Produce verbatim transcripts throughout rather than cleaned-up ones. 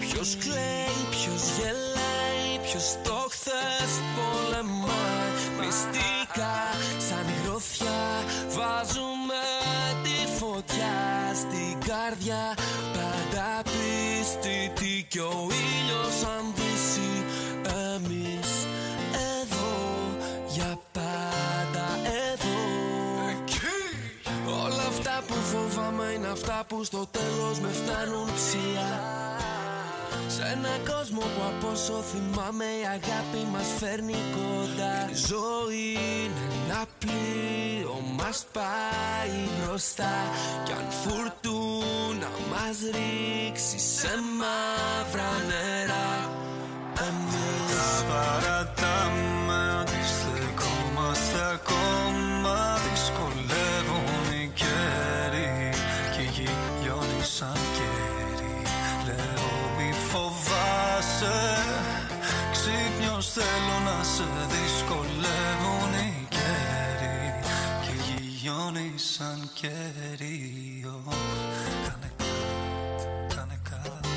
Ποιος κλαίει, ποιος γελάει, ποιος το χθες πολεμάει. Μυστικά σαν γροθιά βάζουμε τη φωτιά στην καρδιά. Πάντα πιστητή κι ο ήλιος αν δύσει, εμείς εδώ για πάντα εδώ. Όλα αυτά που φοβάμαι είναι αυτά που στο τέλος με φτάνουν ψηλά. Σ' έναν κόσμο που από όσο θυμάμαι η αγάπη μας φέρνει κοντά. Η ζωή είναι ένα πλοίο, μας πάει μπροστά. Κι αν φουρτούνα μας ρίξει σε μαύρα νερά, εμείς τα παρατάμε, αντιστεκόμαστε ακόμα. Δυσκολεύουν οι καιροί κι η γη λιώνει σαν κερί. Λέω μη φοβάσαι, ξύπνιος θέλω να σε. Δυσκολεύουν οι καιροί κι η γη λιώνει σαν κερί. Κάνε κάτι, κάνε κάτι,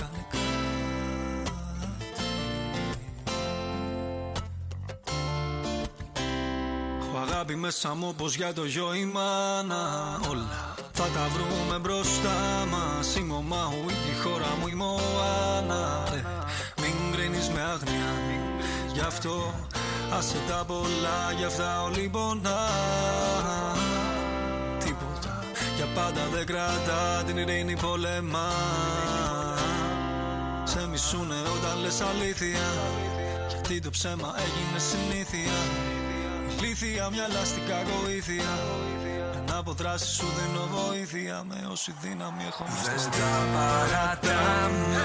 κάνε κάτι. Έχω αγάπη μέσα μου όπως για το γιο η μάνα. Όλα θα τα βρούμε μπροστά μας. Είμαι ο Μάου, η χώρα μου η Μωάνα. Μην κρίνεις με άγνοια, γι' αυτό άσε τα πολλά, γι' αυτά όλοι πονά. Τίποτα για πάντα δεν κρατά, την ειρήνη πολεμά. Σε μισούνε όταν λες αλήθεια, γιατί το ψέμα έγινε συνήθεια. Λύθια, μια λαστικά γοήθεια. Ένα από δράσεις σου δίνω βοήθεια. Με όση δύναμη έχω μέσα. Δες τα παρατάμε,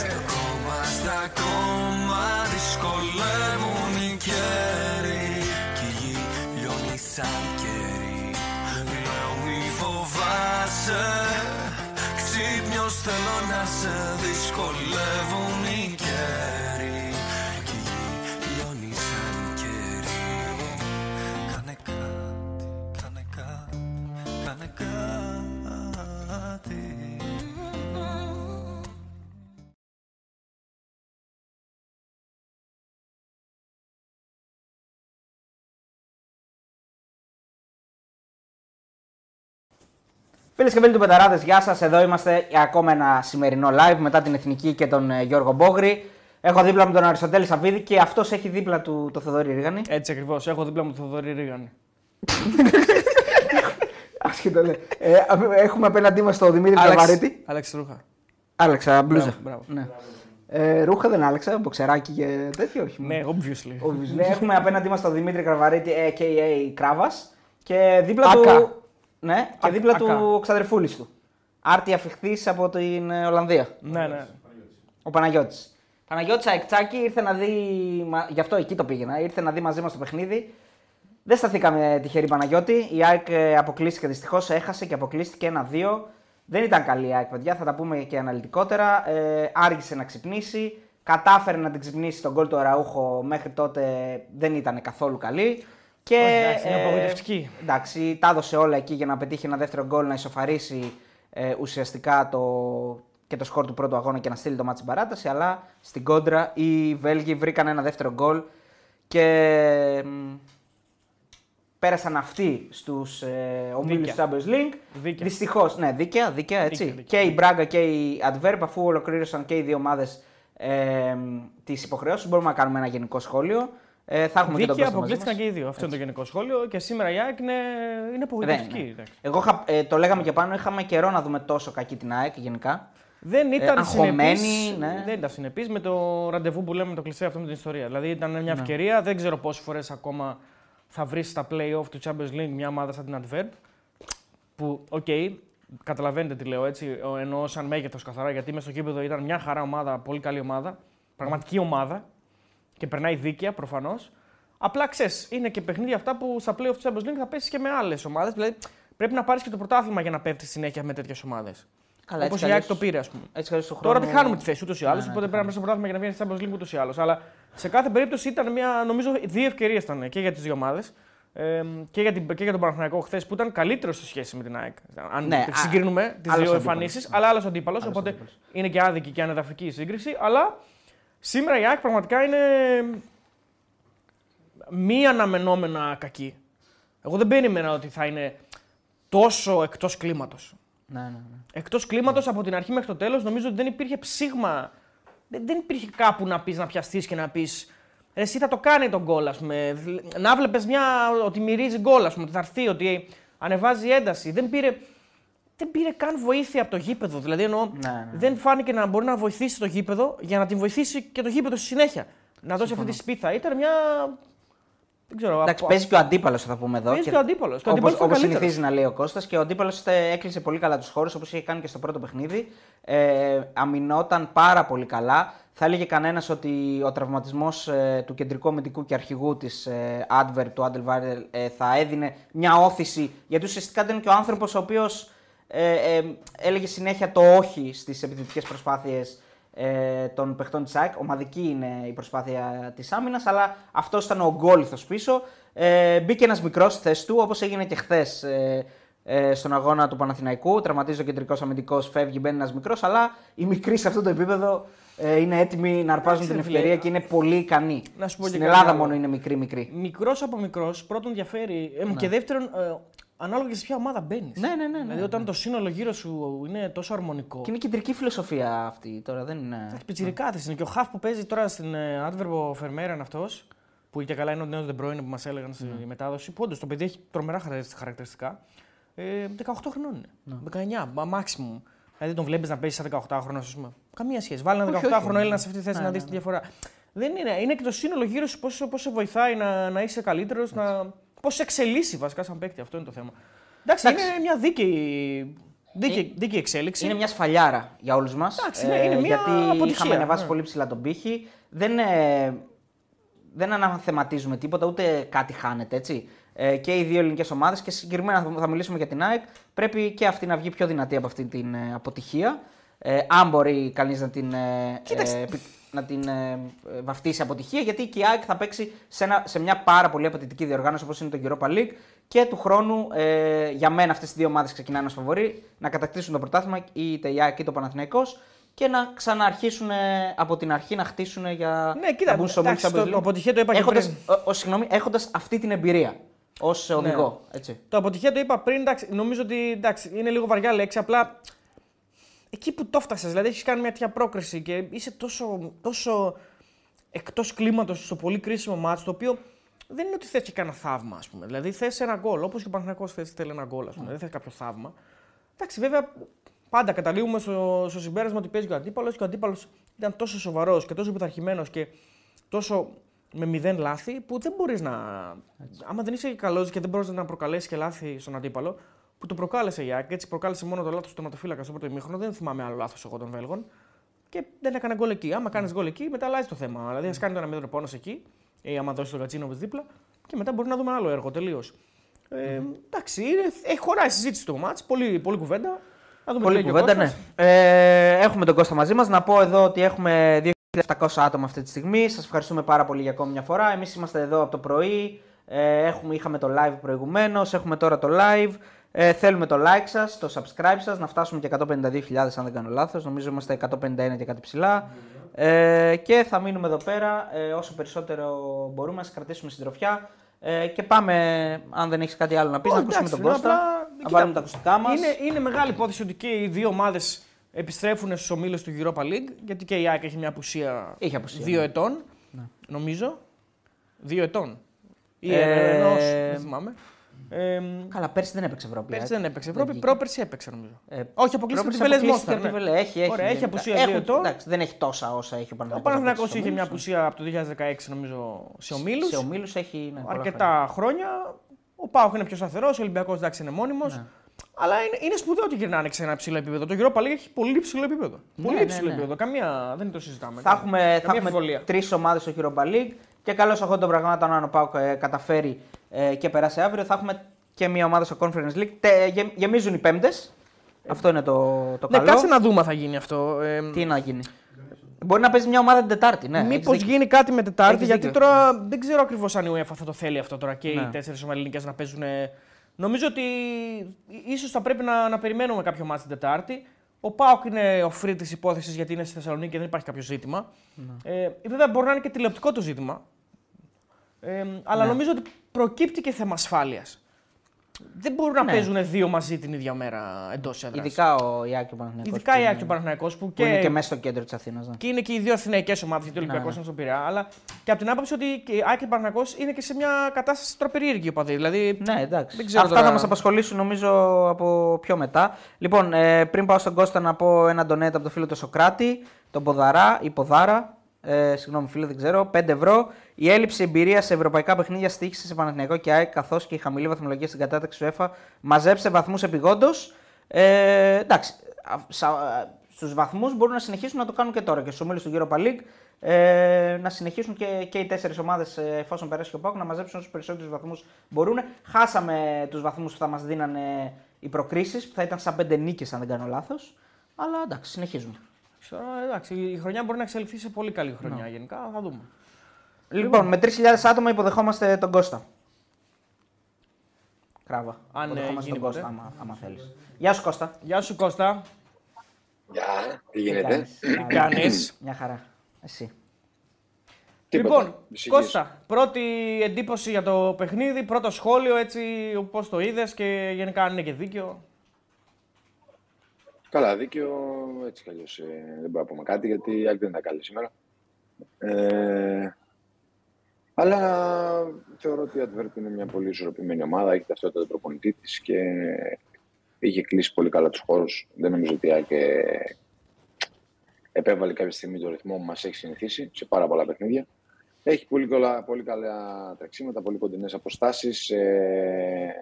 στο κόμμα, στα κόμμα. Δυσκολεύουν οι καιροί κι η γη λιώνει σαν κερί. Λέω μη φοβάσαι, ξύπνιος θέλω να σε. Δυσκολεύουν οι καιροί. Φίλες και φίλοι του Πεταράδες, γεια σας. Εδώ είμαστε για ακόμα ένα σημερινό live μετά την Εθνική και τον Γιώργο Μπόγρη. Έχω δίπλα μου τον Αριστοτέλη Σαββίδη και αυτός έχει δίπλα του το Θεοδωρή Ρίγανη. Έτσι ακριβώς, έχω δίπλα μου τον Θεοδωρή Ρίγανη. Ασχετό λέει. Ε, έχουμε απέναντί μας τον Δημήτρη Κραβαρίτη. Άλλαξε ρούχα. Άλλαξα μπλούζα. Μπράβο, μπράβο. Ναι. Ε, ρούχα δεν άλλαξα, μποξεράκι και τέτοιο, όχι. Ναι, obviously. obviously. Έχουμε απέναντί μας τον Δημήτρη Κραβαρίτη, έι κέι έι Κράβας. Και δίπλα Άκα. του. Ναι, και δίπλα Άκα. του ο ξαδερφούλης του. Άρτη αφιχθής από την Ολλανδία. Ναι, ναι. Ο Παναγιώτης. Παναγιώτης Αεκτσάκη ήρθε να δει. Γι' αυτό εκεί το πήγαινα. Ήρθε να δει μαζί μας το παιχνίδι. Δεν σταθήκαμε τυχεροί, Παναγιώτη. Η ΑΕΚ αποκλείστηκε δυστυχώς, έχασε και αποκλείστηκε ένα δύο. Δεν ήταν καλή η ΑΕΚ, παιδιά, θα τα πούμε και αναλυτικότερα. Ε, άργησε να ξυπνήσει. Κατάφερε να την ξυπνήσει τον γκολ του Αραούχο, μέχρι τότε δεν ήταν καθόλου καλή. Και, εντάξει, είναι απογοητευτική. Ε, εντάξει, τα έδωσε όλα εκεί για να πετύχει ένα δεύτερο γκολ, να ισοφαρίσει ε, ουσιαστικά το, και το σκορ του πρώτου αγώνα και να στείλει το μάτσι παράταση. Αλλά στην κόντρα οι Βέλγοι βρήκαν ένα δεύτερο γκολ και. Πέρασαν αυτοί στους ε, ομίλους του Champions League. Δίκαια. Δυστυχώς, ναι, δίκαια, δίκαια, έτσι. Δίκαια, δίκαια. Και η Μπράγκα και η Άντβερπ, αφού ολοκλήρωσαν και οι δύο ομάδες ε, τις υποχρεώσεις, μπορούμε να κάνουμε ένα γενικό σχόλιο. Ε, θα έχουμε δίκαια, και τον Κώστα αποκλείστηκαν και οι δύο. Αυτό είναι το γενικό σχόλιο. Και σήμερα η ΑΕΚ είναι, είναι απογοητευτική. Ναι. Εγώ ε, το λέγαμε και πάνω, είχαμε καιρό να δούμε τόσο κακή την ΑΕΚ γενικά. Δεν ήταν ε, συνεπής, ναι. Δεν ήταν συνεπής με το ραντεβού που λέμε το κλισέ αυτό με την ιστορία. Δηλαδή ήταν μια ναι. ευκαιρία, δεν ξέρω πόσες φορές ακόμα. Θα βρει στα play-off του Champions League μια ομάδα σαν την Αντβέρπ. Που, οκ, okay, καταλαβαίνετε τι λέω έτσι, εννοώ σαν μέγεθος καθαρά, γιατί μέσα στο κήπεδο ήταν μια χαρά ομάδα, πολύ καλή ομάδα, πραγματική ομάδα και περνάει δίκαια προφανώς. Απλά ξέρεις, είναι και παιχνίδια αυτά που στα playoff του Champions League θα πέσει και με άλλες ομάδες. Δηλαδή πρέπει να πάρεις και το πρωτάθλημα για να πέφτεις συνέχεια με τέτοιες ομάδες. Όπως η ΑΕΚ το πήρε, ας πούμε. Έτσι, έτσι, χρόνο... Τώρα τη χάνουμε τη θέση ούτως ή άλλως, ναι, οπότε ναι, πρέπει να πέσει στο πρωτάθλημα για να βγει στο Champions League ούτως ή άλλως. Αλλά σε κάθε περίπτωση ήταν μια, νομίζω, δύο ευκαιρίες ήταν και για τις δύο ομάδες. Ε, και, για την, και για τον Παναθηναϊκό χθες που ήταν καλύτερο σε σχέση με την ΑΕΚ. Αν ναι, συγκρίνουμε τις δύο εμφανίσεις, αλλά άλλος αντίπαλος. Οπότε αντίπαλος. Είναι και άδικη και ανεδαφική η σύγκριση. Αλλά σήμερα η ΑΕΚ πραγματικά είναι μη αναμενόμενα κακή. Εγώ δεν περίμενα ότι θα είναι τόσο εκτός κλίματος. Ναι, ναι, ναι. Εκτός κλίματος ναι. Από την αρχή μέχρι το τέλος, νομίζω ότι δεν υπήρχε ψήγμα. Δεν υπήρχε κάπου να πεις, να πιαστείς και να πεις. Εσύ θα το κάνει τον γκολ, ας πούμε. Να βλέπεις μια ότι μυρίζει γκολ, ας πούμε, ότι θα έρθει, ότι ανεβάζει ένταση. Δεν πήρε, δεν πήρε καν βοήθεια από το γήπεδο. Δηλαδή, εννοώ, ναι, ναι. δεν φάνηκε να μπορεί να βοηθήσει το γήπεδο για να την βοηθήσει και το γήπεδο στη συνέχεια. Να δώσει Συμφωνώ. αυτή τη σπίθα. Ήταν μια. Δεν ξέρω, Εντάξει, από... παίζει και ο αντίπαλος, θα πούμε εδώ. Παίζει και ο αντίπαλος. Όπως συνηθίζει να λέει ο Κώστας, και ο αντίπαλος έκλεισε πολύ καλά τους χώρους, όπως είχε κάνει και στο πρώτο παιχνίδι. Ε, αμυνόταν πάρα πολύ καλά. Θα έλεγε κανένας ότι ο τραυματισμός ε, του κεντρικού αμυντικού και αρχηγού της Άντβερπ, ε, του Άντελβάρελ, ε, θα έδινε μια όθηση. Γιατί ουσιαστικά ήταν και ο άνθρωπος ο οποίος ε, ε, έλεγε συνέχεια το όχι στις επιθετικές προσπάθειες ε, των παιχτών της ΑΕΚ. Ομαδική είναι η προσπάθεια της άμυνας, αλλά αυτός ήταν ο γκόλιθος πίσω. Ε, μπήκε ένας μικρός στη θέση του, όπως έγινε και χθες ε, ε, στον αγώνα του Παναθηναϊκού. Τραυματίζει ο κεντρικός αμυντικός, φεύγει, μπαίνει ένας μικρός, αλλά οι μικροί σε αυτό το επίπεδο. Είναι έτοιμοι να αρπάζουν την ευκαιρία και είναι πολύ ικανοί. Στην Ελλάδα μόνο είναι μικροί-μικροί. Μικρός από μικρός, πρώτον διαφέρει ε, ναι. και δεύτερον, ε, ανάλογα και σε ποια ομάδα μπαίνεις. Ναι, ναι, ναι. Δηλαδή, ναι, όταν ναι. το σύνολο γύρω σου είναι τόσο αρμονικό. Και είναι κεντρική φιλοσοφία αυτή τώρα, δεν είναι. Πιτσιρικάδες είναι. Και ο Χάφ που παίζει τώρα στην Άντβερπο Φερμέρα είναι αυτός, που και καλά είναι ο νέος Ντεμπρόινε που μας έλεγαν στη ναι. μετάδοση. Όντως το παιδί έχει τρομερά χαρακτηριστικά. Ε, δεκαοκτώ χρονών είναι. Ναι. δεκαεννιά, maximum. Δηλαδή τον βλέπεις να παίζει σαν δεκαοκτάχρονο, α πούμε. Καμία σχέση. Βάλει ένα δεκαοκτάχρονο Έλληνα σε αυτή τη θέση ναι, να δεις ναι, ναι. τη διαφορά. Δεν είναι. Είναι και το σύνολο γύρω σου πώς σε βοηθάει να, να είσαι καλύτερος, να... πώς σε εξελίσσει βασικά σαν παίκτη. Αυτό είναι το θέμα. Εντάξει, Εντάξει. είναι μια δίκαιη, δίκαιη, δίκαιη εξέλιξη. Είναι μια σφαλιάρα για όλους μας. Εντάξει, ναι, είναι μια γιατί αποτυχία. Είχαμε ανεβάσει ναι. πολύ ψηλά τον πύχη. Δεν, ε, δεν αναθεματίζουμε τίποτα, ούτε κάτι χάνεται έτσι. Και οι δύο ελληνικές ομάδες και συγκεκριμένα θα μιλήσουμε για την ΑΕΚ. Πρέπει και αυτή να βγει πιο δυνατή από αυτή την αποτυχία. Ε, αν μπορεί κανείς να την, ε, να την ε, βαφτίσει αποτυχία, γιατί και η ΑΕΚ θα παίξει σε, ένα, σε μια πάρα πολύ απαιτητική διοργάνωση όπως είναι το Europa League. Και του χρόνου ε, για μένα αυτές οι δύο ομάδες ξεκινάνε ως φαβορί να κατακτήσουν το πρωτάθλημα, είτε η ΑΕΚ είτε ο Παναθηναϊκός, και να ξαναρχίσουν από την αρχή να χτίσουν για ναι, κοίτα, να μπουν στο Champions League. Έχοντας αυτή την εμπειρία. Ως οδηγό. Ναι. Έτσι. Το αποτυχία το είπα πριν, εντάξει, νομίζω ότι εντάξει, είναι λίγο βαριά λέξη. Απλά εκεί που το φτάσες, δηλαδή έχεις κάνει μια τέτοια πρόκριση και είσαι τόσο, τόσο εκτός κλίματος στο πολύ κρίσιμο μάτς, το οποίο δεν είναι ότι θες και κανένα θαύμα, ας πούμε. Δηλαδή θες ένα γκολ, όπως και ο Παναθηναϊκός θες, θέλει ένα γκολ, ας πούμε. Mm. Δεν θες κάποιο θαύμα. Εντάξει, βέβαια πάντα καταλήγουμε στο, στο συμπέρασμα ότι παίζει και ο αντίπαλος και ο αντίπαλος ήταν τόσο σοβαρός και τόσο πειθαρχημένος και τόσο. Με μηδέν λάθη που δεν μπορείς να. Έτσι. Άμα δεν είσαι καλός και δεν μπορείς να προκαλέσεις και λάθη στον αντίπαλο, που το προκάλεσε η ΑΕΚ, έτσι προκάλεσε μόνο το λάθος του τερματοφύλακα στο πρώτο ημίχρονο, δεν θυμάμαι άλλο λάθος εγώ των Βέλγων. Και δεν έκανε γκολ εκεί. Άμα κάνεις γκολ εκεί, μετά αλλάζει το θέμα. Δηλαδή, ας κάνει το ένα μηδέν πόνος εκεί, ή άμα δώσει τον Γκατσίνο δίπλα, και μετά μπορεί να δούμε άλλο έργο τελείως. Mm. Ε, εντάξει, έχει χωράει συζήτηση το μάτς, πολύ, πολύ κουβέντα. Να δούμε πολύ κουβέντα, ναι. Ε, έχουμε τον Κώστα μαζί μας. Να πω εδώ ότι έχουμε δύο. επτακόσια άτομα αυτή τη στιγμή. Σας ευχαριστούμε πάρα πολύ για ακόμη μια φορά. Εμείς είμαστε εδώ από το πρωί. Ε, έχουμε, είχαμε το live προηγουμένως, έχουμε τώρα το live. Ε, θέλουμε το like σας, το subscribe σας, να φτάσουμε και εκατόν πενήντα δύο χιλιάδες αν δεν κάνω λάθος. Νομίζω είμαστε εκατόν πενήντα ένα και κάτι ψηλά. Ε, και θα μείνουμε εδώ πέρα ε, όσο περισσότερο μπορούμε, να σας κρατήσουμε συντροφιά. Ε, και πάμε, αν δεν έχεις κάτι άλλο να πεις, oh, να εντάξει, ακούσουμε τον Κώστα, να βάλουμε τα ακουστικά μας. Είναι, είναι μεγάλη υπόθεση ότι και οι δύο ομάδες επιστρέφουν στους ομίλους του Europa League, γιατί και η ΑΕΚ έχει μια απουσία, έχει απουσία δύο ναι. ετών, ναι. νομίζω. Δύο ετών. Ή ε... ενός, δεν θυμάμαι. Ε... Καλά, πέρσι δεν έπαιξε Ευρώπη. Πέρσι δεν έπαιξε Ευρώπη, πρόπερσι έπαιξε νομίζω. Ε... Όχι, αποκλείστηκε από τη Βελές Μόσχα. Ναι. Έχει, έχει, Ωραία, έχει απουσία έχουν, δύο ετών. Εντάξει, δεν έχει τόσα όσα έχει ο Παναθηναϊκός. Ο Παναθηναϊκός είχε μια απουσία από το δύο χιλιάδες δεκαέξι νομίζω σε ομίλους. Σε ομίλους έχει ναι, αρκετά χρόνια. Ο ΠΑΟΚ είναι πιο σταθερός, ο Ολυμπιακός εντάξει είναι μόνιμος. Αλλά είναι, είναι σπουδαίο ότι γυρνάνε σε ένα ψηλό επίπεδο. Το Europa League έχει πολύ ψηλό επίπεδο. Ναι, πολύ ναι, ψηλό ναι. επίπεδο. Καμία δεν το συζητάμε. Θα έχουμε, έχουμε τρεις ομάδες στο Europa League. Και καλώς αυτών των πραγμάτων, αν ο ΠΑΟΚ ε, καταφέρει ε, και περάσει αύριο, θα έχουμε και μια ομάδα στο Conference League. Τε, γε, γεμίζουν οι πέμπτες. Ε, αυτό είναι το, το ναι, καλό. Ναι, κάτσε να δούμε αν θα γίνει αυτό. Ε, Τι να γίνει. Μπορεί να παίζει μια ομάδα την Τετάρτη. Ναι. Μήπως γίνει κάτι με Τετάρτη, έχεις γιατί δίκιο. Τώρα δεν ξέρω ακριβώς αν η UEFA θα το θέλει αυτό τώρα και ναι. Οι τέσσερις ομαληνικές να παίζουν. Νομίζω ότι ίσως θα πρέπει να, να περιμένουμε κάποιο μάτς την Τετάρτη. Ο ΠΑΟΚ είναι ο φρύ της υπόθεσης γιατί είναι στη Θεσσαλονίκη και δεν υπάρχει κάποιο ζήτημα. Ναι. Ε, βέβαια μπορεί να είναι και τηλεοπτικό το ζήτημα. Ε, αλλά ναι. Νομίζω ότι προκύπτει και θέμα ασφάλειας. Δεν μπορούν να ναι. Παίζουν δύο μαζί την ίδια μέρα εντός έδρας. Ειδικά ο Ιάκη ο Παναθηναϊκός. Ειδικά η Ιάκη ο Παναθηναϊκός που, που είναι και μέσα στο κέντρο της Αθήνας. Ναι. Και είναι και οι δύο αθηναϊκές ομάδες, γιατί ο Ολυμπιακός είναι στον Πειραιά. Αλλά και από την άποψη ότι η Ιάκη ο Παναθηναϊκός είναι και σε μια κατάσταση τροπερίεργη ο παδί. Δηλαδή, ναι, εντάξει. Δεν ξέρω. Αυτά τώρα θα μας απασχολήσουν νομίζω από πιο μετά. Λοιπόν, ε, πριν πάω στον Κώστα να πω ένα donate από το φίλο του Σοκράτη, τον Ποδαρά ή Ποδάρα. Ε, συγγνώμη φίλε, δεν ξέρω. πέντε ευρώ. Η έλλειψη εμπειρία σε ευρωπαϊκά παιχνίδια στοίχησε σε Παναθηναϊκό και ΑΕΚ, καθώς και η χαμηλή βαθμολογία στην κατάταξη του UEFA. Μαζέψε βαθμούς επειγόντως. Ε, εντάξει, στους βαθμούς μπορούν να συνεχίσουν να το κάνουν και τώρα και στους ομίλους του Europa League. Ε, να συνεχίσουν και, και οι τέσσερις ομάδες, εφόσον περάσει και ο ΠΑΟΚ, να μαζέψουν όσους περισσότερους βαθμούς μπορούν. Χάσαμε τους βαθμούς που θα μας δίνανε οι προκρίσεις, που θα ήταν σαν πέντε νίκες, αν δεν κάνω λάθος. Αλλά εντάξει, συνεχίζουμε. Εντάξει, η χρονιά μπορεί να εξελιχθεί σε πολύ καλή χρονιά no. Γενικά, θα δούμε. Λοιπόν, λοιπόν, με τρεις χιλιάδες άτομα υποδεχόμαστε τον Κώστα. Κράβα, αν υποδεχόμαστε τον Κώστα, άμα, άμα θέλεις. Γεια σου Κώστα. Γεια σου Κώστα. Γεια, τι γίνεται. Τι κάνεις. Μια χαρά, εσύ. Τίποτα. Λοιπόν, Μουσικής. Κώστα, πρώτη εντύπωση για το παιχνίδι, πρώτο σχόλιο, έτσι πώς το είδες και γενικά αν είναι και δίκαιο. Καλά, δίκαιο. Έτσι κι αλλιώς δεν μπορώ να πούμε κάτι γιατί άλλοι δεν ήταν καλή σήμερα. Ε, αλλά θεωρώ ότι η Άντβερπ είναι μια πολύ ισορροπημένη ομάδα. Έχει ταυτότητα του προπονητή της και είχε κλείσει πολύ καλά τους χώρους. Δεν νομίζω ότι η ΑΕΚ επέβαλε κάποια στιγμή το ρυθμό που μας έχει συνηθίσει σε πάρα πολλά παιχνίδια. Έχει πολύ καλά, πολύ καλά τρεξίματα, πολύ κοντινές αποστάσεις, ε,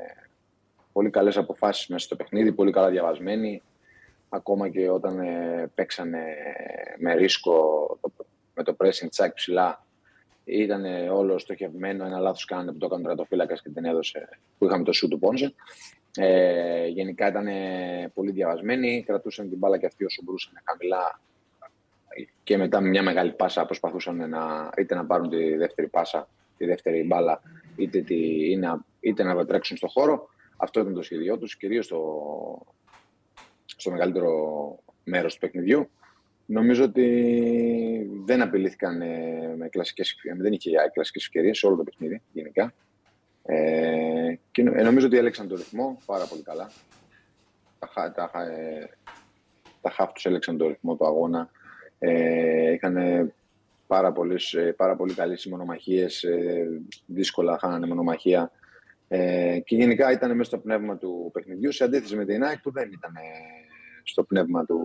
πολύ καλές αποφάσεις μέσα στο παιχνίδι, πολύ καλά διαβασμένοι. Ακόμα και όταν ε, παίξανε με ρίσκο το, με το pressing τσάκ ψηλά, ήταν όλο στοχευμένο. Ένα λάθος κάνανε που το έκανε ο τερματοφύλακας και την έδωσε, που είχαμε το σου του Πόνσε. Ε, γενικά ήταν πολύ διαβασμένοι, κρατούσαν την μπάλα και αυτοί όσο μπορούσαν χαμηλά και μετά με μια μεγάλη πάσα προσπαθούσαν να, είτε να πάρουν τη δεύτερη πάσα, τη δεύτερη μπάλα, είτε, τη, να, είτε να τρέξουν στο χώρο. Αυτό ήταν το σχέδιό τους, κυρίως το. Στο μεγαλύτερο μέρος του παιχνιδιού. Νομίζω ότι δεν απειλήθηκαν με κλασικές ευκαιρίες, δεν είχε κλασικές ευκαιρίες σε όλο το παιχνίδι γενικά. Ε, και νομίζω ότι έλεξαν τον ρυθμό πάρα πολύ καλά. Τα, τα, τα χαφ τους έλεξαν τον ρυθμό του αγώνα. Ε, είχαν πάρα, πολλές, πάρα πολύ καλές μονομαχίες, δύσκολα χάνανε μονομαχία. Ε, και γενικά ήταν μέσα στο πνεύμα του παιχνιδιού, σε αντίθεση με την ΑΕΚ που δεν ήταν στο πνεύμα του,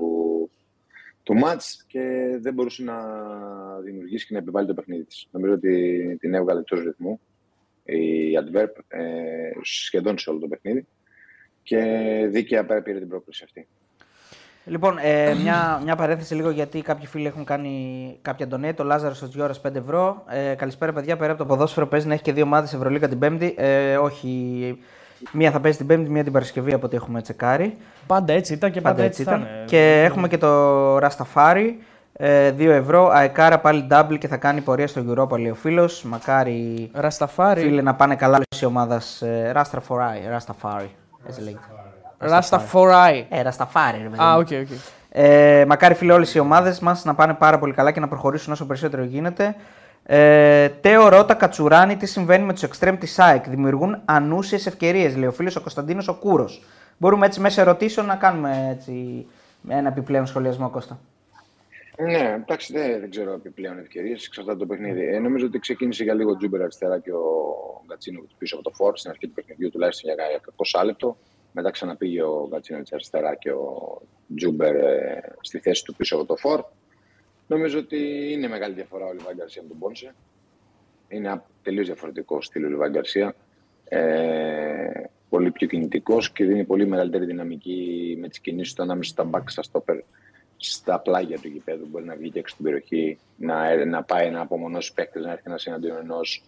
του μάτς και δεν μπορούσε να δημιουργήσει και να επιβάλλει το παιχνίδι της. Νομίζω ότι την έβγαλε εκτός ρυθμού η Αντβέρπ ε, σχεδόν σε όλο το παιχνίδι και δίκαια πήρε την πρόκληση αυτή. Λοιπόν, ε, μια, μια παρένθεση λίγο γιατί κάποιοι φίλοι έχουν κάνει κάποια donate. Ο Λάζαρος ο Τζιώρας πέντε ευρώ. Ε, καλησπέρα, παιδιά. Πέρα από το ποδόσφαιρο, παίζει να έχει και δύο ομάδες Ευρωλίγκα την Πέμπτη. Ε, όχι, μία θα παίζει την Πέμπτη, μία την Παρασκευή από ό,τι έχουμε τσεκάρει. Πάντα έτσι ήταν και πάντα, πάντα έτσι ήταν. ήταν. Και ε, έχουμε και το Ράστα Φάρι. δύο ευρώ. Αεκάρα πάλι double και θα κάνει πορεία στο Europa, λέει ο φίλος. Μακάρι φίλε να πάνε καλά οι ομάδες. Ράστα Φάρι. Έτσι λέγεται. Ρασταφάρι. Ε, Ρασταφάρι. Α, οκ, οκ. Μακάρι φίλε όλες οι ομάδες μας να πάνε πάρα πολύ καλά και να προχωρήσουν όσο περισσότερο γίνεται. Ε, Τέο Ρώτα Κατσουράνη, τι συμβαίνει με τους εξτρέμ της ΑΕΚ. Δημιουργούν ανούσιες ευκαιρίες, λέει ο φίλος ο Κωνσταντίνος ο Κούρος. Μπορούμε έτσι μέσα ερωτήσεων να κάνουμε έτσι, ένα επιπλέον σχολιασμό, Κώστα. Ναι, εντάξει, δεν, δεν ξέρω επιπλέον ευκαιρίες. Εξαρτάται το παιχνίδι. Ε, νομίζω ότι ξεκίνησε για λίγο ο Τζούμπερ αριστερά και ο Γκατσίνο πίσω από το φόρ στην αρχή του παιχνιδιού τουλάχιστον για είκοσι λεπτό. Μετά ξαναπήγε ο Κατσίνοβιτς αριστερά και ο Τζούμπερ ε, στη θέση του πίσω από το φορ. Νομίζω ότι είναι μεγάλη διαφορά ο Λιβάγκαρσία από τον Πόνσε. Είναι τελείως διαφορετικό στυλ ο Λιβάγκαρσία. Ε, πολύ πιο κινητικός και δίνει πολύ μεγαλύτερη δυναμική με τις κινήσεις του ανάμεσα στα μπακ, στα στόπερ, στα πλάγια του γηπέδου. Μπορεί να βγει και έξω στην περιοχή, να, να πάει να απομονώσει παίκτη, να έρθει ένας εναντίον ενός,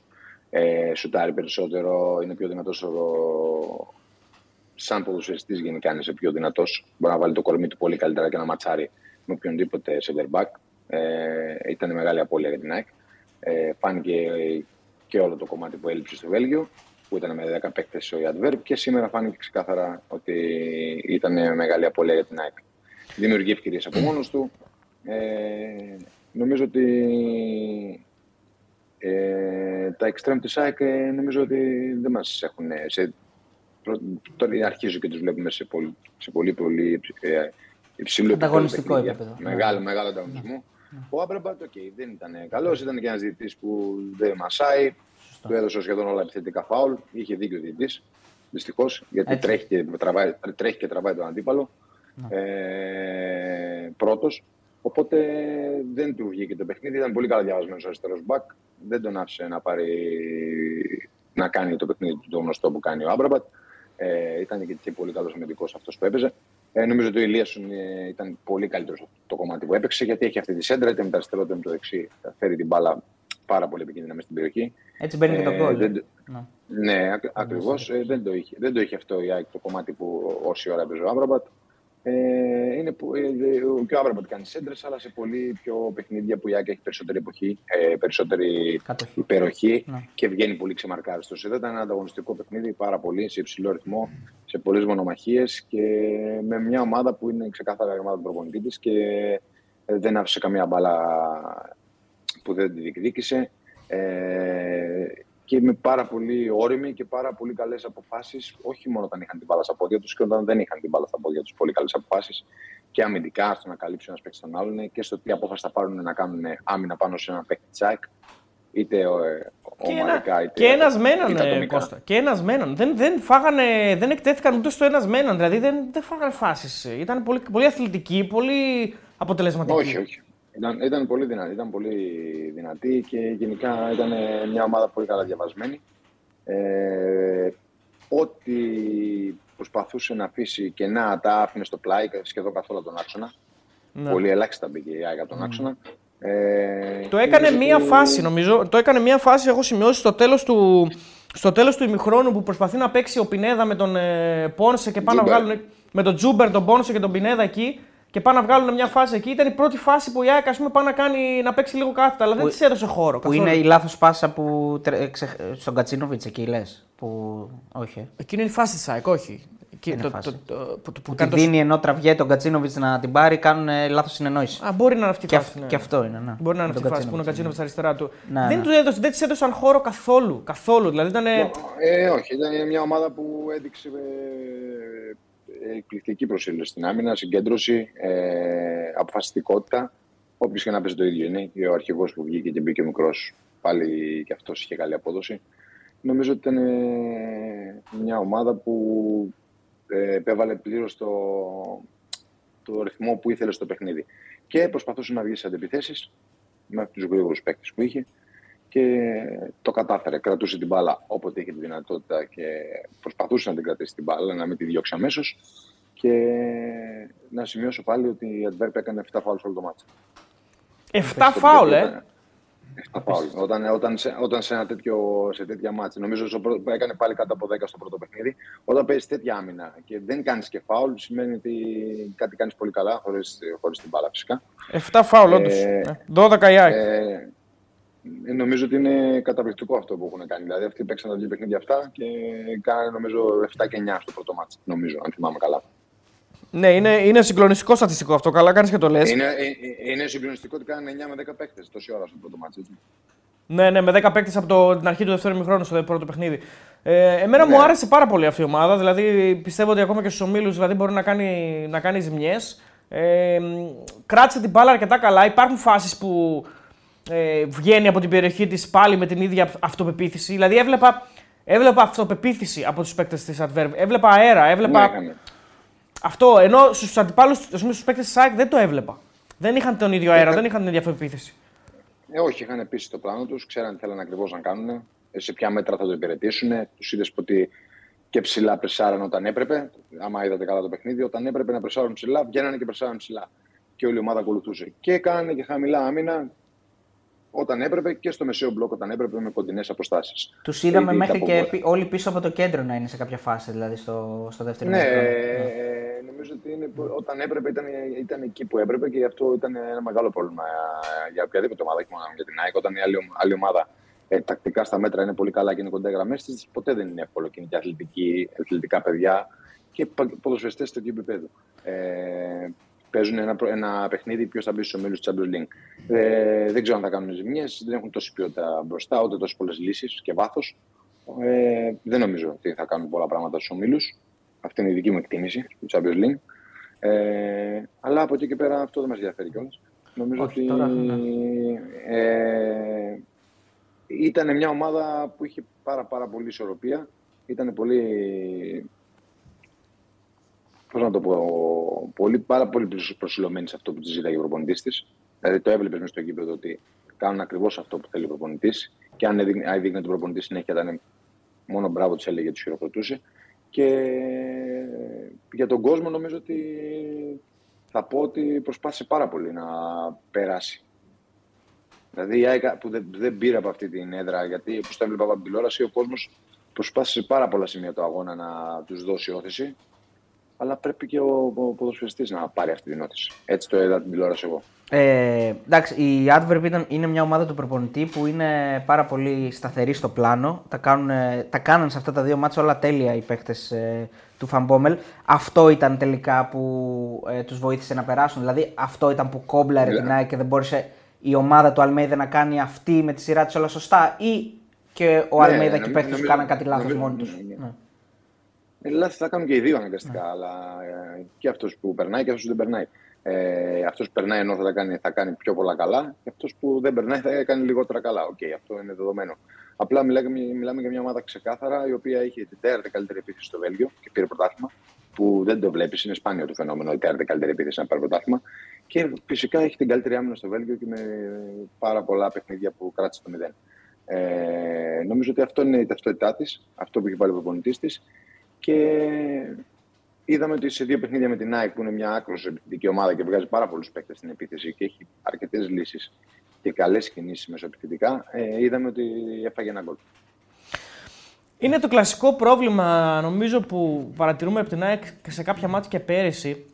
ε, σουτάρει περισσότερο, είναι πιο δυνατός. Ο... Σαν ποδοσφαιριστής γενικά είναι πιο δυνατός. Μπορεί να βάλει το κορμί του πολύ καλύτερα και να ματσάρει με οποιονδήποτε center back. Ε, ήταν μεγάλη απώλεια για την ΑΕΚ. Ε, φάνηκε και όλο το κομμάτι που έλειψε στο Βέλγιο, που ήταν με δέκα παίκτες ο Άντβερπ, και σήμερα φάνηκε ξεκάθαρα ότι ήταν μεγάλη απώλεια για την ΑΕΚ. Δημιουργεί ευκαιρίες από μόνος του. Ε, νομίζω ότι ε, τα extreme της ΑΕΚ ε, νομίζω ότι δεν μας έχουν. Σε, τώρα αρχίζω και τους βλέπουμε σε πολύ, σε πολύ, πολύ ε, υψηλό ανταγωνιστικό επίπεδο. Μεγάλο, μεγάλο ανταγωνισμό. Yeah. Ο Άμπραμπατ okay, δεν ήταν καλός, ήταν και ένας διαιτητής που δεν μασάει. Του έδωσε σχεδόν όλα επιθετικά φάουλ. Είχε δίκιο ο διαιτητής, δυστυχώς, γιατί τρέχει και, τραβάει, τρέχει και τραβάει τον αντίπαλο. Ναι. Ε, πρώτος. Οπότε δεν του βγήκε το παιχνίδι. Ήταν πολύ καλά διαβασμένος ο αριστερός μπακ. Δεν τον άφησε να, πάρει, να κάνει το παιχνίδι του, το γνωστό που κάνει ο Άμπραμπατ. Ε, ήταν και πολύ καλός αμυντικός αυτός που έπαιζε. Ε, νομίζω ότι ο Ηλίασον ε, ήταν πολύ καλύτερος από το κομμάτι που έπαιξε, γιατί έχει αυτή τη σέντρα, είτε με το αριστερό είτε με το δεξί. Θα φέρει την μπάλα πάρα πολύ επικίνδυνα μέσα στην περιοχή. Έτσι μπαίνει ε, και το γκολ. Δεν... Ναι, ναι ακ, ακριβώς. Ε, δεν, το είχε, δεν το είχε αυτό η ΑΕΚ το κομμάτι που όση ώρα έπαιζε ο Άμπραμπατ. Ε, είναι που, ε, και ο Άμπραμπατ κάνει σέντρες, αλλά σε πολύ πιο παιχνίδια που η ΑΕΚ έχει περισσότερη, εποχή, ε, περισσότερη υπεροχή, ναι, και βγαίνει πολύ ξεμαρκάριστος. Ήταν ένα ανταγωνιστικό παιχνίδι πάρα πολύ, σε υψηλό ρυθμό, σε πολλές μονομαχίες και με μια ομάδα που είναι ξεκάθαρα η ομάδα του προπονητή της και δεν άφησε καμία μπάλα που δεν τη διεκδίκησε. Ε, και με πάρα πολύ όριμοι και πάρα πολύ καλές αποφάσεις, όχι μόνο όταν είχαν την μπάλα στα πόδια τους και όταν δεν είχαν την μπάλα στα πόδια τους. Πολύ καλές αποφάσεις και αμυντικά, στο να καλύψουν ένας παίκτης τον άλλον και στο τι απόφαση θα πάρουν να κάνουν άμυνα πάνω σε ένα παίκτη τσάκ, είτε ομαδικά είτε. Και ένας μέναν, Κώστα. Και ένας μέναν. Δεν, δεν, φάγανε, δεν εκτέθηκαν ούτε στο ένας μέναν, δηλαδή δεν, δεν φάγανε φάσεις. Ήταν πολύ, πολύ αθλητικοί, πολύ αποτελεσματικοί. Όχι, όχι. Ήταν, ήταν, πολύ δυνατή, ήταν πολύ δυνατή και γενικά ήταν μια ομάδα πολύ καλά διαβασμένη. Ε, ό,τι προσπαθούσε να αφήσει κενά τα άφηνε στο πλάι, σχεδόν καθόλου τον άξονα. Ναι. Πολύ ελάχιστα μπήκε η ΑΕΚ από τον άξονα. Mm. Ε, το έκανε και... μία φάση, νομίζω. Το έκανε μία φάση, έχω σημειώσει, στο τέλος του, στο τέλος του ημιχρόνου που προσπαθεί να παίξει ο Πινέδα με τον ε, Πόνσε και πάνω βγάλουν, με τον Τζούμπερ, τον Πόνσε και τον Πινέδα εκεί. Και πάνε να βγάλουν μια φάση εκεί. Ήταν η πρώτη φάση που η ΑΕΚ πάνε να, κάνει, να παίξει λίγο κάθετα, αλλά δεν της έδωσε χώρο. Που καθώς. Είναι η λάθος πάσα που τρε... ξε... στον Κατσίνοβιτς εκεί λες. Που... Όχι. Εκείνη είναι η φάση της ΑΕΚ, όχι. Εκείνη το, φάση. Το, το, το, που, που, που τη δίνει το... ενώ τραβιέται τον Κατσίνοβιτς να την πάρει, κάνουν λάθος συνεννόηση. Α, μπορεί να είναι αυτή η φάση. Και, ναι. Και αυτό είναι. Ναι. Μπορεί να είναι αυτή η φάση που είναι ο Κατσίνοβιτς αριστερά του. Ναι, δεν, ναι. Του έδωσε, δεν της έδωσαν χώρο καθόλου. Καθόλου. Δηλαδή ήταν... ε, ε, όχι, ήταν μια ομάδα που έδειξε. Ε... εκπληκτική προσήλωση στην άμυνα, συγκέντρωση, ε, αποφασιστικότητα. Όποιος και να παίζει το ίδιο είναι. Ο αρχηγός που βγήκε και μπήκε μικρός, πάλι και αυτός είχε καλή απόδοση. Νομίζω ότι ήταν ε, μια ομάδα που ε, επέβαλε πλήρως το, το ρυθμό που ήθελε στο παιχνίδι. Και προσπαθούσε να βγει σε αντεπιθέσεις με αυτούς τους γρήγορους παίκτες που είχε. Και το κατάφερε. Κρατούσε την μπάλα όποτε είχε τη δυνατότητα και προσπαθούσε να την κρατήσει την μπάλα, να μην τη διώξει αμέσως. Και να σημειώσω πάλι ότι η Αντβέρπ έκανε εφτά φάουλ όλο το μάτσο. εφτά φάουλ, ε! εφτά φάουλ. Όταν, όταν, σε, όταν σε, ένα τέτοιο, σε τέτοια μάτσα, νομίζω ότι έκανε πάλι κάτω από δέκα στο πρώτο παιχνίδι. Όταν παίζει τέτοια άμυνα και δεν κάνει και φάουλ, σημαίνει ότι κάτι κάνει πολύ καλά, χωρίς την μπάλα φυσικά. εφτά φάουλ, όντως. Ε, δώδεκα η ΑΕΚ. Ε, Νομίζω ότι είναι καταπληκτικό αυτό που έχουν κάνει. Δηλαδή, αυτοί παίξαν τα δύο παιχνίδια αυτά και κάνανε νομίζω εφτά και εννιά στο πρώτο μάτσο. Νομίζω, αν θυμάμαι καλά. Ναι, είναι, είναι συγκλονιστικό στατιστικό αυτό. Καλά κάνεις και το λες. Είναι, ε, είναι συγκλονιστικό ότι κάνανε εννιά με δέκα παίκτες τόση ώρα στο πρώτο μάτσο. Ναι, ναι, με δέκα παίκτες από το, την αρχή του δεύτερου ημιχρόνου στο πρώτο παιχνίδι. Ε, εμένα ναι. Μου άρεσε πάρα πολύ αυτή η ομάδα. Δηλαδή, πιστεύω ότι ακόμα και στους ομίλους δηλαδή, μπορεί να κάνει, να κάνει ζημιές. Ε, κράτησε την μπάλα αρκετά καλά. Υπάρχουν φάσεις που. Ε, βγαίνει από την περιοχή της πάλι με την ίδια αυτοπεποίθηση. Δηλαδή έβλεπα, έβλεπα αυτοπεποίθηση από τους παίκτες της Αντβέρπ. Έβλεπα αέρα, έβλεπα. Ναι, αυτό. Ενώ στους αντιπάλους, στους παίκτες της ΑΕΚ δεν το έβλεπα. Δεν είχαν τον ίδιο αέρα, ε, δεν είχαν την ίδια αυτοπεποίθηση. Ε, όχι, είχαν πείσει το πλάνο τους, ξέραν τι θέλαν ακριβώς να κάνουν, σε ποια μέτρα θα το υπηρετήσουν. Τους είδες ότι και ψηλά πρεσάραν όταν έπρεπε. Άμα είδατε καλά το παιχνίδι, όταν έπρεπε να πρεσάρουν ψηλά, βγαίνανε και πρεσάρουν ψηλά. και όλη η ομάδα ακολουθούσε. Και έκανε και χαμηλά άμυνα όταν έπρεπε και στο μεσαίο μπλοκ όταν έπρεπε με κοντινές αποστάσεις. Τους είδαμε Ήδη, μέχρι και πι, όλοι πίσω από το κέντρο να είναι σε κάποια φάση, δηλαδή στο, στο δεύτερο ναι, μεσαίο. Ναι, νομίζω ότι είναι, όταν έπρεπε ήταν, ήταν εκεί που έπρεπε και γι' αυτό ήταν ένα μεγάλο πρόβλημα για οποιαδήποτε ομάδα, όχι μόνο για την ΑΕΚ. Όταν η άλλη, άλλη ομάδα ε, τακτικά στα μέτρα είναι πολύ καλά και είναι κοντά γραμμές της, ποτέ δεν είναι εύκολο και είναι και αθλητική, αθλητικά παιδιά και ποδοσφαιριστές στο ίδιο επίπεδο. Ε, Παίζουν ένα, ένα παιχνίδι ποιο θα μπει στου ομίλου τη Champions League. Ε, δεν ξέρω αν θα κάνουν ζημιές, δεν έχουν τόση ποιότητα μπροστά, ούτε τόσε πολλές λύσεις και βάθος. Ε, δεν νομίζω ότι θα κάνουν πολλά πράγματα στου ομίλου. Αυτή είναι η δική μου εκτίμηση του Champions League. Ε, αλλά από εκεί και πέρα αυτό δεν μας ενδιαφέρει κιόλας. Νομίζω Όχι, ότι τώρα, ναι. ε, ήταν μια ομάδα που είχε πάρα, πάρα πολύ ισορροπία. Ήταν πολύ. Πώς να το πω, πολύ, πάρα πολύ προσιλωμένη σε αυτό που τη ζήταγε ο προπονητής της. Δηλαδή το έβλεπες μέσα στο γήπεδο ότι κάνουν ακριβώς αυτό που θέλει ο προπονητής. Και αν έδειχνε τον προπονητή συνέχεια, ήταν μόνο μπράβο της έλεγε και τους χειροκροτούσε. Και για τον κόσμο, νομίζω ότι θα πω ότι προσπάθησε πάρα πολύ να περάσει. Δηλαδή η ΑΕΚ που δεν, δεν πήρε από αυτή την έδρα, γιατί όπως το έβλεπα από την τηλεόραση, ο κόσμος προσπάθησε πάρα πολλά σημεία του αγώνα να τους δώσει όθηση. Αλλά πρέπει και ο, ο ποδοσφαιριστής να πάρει αυτή την όθηση. Έτσι το είδα την τηλεόραση εγώ. Ε, εντάξει, η Άντβερπ είναι μια ομάδα του προπονητή που είναι πάρα πολύ σταθερή στο πλάνο. Τα, κάνουν, τα κάναν σε αυτά τα δύο μάτσα όλα τέλεια οι παίκτες ε, του Φανμπόμελ. Αυτό ήταν τελικά που ε, τους βοήθησε να περάσουν. Δηλαδή αυτό ήταν που κόμπλαρε την ΑΕΚ και δεν μπόρεσε η ομάδα του Αλμέιδα να κάνει αυτή με τη σειρά της όλα σωστά. Ή και ο ναι, Αλμέιδα και οι παίκτες του κάναν κάτι λάθος μόνοι τους. Λάθη θα κάνουν και οι δύο αναγκαστικά, yeah. αλλά ε, και αυτός που περνάει και αυτός που δεν περνάει. Ε, αυτός που περνάει ενώ θα, τα κάνει, θα κάνει πιο πολλά καλά, και αυτός που δεν περνάει θα κάνει λιγότερα καλά. Οκ, okay, αυτό είναι δεδομένο. Απλά μιλάμε, μιλάμε για μια ομάδα ξεκάθαρα η οποία είχε την τέταρτη καλύτερη επίθεση στο Βέλγιο και πήρε πρωτάθλημα, που δεν το βλέπεις, είναι σπάνιο το φαινόμενο η τέταρτη καλύτερη επίθεση να πάρει πρωτάθλημα. Και φυσικά έχει την καλύτερη άμυνα στο Βέλγιο και με πάρα πολλά παιχνίδια που κράτησε το μηδέν. Ε, νομίζω ότι αυτό είναι η ταυτότητά της, αυτό που έχει βάλει ο προπονητής της. Και είδαμε ότι σε δύο παιχνίδια με την ΑΕΚ, που είναι μια άκρως επιθετική ομάδα και βγάζει πάρα πολλούς παίκτες στην επίθεση και έχει αρκετές λύσεις και καλές κινήσεις μεσοεπιθετικά, ε, είδαμε ότι έφαγε ένα γκολ. Είναι το κλασικό πρόβλημα, νομίζω, που παρατηρούμε από την ΑΕΚ σε κάποια μάτια και πέρυσι,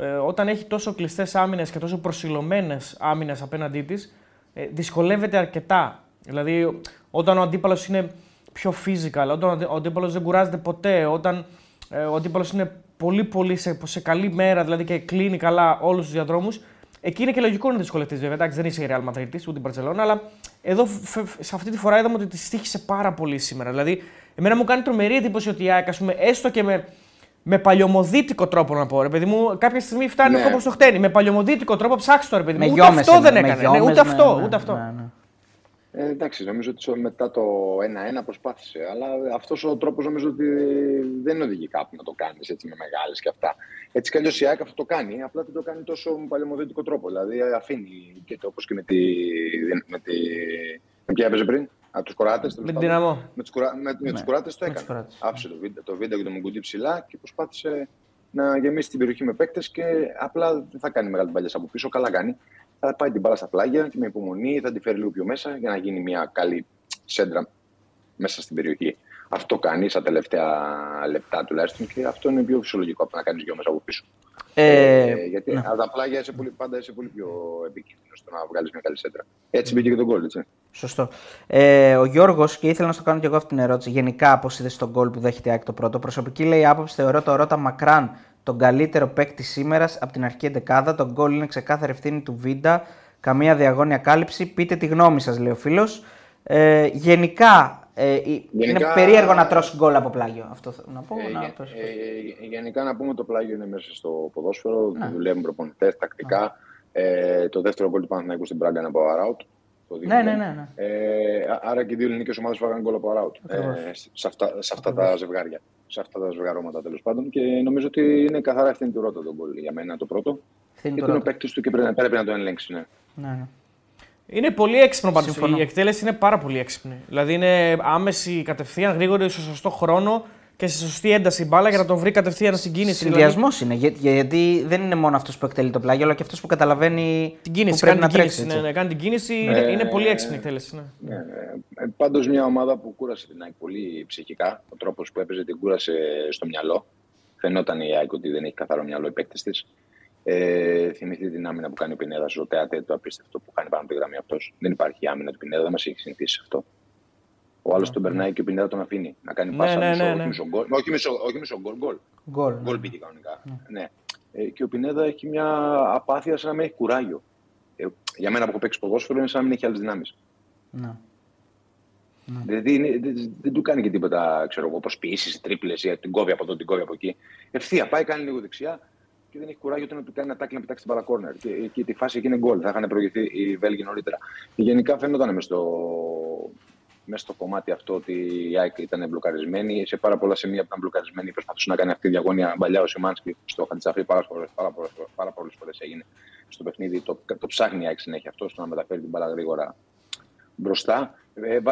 ε, όταν έχει τόσο κλειστές άμυνες και τόσο προσιλωμένες άμυνες απέναντί της, ε, δυσκολεύεται αρκετά. Δηλαδή, όταν ο αντίπαλος είναι πιο physical, όταν ο αντίπαλος δεν κουράζεται ποτέ, όταν ε, ο αντίπαλος είναι πολύ πολύ σε, σε καλή μέρα δηλαδή και κλείνει καλά όλους τους διαδρόμους, εκεί είναι και λογικό να δυσκολευτείς βέβαια. Εντάξει, δεν είσαι η Real Madrid της, ούτε η Barcelona, αλλά εδώ φε, φε, σε αυτή τη φορά είδαμε ότι τη στήχησε πάρα πολύ σήμερα. Δηλαδή, εμένα μου κάνει τρομερή εντύπωση ότι η ΑΕΚ, ας πούμε, έστω και με, με παλιωμοδίτικο τρόπο να πω, ρε παιδί μου, κάποια στιγμή φτάνει ναι. ο κόμπος στο χτένι. Με παλιωμοδίτικο τρόπο ψάξει το ρε παιδί μου. Ούτε αυτό με, δεν έκανε. Γιόμες, ναι, ούτε αυτό. Ναι, ναι, ούτε αυτό. Ναι, ναι. Ε, εντάξει, νομίζω ότι μετά το ένα ένα προσπάθησε, αλλά αυτός ο τρόπος νομίζω ότι δεν οδηγεί κάπου να το κάνεις έτσι με μεγάλες και αυτά. Έτσι κι αλλιώς η ΑΕΚ αυτό το κάνει, απλά δεν το κάνει τόσο με παλαιομοδίτικο τρόπο. Δηλαδή αφήνει και το όπως και με τη. Με, τη, με ποια έπαιζε πριν, α, τους κοράτες. Με την δυναμό. Με τους κουρα, ναι. κοράτες το έκανε. Κοράτες. Άφησε το βίντεο, το βίντεο και το μουγκουτί ψηλά και προσπάθησε να γεμίσει την περιοχή με παίκτες και απλά δεν θα κάνει μεγάλη παλιά από πίσω, καλά κάνει. Θα πάει την μπάλα στα πλάγια και με υπομονή θα την φέρει λίγο πιο μέσα για να γίνει μια καλή σέντρα μέσα στην περιοχή. Αυτό κάνει στα τελευταία λεπτά τουλάχιστον και αυτό είναι πιο φυσιολογικό από να κάνει δυο μέσα από πίσω. Ε, ε, γιατί ναι. από τα πλάγια είσαι πολύ, πάντα είσαι πολύ πιο επικίνδυνο στο να βγάλει μια καλή σέντρα. Έτσι μπήκε και τον γκολ, έτσι. Σωστό. Ε, ο Γιώργος, και ήθελα να σου κάνω και εγώ αυτή την ερώτηση. Γενικά, πώς είδες τον γκολ που δέχεται ΑΕΚ το πρώτο. Προσωπική λέει άποψη, θεωρώ το Ρότα μακράν τον καλύτερο παίκτη σήμερα από την αρχική εντεκάδα. Το γκολ είναι ξεκάθαρη ευθύνη του Βίντα. Καμία διαγώνια κάλυψη. Πείτε τη γνώμη σας, λέει ο φίλος. Ε, γενικά, ε, γενικά, είναι περίεργο να τρώσει γκολ από πλάγιο. Αυτό θέλω να πω. Ε, να, το... ε, γενικά, να πούμε το πλάγιο είναι μέσα στο ποδόσφαιρο. Ναι. Δουλεύουν προπονητές τακτικά. Ναι. Ε, το δεύτερο γκολ του Παναθηναϊκού στην Μπράγκα είναι από αράουτ. Ναι, ναι, ναι, ναι. Ε, άρα και οι δύο ελληνικές ομάδες φάγανε γκολ από αράουτ. Ε, σε αυτά, σε αυτά τα ζευγάρια. Σε αυτά τα ζευγαρώματα τέλος πάντων και νομίζω ότι είναι καθαρά ευθύνη του Ρότα τον γκολ. Για μένα το πρώτο. Ευθύνη και τον παίκτη του και πρέπει, πρέπει να τον ελέγξει. Ναι. Ναι, ναι. Είναι πολύ έξυπνο πάντως. Η εκτέλεση είναι πάρα πολύ έξυπνη. Δηλαδή είναι άμεση, κατευθείαν, γρήγορη, στο σωστό χρόνο και σε σωστή ένταση μπάλα για να τον βρει κατευθείαν στην κίνηση. Συνδυασμός δηλαδή. Είναι, για, γιατί δεν είναι μόνο αυτός που εκτελεί το πλάγιο, αλλά και αυτός που καταλαβαίνει την κίνηση, που πρέπει να τρέξει. Ναι, ναι, κάνει την κίνηση, ε, είναι, είναι πολύ έξυπνη η εκτέλεση. Ναι. Ναι, ναι. Πάντως μια ομάδα που κούρασε την ΑΕΚ πολύ ψυχικά. Ο τρόπος που έπαιζε την κούρασε στο μυαλό. Φαινόταν η ΑΕΚ ότι δεν έχει καθαρό μυαλό οι παίκτες της. Ε, θυμηθεί την άμυνα που κάνει ο Πινέδα στο ΤΕΑΤΕ, το απίστευτο που κάνει πάνω από τη γραμμή αυτός. Δεν υπάρχει άμυνα του Πινέδα, δεν μας έχει συνηθίσει αυτό. Ο άλλος τον περνάει και ο Πινέδα τον αφήνει να κάνει πάσα μισό γκολ. Όχι μισό γκολ, γκολ. Γκολ πήγε κανονικά. Ναι. Ε, και ο Πινέδα έχει μια απάθεια σαν να μην έχει κουράγιο. Ε, για μένα που έχω παίξει ποδόσφαιρο είναι σαν να μην έχει άλλες δυνάμεις. Ναι. Ναι. Δηλαδή είναι, δεν, δεν του κάνει και τίποτα, ξέρω εγώ, προσποιήσεις, τρίπλες ή την κόβει από εδώ, την κόβει από εκεί. Ευθεία πάει, κάνει λίγο δεξιά και δεν έχει κουράγιο να του κάνει ένα τάκι να πετάξει την παρακόρνερ. Και, και τη φάση εκεί είναι γκολ. Θα είχαν προηγηθεί οι Βέλγοι νωρίτερα. Γενικά φαίνονταν μες στο, μες στο κομμάτι αυτό ότι η ΑΕΚ ήταν μπλοκαρισμένη. Σε πάρα πολλά σημεία που ήταν μπλοκαρισμένη, προσπαθούσε να κάνει αυτή τη διαγώνια παλιά ο Σιμάνσκι στο Χατζαφή. Πάρα, πάρα, πάρα πολλές φορές έγινε στο παιχνίδι. Το, το ψάχνει η ΑΕΚ συνέχεια αυτό, στο να μεταφέρει την μπάλα γρήγορα μπροστά.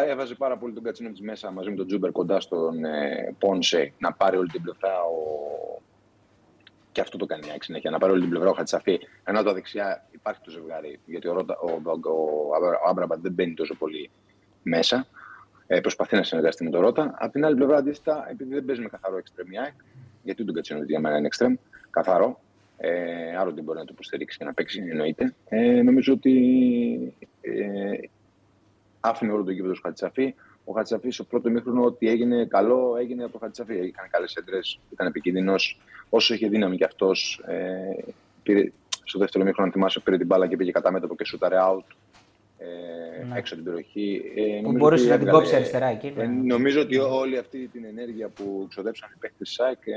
Έβαζε πάρα πολύ τον Γκατσίνο μέσα μαζί με τον Τζούμπερ κοντά στον ε, Πόνσε να πάρει όλη την πλευρά. Ο... Και αυτό το κάνει η ΑΕΚ συνέχεια. Να πάρει όλη την πλευρά ο Χατζαφή. Ενώ τα δεξιά υπάρχει το ζευγάρι, γιατί ο, Ρώτα, ο, ο, ο Άμπραμπατ δεν μπαίνει τόσο πολύ μέσα. Ε, προσπαθεί να συνεργαστεί με τον Ρώτα. Απ' την άλλη πλευρά, αντίθετα, επειδή δεν παίζει με καθαρό εξτρέμ η ΑΕΚ, γιατί τον Κατσίνοβιτς για μένα είναι εξτρέμ, καθαρό. Ε, άρα δεν μπορεί να το υποστηρίξει και να παίξει, εννοείται. Ε, νομίζω ότι. Ε, Άφηνε όλο το γήπεδο του Χατζαφή. Ο Χατζαφή στο πρώτο μήχρονο, ότι έγινε καλό, έγινε από το Χατζαφή. Έκανε καλές έντρες, ήταν επικίνδυνος. Όσο είχε δύναμη κι αυτός, ε, πήρε, στο δεύτερο μήχρονο, αν θυμάσαι, πήρε την μπάλα και πήγε κατά μέτωπο και σούταρε out ε, ναι. έξω από την περιοχή. Ε, που μπορούσε να την κόψει αριστερά εκεί. Ε, νομίζω ότι όλη αυτή την ενέργεια που ξοδέψαν οι παίκτες της ΑΕΚ ε,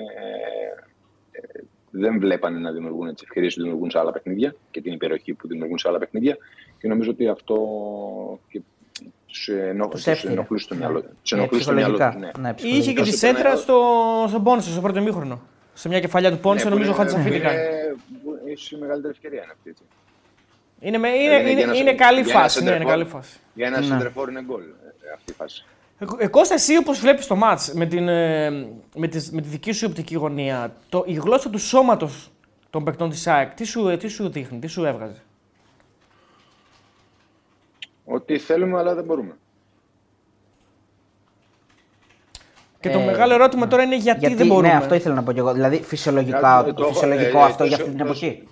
ε, δεν βλέπανε να δημιουργούν τις ευκαιρίες που δημιουργούν σε άλλα παιχνίδια και την υπεροχή που δημιουργούν σε άλλα παιχνίδια. Και νομίζω ότι αυτό. Και τους ενοχλούσε στο μυαλό του. Ναι. Είχε και τη σέντρα στον Πόνσε, στο πρώτο μήχρονο. Σε μια κεφαλιά του Πόνσε, νομίζω ο Χατζαφή την κάνει. Ίσως η μεγαλύτερη ευκαιρία είναι αυτή. Είναι καλή φάση. Για ένα σεντρεφόρ είναι γκολ αυτή η φάση. Κώστα, εσύ όπως βλέπεις το μάτς, με τη δική σου οπτική γωνία, η γλώσσα του σώματος των παικτών της ΑΕΚ, τι σου δείχνει, τι σου έβγαζε? Ότι θέλουμε, αλλά δεν μπορούμε. Και το ε, μεγάλο ερώτημα ναι. τώρα είναι γιατί, γιατί δεν μπορούμε. Ναι, αυτό ήθελα να πω κι εγώ. Δηλαδή, φυσιολογικά, το, το, το φυσιολογικό ε, αυτό ε, για αυτή την εποχή.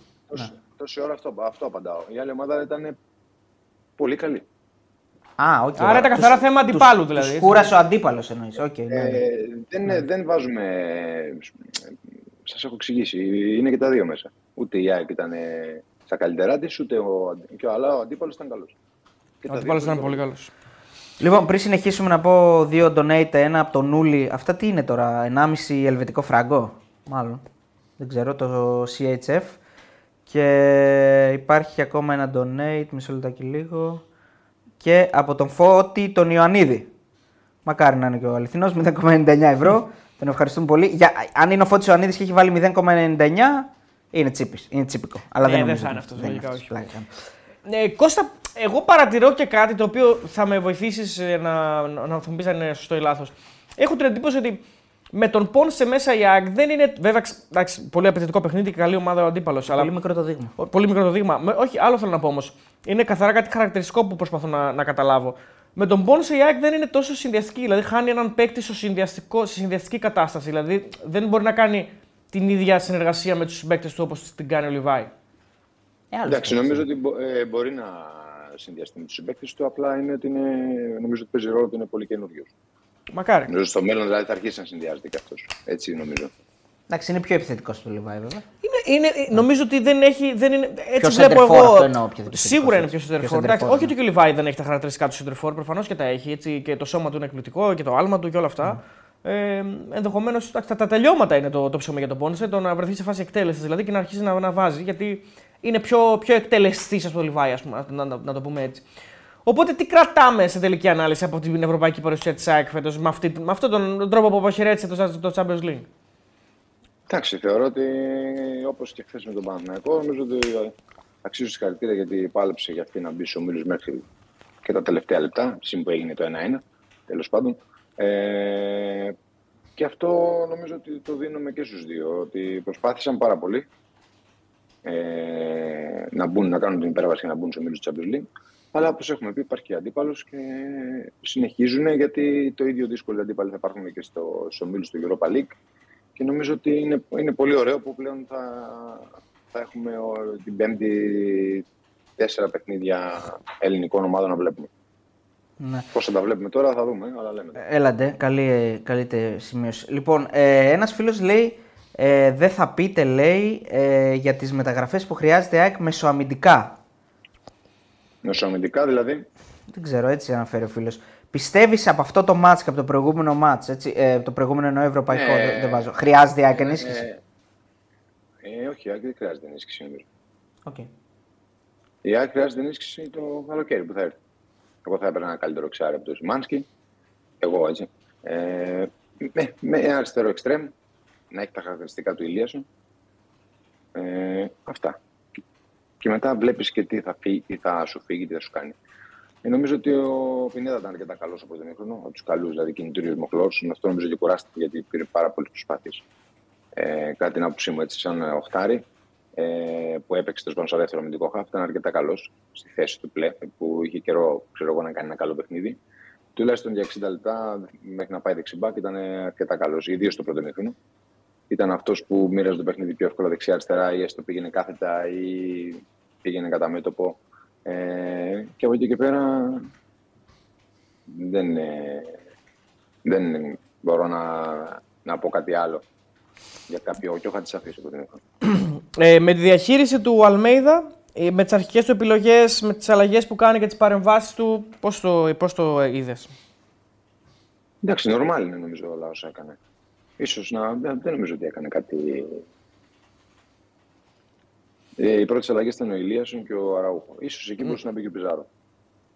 Τόση ναι. ώρα αυτό, αυτό απαντάω. Η άλλη ομάδα ήταν πολύ καλή. Α, okay, άρα ήταν καθαρά θέμα αντιπάλου, τους, δηλαδή. Τους κούρασε ο αντίπαλος, εννοείς. Okay, ναι. ε, δεν, ναι. δεν βάζουμε... Σας έχω εξηγήσει. Είναι και τα δύο μέσα. Ούτε η ΑΕΚ ήταν στα καλύτερά της, ούτε ο, και ο, αλλά ο αντίπαλος ήταν καλός. Ότι πάλι ήταν πολύ καλός. Λοιπόν, πριν συνεχίσουμε να πω δύο donate, ένα από τον Νούλη. Αυτά τι είναι τώρα, ενάμιση ελβετικό φράγκο, μάλλον. Δεν ξέρω, το σι έιτς εφ. Και υπάρχει ακόμα ένα donate, μισό λεπτάκι λίγο. Και από τον Φώτη τον Ιωαννίδη. Μακάρι να είναι και ο αληθινός, μηδέν κόμμα ενενήντα εννιά ευρώ. Τον ευχαριστούμε πολύ. Για, αν είναι ο Φώτης Ιωαννίδης και έχει βάλει μηδέν κόμμα ενενήντα εννιά, είναι, τσίπης, είναι τσίπικο. Αλλά ναι, δεν, δεν θα είναι αυτός, δεν Ε, Κώστα, εγώ παρατηρώ και κάτι το οποίο θα με βοηθήσεις να, να μου πεις αν είναι σωστό ή λάθος. Έχω την εντύπωση ότι με τον Πόνσε μέσα η ΑΕΚ δεν είναι. Βέβαια, εντάξει, πολύ απαιτητικό παιχνίδι και καλή ομάδα ο αντίπαλος. Πολύ αλλά... μικρό το δείγμα. Πολύ μικρό το δείγμα. Με, όχι, άλλο θέλω να πω όμως. Είναι καθαρά κάτι χαρακτηριστικό που προσπαθώ να, να καταλάβω. Με τον Πόνσε η ΑΕΚ δεν είναι τόσο συνδυαστική. Δηλαδή, χάνει έναν παίκτη στο συνδυαστικό, στη συνδυαστική κατάσταση. Δηλαδή, δεν μπορεί να κάνει την ίδια συνεργασία με τους συμπαίκτες του όπως την κάνει ο Λιβάη. Εντάξει, νομίζω ότι μπο, ε, μπορεί να συνδυαστεί με τους συμπαίκτες του, απλά είναι ότι είναι, νομίζω ότι παίζει ρόλο ότι είναι πολύ καινούριος. Μακάρι. Νομίζω στο μέλλον δηλαδή θα αρχίσει να συνδυάζεται και αυτός. Έτσι νομίζω. Εντάξει, είναι πιο επιθετικός του Λιβάη, βέβαια. Είναι, είναι, νομίζω ότι δεν έχει. Δεν είναι, έτσι βλέπω εγώ. Εννοώ, σίγουρα είναι πιο σεντερφόρ. Εντάξει, όχι ότι ο Λιβάη δεν έχει τα χαρακτηριστικά του σεντερφόρ, προφανώς και τα έχει. Έτσι, και το σώμα του είναι εκπληκτικό και το άλμα του και όλα αυτά. Mm. Ε, ενδεχομένως τα, τα τελειώματα είναι το, το ψωμί για τον Πόνσε, το να βρεθεί σε φάση εκτέλεσης δηλαδή και να αρχίσει να, να βάζει, γιατί είναι πιο, πιο εκτελεστής από το Λιβάη, ας πούμε, να, να, να το πούμε έτσι. Οπότε τι κρατάμε σε τελική ανάλυση από την ευρωπαϊκή παρουσία της ΑΕΚ φέτος με, αυτή, με αυτόν τον τρόπο που αποχαιρέτησε το, το Champions League? Εντάξει, θεωρώ ότι όπως και χθες με τον Παναθηναϊκό, νομίζω ότι αξίζει συγχαρητήρια γιατί πάλεψε για αυτή να μπει ο Μίλος μέχρι και τα τελευταία λεπτά, συν που έγινε το ένα ένα, τέλος πάντων. Ε, Και αυτό νομίζω ότι το δίνουμε και στους δύο. Ότι προσπάθησαν πάρα πολύ ε, να, μπουν, να κάνουν την υπέρβαση και να μπουν σε μίλους της Champions League. Αλλά όπως έχουμε πει, υπάρχει και αντίπαλος και συνεχίζουν, γιατί το ίδιο δύσκολο αντίπαλοι θα υπάρχουν και στο, στο μίλους του Europa League. Και νομίζω ότι είναι, είναι πολύ ωραίο που πλέον θα, θα έχουμε την Πέμπτη τέσσερα παιχνίδια ελληνικών ομάδων να βλέπουμε. Ναι. Πώς θα τα βλέπουμε τώρα θα δούμε, αλλά λέμε. Έλατε, καλή, καλή σημείωση. Λοιπόν, ε, ένας φίλος λέει, ε, δεν θα πείτε, λέει, ε, για τις μεταγραφές που χρειάζεται ΑΕΚ μεσοαμυντικά. Μεσοαμυντικά δηλαδή. Δεν ξέρω, έτσι αναφέρει ο φίλος. Πιστεύεις από αυτό το μάτς και από το προηγούμενο μάτς, έτσι, ε, το προηγούμενο εννοώ ευρωπαϊκό, ε, δεν δε βάζω, χρειάζεται η ΑΕΚ ενίσχυση. Ε, ε, ε, όχι, η ΑΕΚ δεν χρειάζεται ενίσχυση νομίζω. Okay. Η ΑΕΚ χρειάζεται ενίσχυση το καλοκαίρι που θα έρθει. Εγώ θα έπαιρνα ένα καλύτερο εξάρι από τον Σιμάνσκι. Εγώ έτσι. Ε, με, με ένα αριστερό εξτρέμ, να έχει τα χαρακτηριστικά του Ηλίασον. Ε, αυτά. Και μετά βλέπεις και τι θα, φύγει, τι θα σου φύγει, τι θα σου κάνει. Ε, νομίζω ότι ο Πινέδα ήταν αρκετά καλός από τον ημίχρονο, από τους καλούς, δηλαδή κινητήριος μοχλός. Με αυτό νομίζω ότι κουράστηκε γιατί πήρε πάρα πολλές προσπάθειες. Ε, κάτι την άποψή μου έτσι, σαν οχτάρι. Που έπαιξε το σπάνιο δεύτερο αμυντικό Χάφ, ήταν αρκετά καλός στη θέση του πλέ, που είχε καιρό ξέρω εγώ, να κάνει ένα καλό παιχνίδι. Τουλάχιστον για εξήντα λεπτά μέχρι να πάει δεξιμπάκ ήταν αρκετά καλός, ιδίως στο πρώτο ημίχρονο. Ήταν αυτός που μοίραζε το παιχνίδι πιο εύκολα δεξιά-αριστερά, ή έστω πήγαινε κάθετα ή πήγαινε κατά μέτωπο. Ε, και από εκεί και πέρα δεν, δεν μπορώ να, να πω κάτι άλλο για κάποιο. Και ο Χατζαφή από την Ε, με τη διαχείριση του Αλμέιδα, με τις αρχικές του επιλογές, με τις αλλαγές που κάνει και τις παρεμβάσεις του, πώς το, πώς το είδες? Εντάξει, νορμάλ είναι νομίζω όλα όσα έκανε. Ίσως να, δεν νομίζω ότι έκανε κάτι... Ε, οι πρώτες αλλαγές ήταν ο Ηλίασον και ο Αραούχο. Ίσως εκεί mm. μπορούσε να μπει και ο Πιζάρο.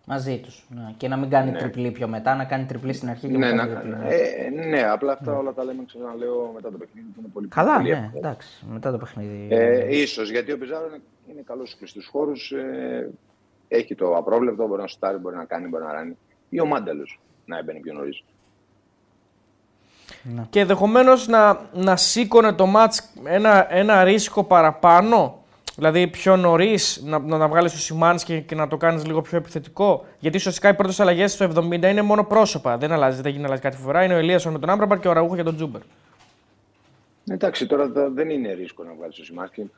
Μαζί τους. Ναι. Και να μην κάνει ναι. τριπλή πιο μετά, να κάνει τριπλή στην αρχή και ναι, μετά. Να... Ε, ναι, απλά αυτά ναι. όλα τα λέμε ξαναλέω μετά το παιχνίδι. Είναι πολύ καλά, πολύ ναι, εύκολο. Εντάξει, μετά το παιχνίδι. Ε, ίσως, γιατί ο Πιζάρο είναι, είναι καλός στους κλειστούς χώρους. Ε, έχει το απρόβλεπτο, μπορεί να σουτάρει, μπορεί να κάνει, μπορεί να ράνει. Ή ο Μάνταλος να έμπαινε πιο νωρίς. Ναι. Και ενδεχομένως να, να σήκωνε το μάτς ένα, ένα ρίσκο παραπάνω. Δηλαδή πιο νωρίς να, να, να βγάλεις το Σιμάνσκι και, και να το κάνεις λίγο πιο επιθετικό. Γιατί ουσιαστικά οι πρώτες αλλαγές στο εβδομήντα είναι μόνο πρόσωπα. Δεν αλλάζει, δεν γίνει αλλάζει κάθε φορά. Είναι ο Ηλίασον με τον Άμπραμπατ και ο Αραούχο για τον Τζούμπερ. Εντάξει, τώρα δεν είναι ρίσκο να βγάλεις το Σιμάνσκι.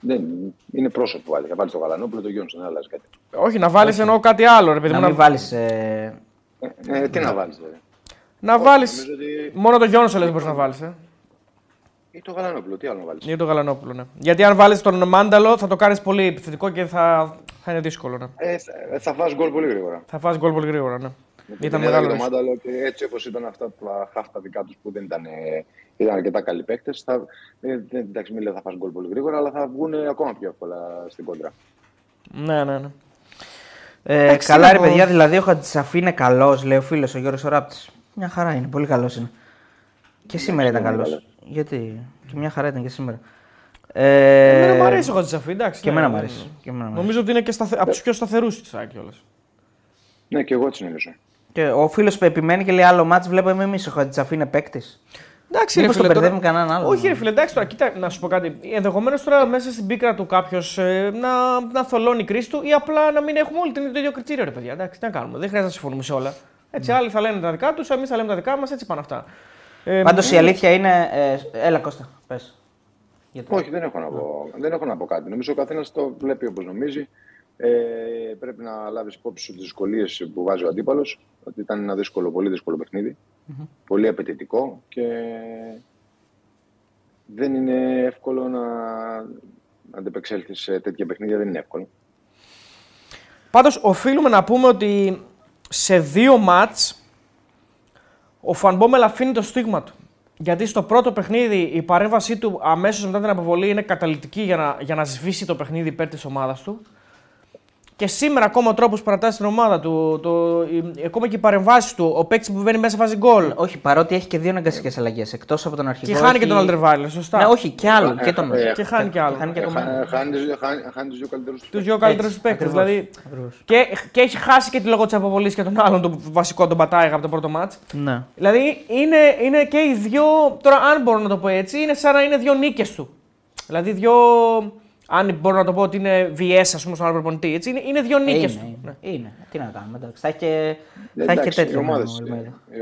Δεν, είναι πρόσωπο που βάλει. Θα βάλεις το Γαλανόπουλο, το Γιόνσον, δεν αλλάζει κάτι. Όχι, να βάλεις εννοώ κάτι άλλο. Ρε, παιδί, να μην να... βάλεις. Ε... Ε, ε, τι να βάλεις, δηλαδή. Να βάλεις. Ότι... Μόνο το Γιόνσον λες μπορείς να βάλεις. Ε. Ή το Γαλανόπουλο, τι άλλο να βάλεις. Ή το Γαλανόπουλο, ναι. Γιατί αν βάλεις τον Μάνταλο θα το κάνεις πολύ επιθετικό και θα, θα είναι δύσκολο. Ναι. Ε, θα φας γκολ πολύ γρήγορα. Θα φας γκολ πολύ γρήγορα, ναι. Γιατί ήταν μεγάλο το Μάνταλο και έτσι όπως ήταν αυτά τα χάφτα δικά τους που δεν ήταν, ήταν αρκετά καλοί παίκτες. Ε, εντάξει, μην λέω θα φας γκολ πολύ γρήγορα, αλλά θα βγουν ακόμα πιο εύκολα στην κόντρα. Ναι, ναι, ναι. Ε, ε, καλά, ρε παιδιά, δηλαδή ο Χατζαφή είναι καλός, λέει ο φίλος ο Γιώργος Ράπτης. Μια χαρά είναι, πολύ καλός είναι. Και σήμερα ήταν καλός. Γιατί και μια χαρά ήταν και σήμερα. Ε... Εμένα μου αρέσει ο Χατζαφή, εντάξει. Και εμένα μου αρέσει. Νομίζω ότι είναι και σταθε... yeah. από τους πιο σταθερούς της ΑΕΚ κιόλας. Ναι, και εγώ έτσι νομίζω. Και ο φίλος που επιμένει και λέει άλλο μάτς, βλέπουμε εμείς ο Χατζαφή είναι παίκτης. Εντάξει, μήπως τον μπερδεύει κανέναν άλλο. Όχι, ρε φίλε, εντάξει τώρα, κοίτα να σου πω κάτι. Ενδεχομένως τώρα μέσα στην πίκρα του κάποιο ε, να, να θολώνει η κρίση του ή απλά να μην έχουμε όλοι το ίδιο κριτήριο, ρε παιδιά. Εντάξει, τι να κάνουμε, δεν χρειάζεται να συμφωνούμε σε όλα. Έτσι, άλλοι θα λένε τα δικά τους, εμείς θα λέμε τα δικά μας, έτσι πάνε αυτά. Ε, Πάντως ε... η αλήθεια είναι. Ε, έλα, Κώστα, πες. Το... Όχι, δεν έχω, να πω, δεν έχω να πω κάτι. Νομίζω ο καθένας το βλέπει όπως νομίζει. Ε, πρέπει να λάβεις υπόψη σου τις δυσκολίες που βάζει ο αντίπαλος. Ότι ήταν ένα δύσκολο, πολύ δύσκολο παιχνίδι. Mm-hmm. Πολύ απαιτητικό και δεν είναι εύκολο να, να αντεπεξέλθεις σε τέτοια παιχνίδια. Δεν είναι εύκολο. Πάντως, οφείλουμε να πούμε ότι σε δύο μάτς. Ο Φανμπόμελ αφήνει το στίγμα του. Γιατί στο πρώτο παιχνίδι η παρέμβασή του αμέσως μετά την αποβολή είναι καταλυτική για να, για να σβήσει το παιχνίδι υπέρ της ομάδας του. Και σήμερα ακόμα ο τρόπος που παρατάσσει την ομάδα του, το, ακόμα και οι παρεμβάσεις του, ο παίκτης που μπαίνει μέσα βάζει γκολ. Όχι, παρότι έχει και δύο αναγκαστικές αλλαγές εκτός από τον αρχηγό. Και χάνει έχει... και τον Αλτερβάιλ, σωστά. Ναι, όχι, και άλλο. Και, τον... και χάνει και άλλο. Χάνει τους δύο καλύτερους τους δύο καλύτερους παίκτες. Δηλαδή. Και, και έχει χάσει και τη λόγω της αποβολής και τον άλλον, τον βασικό, τον Μπατάγα από το πρώτο μάτς. Ναι. Δηλαδή είναι, είναι και οι δύο. Τώρα, αν μπορώ να το πω έτσι, είναι σαν να είναι δύο νίκες του. Δηλαδή δύο. Αν μπορώ να το πω ότι είναι βι ες, ας πούμε, στον άλλο προπονητή, έτσι, είναι, είναι δύο νίκες ε, του. Είναι, ναι. είναι. Τι να κάνουμε, εντάξει, θα έχει και, και τέτοιο. Οι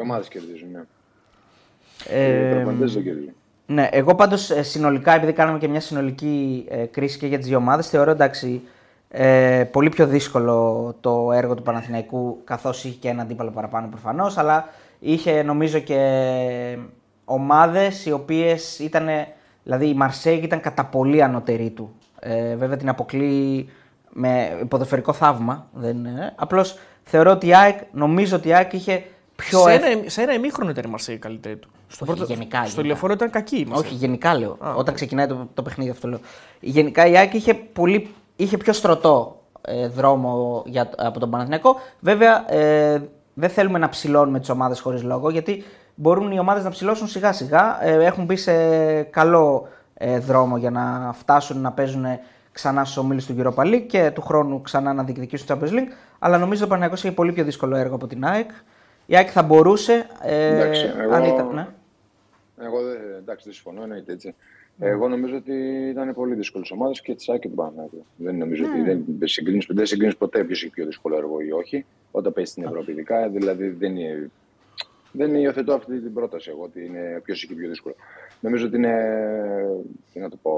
ομάδες κερδίζουν, ναι. Ε, οι προπονητές δεν κερδίζουν. Ναι, εγώ πάντως συνολικά, επειδή κάναμε και μια συνολική ε, κρίση και για τις δύο ομάδες, θεωρώ εντάξει ε, πολύ πιο δύσκολο το έργο του Παναθηναϊκού, καθώς είχε και ένα αντίπαλο παραπάνω προφανώς, αλλά είχε νομίζω και ομάδες οι οποίες ήταν. Δηλαδή η Μαρσέιγ ήταν κατά πολύ ανωτερή του. Ε, βέβαια την αποκλεί με ποδοσφαιρικό θαύμα. Δεν Απλώς θεωρώ ότι η ΑΕΚ, νομίζω ότι η ΑΕΚ είχε πιο. Σε ένα, σε ένα ημίχρονο ήταν η Μαρσέιγ καλύτερη του. Στο, πρώτο... γενικά, στο λεωφορείο ήταν κακή η Μαρσέιγ. Όχι, γενικά λέω. Α, Όταν ξεκινάει το, το παιχνίδι αυτό λέω. Γενικά η ΑΕΚ είχε, πολύ, είχε πιο στρωτό ε, δρόμο για, από τον Παναθηναϊκό. Βέβαια ε, δεν θέλουμε να ψηλώνουμε τις ομάδες χωρίς λόγο, γιατί μπορούν οι ομάδες να ψηλώσουν σιγά σιγά. Ε, έχουν μπει σε καλό ε, δρόμο για να φτάσουν να παίζουν ξανά στους ομίλους του Europa League και του χρόνου ξανά να διεκδικήσουν το Champions League. Αλλά νομίζω ότι ο Παναθηναϊκός έχει πολύ πιο δύσκολο έργο από την ΑΕΚ. Η ΑΕΚ θα μπορούσε. Ε, εντάξει, εγώ, αν ήταν. Ναι. Εγώ εντάξει, δεν συμφωνώ, εννοείται έτσι. Mm. Εγώ νομίζω ότι ήταν πολύ δύσκολες ομάδες και τη ΑΕΚ και του Παναθηναϊκού. Δεν νομίζω mm. ότι δεν συγκρίνεις, δεν συγκρίνεις ποτέ ποιος έχει πιο δύσκολο έργο ή όχι. Όταν παίζεις στην Ευρώπη, ειδικά δηλαδή δεν είναι. Δεν υιοθετώ αυτή την πρόταση εγώ ότι είναι ποιος εκεί πιο δύσκολο. Νομίζω ότι είναι. Τι να το πω.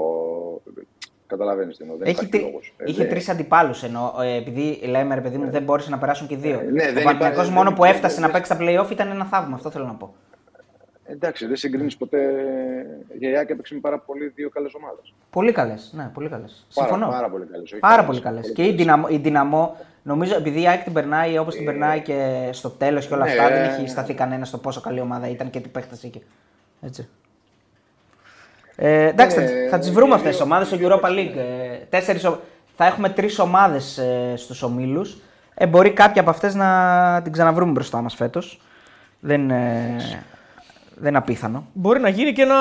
Καταλαβαίνεις τι εννοώ. Δεν υπάρχει λόγος. Είχε ε, τρεις αντιπάλους ενώ. Επειδή λέμε ρε παιδί μου, ναι. δεν μπόρεσε να περάσουν και δύο. Ναι, ο Παναθηναϊκός μόνο που έφτασε δεν, να παίξει τα play-off ήταν ένα θαύμα. Αυτό θέλω να πω. Εντάξει, δεν συγκρίνεις ποτέ. Για η ΑΕΚ έπαιξε με πάρα πολύ δύο καλές ομάδες. Πολύ καλές. Ναι, πολύ καλές. Συμφωνώ. Πάρα πολύ καλές. Πάρα πολύ καλές. Και η Δυναμό. Νομίζω επειδή η ΑΕΚ την περνάει όπως την περνάει και στο τέλος και όλα αυτά, δεν έχει σταθεί κανένα στο πόσο καλή ομάδα ήταν και τι παίχτες είχε. Έτσι. Ε, εντάξει, ε, θα τις βρούμε αυτές τις ομάδες στο Europa League. Ε, τέσσερις, θα έχουμε τρεις ομάδες ε, στους ομίλους. Ε, μπορεί κάποια από αυτές να την ξαναβρούμε μπροστά μας φέτος. Δεν, ε, δεν είναι απίθανο. Μπορεί να γίνει και ένα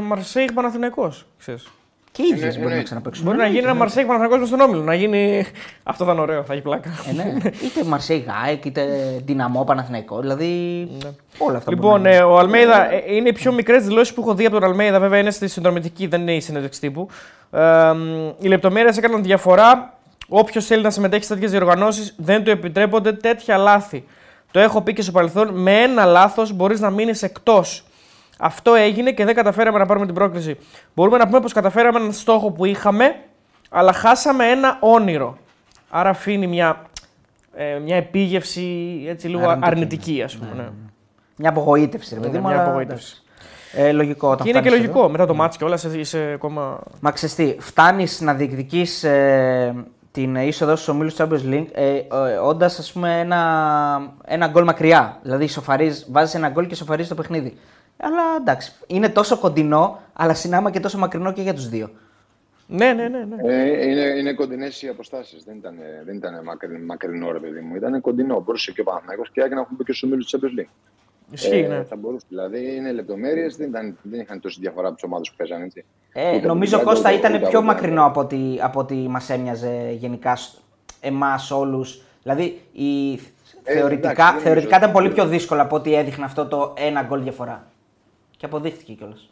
Μαρσέιγ Παναθηναϊκός, ξέρεις. Και οι ίδιες μπορεί να ξαναπαίξουν. Μπορεί να γίνει ένα Μαρσέιγ Παναθηναϊκός μες στον Όμιλο. Να γίνει. Αυτό θα είναι ωραίο, θα έχει πλάκα. Ε, ναι. Είτε Μαρσέιγ ΑΕΚ, είτε Δυναμό Παναθηναϊκό. Δηλαδή. Ναι. Όλα αυτά. Λοιπόν, ε, ο Αλμέιδα ε, είναι οι πιο μικρές δηλώσεις που έχω δει από τον Αλμέιδα. Βέβαια είναι στη συνδρομητική, δεν είναι η συνέντευξη τύπου. Ε, ε, οι λεπτομέρειες έκαναν διαφορά. Όποιος θέλει να συμμετέχει σε τέτοιες διοργανώσεις δεν του επιτρέπονται τέτοια λάθη. Το έχω πει και στο παρελθόν. Με ένα λάθος μπορείς να μείνεις εκτός. Αυτό έγινε και δεν καταφέραμε να πάρουμε την πρόκληση. Μπορούμε να πούμε πως καταφέραμε έναν στόχο που είχαμε, αλλά χάσαμε ένα όνειρο. Άρα αφήνει μια, ε, μια επίγευση έτσι, λίγο αρνητική, αρνητική ας πούμε. Ναι, ναι. Μια απογοήτευση. Ναι, μια απογοήτευση. Ε, λογικό, όταν και είναι και λογικό. Εδώ. Μετά το ναι. μάτς και όλα είσαι ακόμα. Μα ξεστή, φτάνεις να διεκδικείς ε, την είσοδο στους ομίλους του Champions League ε, ε, όντας ας πούμε ένα, ένα γκολ μακριά. Δηλαδή βάζεις ένα γκολ και σοφαρίζεις το παιχνίδι. Αλλά εντάξει, είναι τόσο κοντινό, αλλά συνάμα και τόσο μακρινό και για τους δύο. Ναι, ναι, ναι. ναι. Ε, είναι είναι κοντινές οι αποστάσεις. Δεν ήταν, δεν ήταν μακρι, μακρινό, ρε παιδί μου. Ήταν κοντινό. Μπορούσε και ο Παναθηναϊκός και Άκη να έχουν πει και στους ομίλους της Champions League. Ισχύει, ε, ναι. Θα μπορούσε. Δηλαδή είναι λεπτομέρειες, δεν, ήταν, δεν είχαν τόση διαφορά από τις ομάδες που παίζανε. Ε, νομίζω Κώστα ήταν πιο μακρινό από ό,τι, από ό,τι μας έμοιαζε γενικά εμάς όλους. Δηλαδή η, ε, θεωρητικά, εντάξει, θεωρητικά ήταν πολύ πιο δύσκολο από ό,τι έδειχνε αυτό το ένα γκολ διαφορά. Και αποδείχθηκε κιόλας.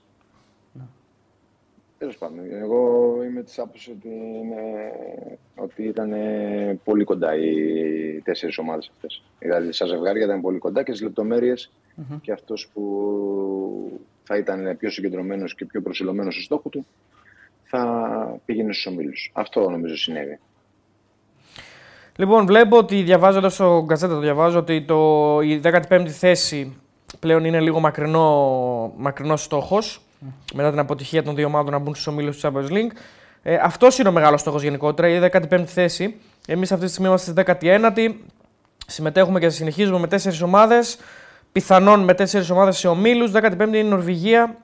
Τέλος πάντων, εγώ είμαι της άποψης ότι, είναι... ότι ήταν πολύ κοντά οι τέσσερις ομάδες αυτές. Δηλαδή, στα ζευγάρια ήταν πολύ κοντά και στις λεπτομέρειες mm-hmm. και αυτός που θα ήταν πιο συγκεντρωμένος και πιο προσιλωμένος στο στόχο του θα πήγαινε στους ομίλους. Αυτό νομίζω συνέβη. Λοιπόν, βλέπω ότι διαβάζοντας το Γκαζέτα, το διαβάζω ότι το... η δέκατη πέμπτη θέση. Πλέον είναι λίγο μακρινό, μακρινός στόχος mm. μετά την αποτυχία των δύο ομάδων να μπουν στους ομίλους του Champions League. Ε, αυτός είναι ο μεγάλος στόχος γενικότερα, η δέκατη πέμπτη θέση. Εμείς αυτή τη στιγμή είμαστε στη δέκατη ένατη. Συμμετέχουμε και συνεχίζουμε με τέσσερις ομάδες. Πιθανόν με τέσσερις ομάδες σε ομίλους. δέκατη πέμπτη είναι η Νορβηγία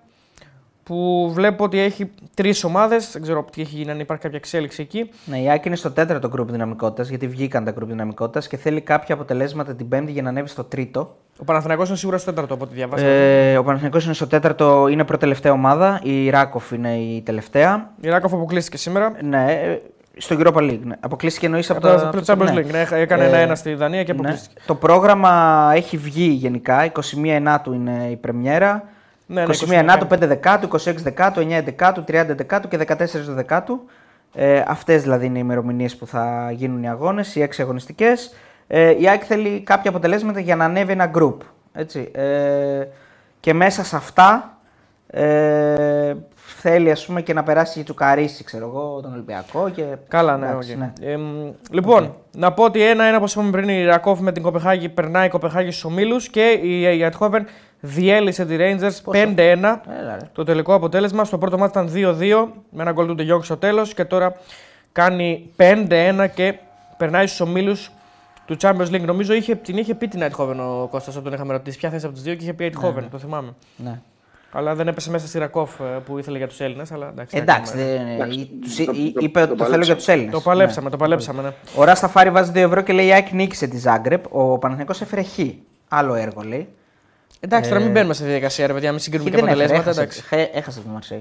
που βλέπω ότι έχει τρεις ομάδες. Δεν ξέρω τι έχει γίνει, αν υπάρχει κάποια εξέλιξη εκεί. Ναι, η ΑΕΚ είναι στο τέταρτο γκρουπ δυναμικότητας, γιατί βγήκαν τα γκρουπ δυναμικότητας και θέλει κάποια αποτελέσματα την Πέμπτη για να ανέβει στο τρίτο. Ο Παναθηναϊκός είναι σίγουρα στο τέταρτο από ό,τι διαβάζω. Ε, ο Παναθηναϊκός είναι στο τέταρτο, είναι προτελευταία ομάδα. Η Ράκοφ είναι η τελευταία. Η Ράκοφ αποκλείστηκε σήμερα. Ναι. Στο Europa League. Ναι. Αποκλείστηκε εννοείς από, από το Champions League. Ναι. Ναι, έκανε ένα-ένα ε, στη Δανία και αποκλείστηκε. Ναι. Το πρόγραμμα έχει βγει γενικά. είκοσι μία ενάτου είναι η πρεμιέρα. Ναι, είκοσι μία ενάτου, πέντε δεκάτου, είκοσι έξι δεκάτου, εννιά δεκάτου, τριάντα δεκάτου και δεκατέσσερα δεκάτου. Ε, αυτές δηλαδή είναι οι ημερομηνίες που θα γίνουν οι αγώνες, οι έξι αγωνιστικές. Ε, η ΑΕΚ θέλει κάποια αποτελέσματα για να ανέβει ένα group. Έτσι. Ε, και μέσα σε αυτά. Ε, Θέλει ας πούμε και να περάσει η Τσουκαρίσι, ξέρω εγώ, τον Ολυμπιακό. Και... Καλά, ναι, εντάξει, okay. ναι. Ε, λοιπόν, okay. να πω ότι ένα-ένα, όπως είπαμε πριν, η Ρακόφ με την Κοπεχάγη περνάει η Κοπεχάγη στους ομίλους και η Αιτχόβεν διέλυσε τη Rangers πέντε ένα. Έλα, το τελικό αποτέλεσμα. Στο πρώτο μάτι ήταν δύο δύο με ένα γκολ του Ντεγιόγκ στο τέλος και τώρα κάνει πέντε ένα και περνάει στους ομίλους του Champions League. Νομίζω είχε, την είχε πει την Αιτχόβεν ο Κώστας όταν είχαμε ρωτήσει ποια θέση από τις δύο και είχε πει Αιτχόβεν, ναι, ναι. το θυμάμαι. Ναι. Αλλά δεν έπεσε μέσα στη Ρακόφ που ήθελε για τους Έλληνες. Αλλά εντάξει, εντάξει, ναι, ναι. εντάξει. Το, είπε ότι το, το, το θέλω για τους Έλληνες. Το παλέψαμε, ναι. το παλέψαμε. Ναι. Ο Ράστα Φάρι βάζει δύο ευρώ και λέει: η ΑΕΚ νίκησε τη Ζάγκρεπ. Ο Παναθηναϊκός έφερε χ. Άλλο έργο λέει. Εντάξει, τώρα ε... μην μπαίνουμε σε διαδικασία, ρε παιδιά, μην συγκρίνουμε και αποτελέσματα. Έχασε τη Μαρσέιγ.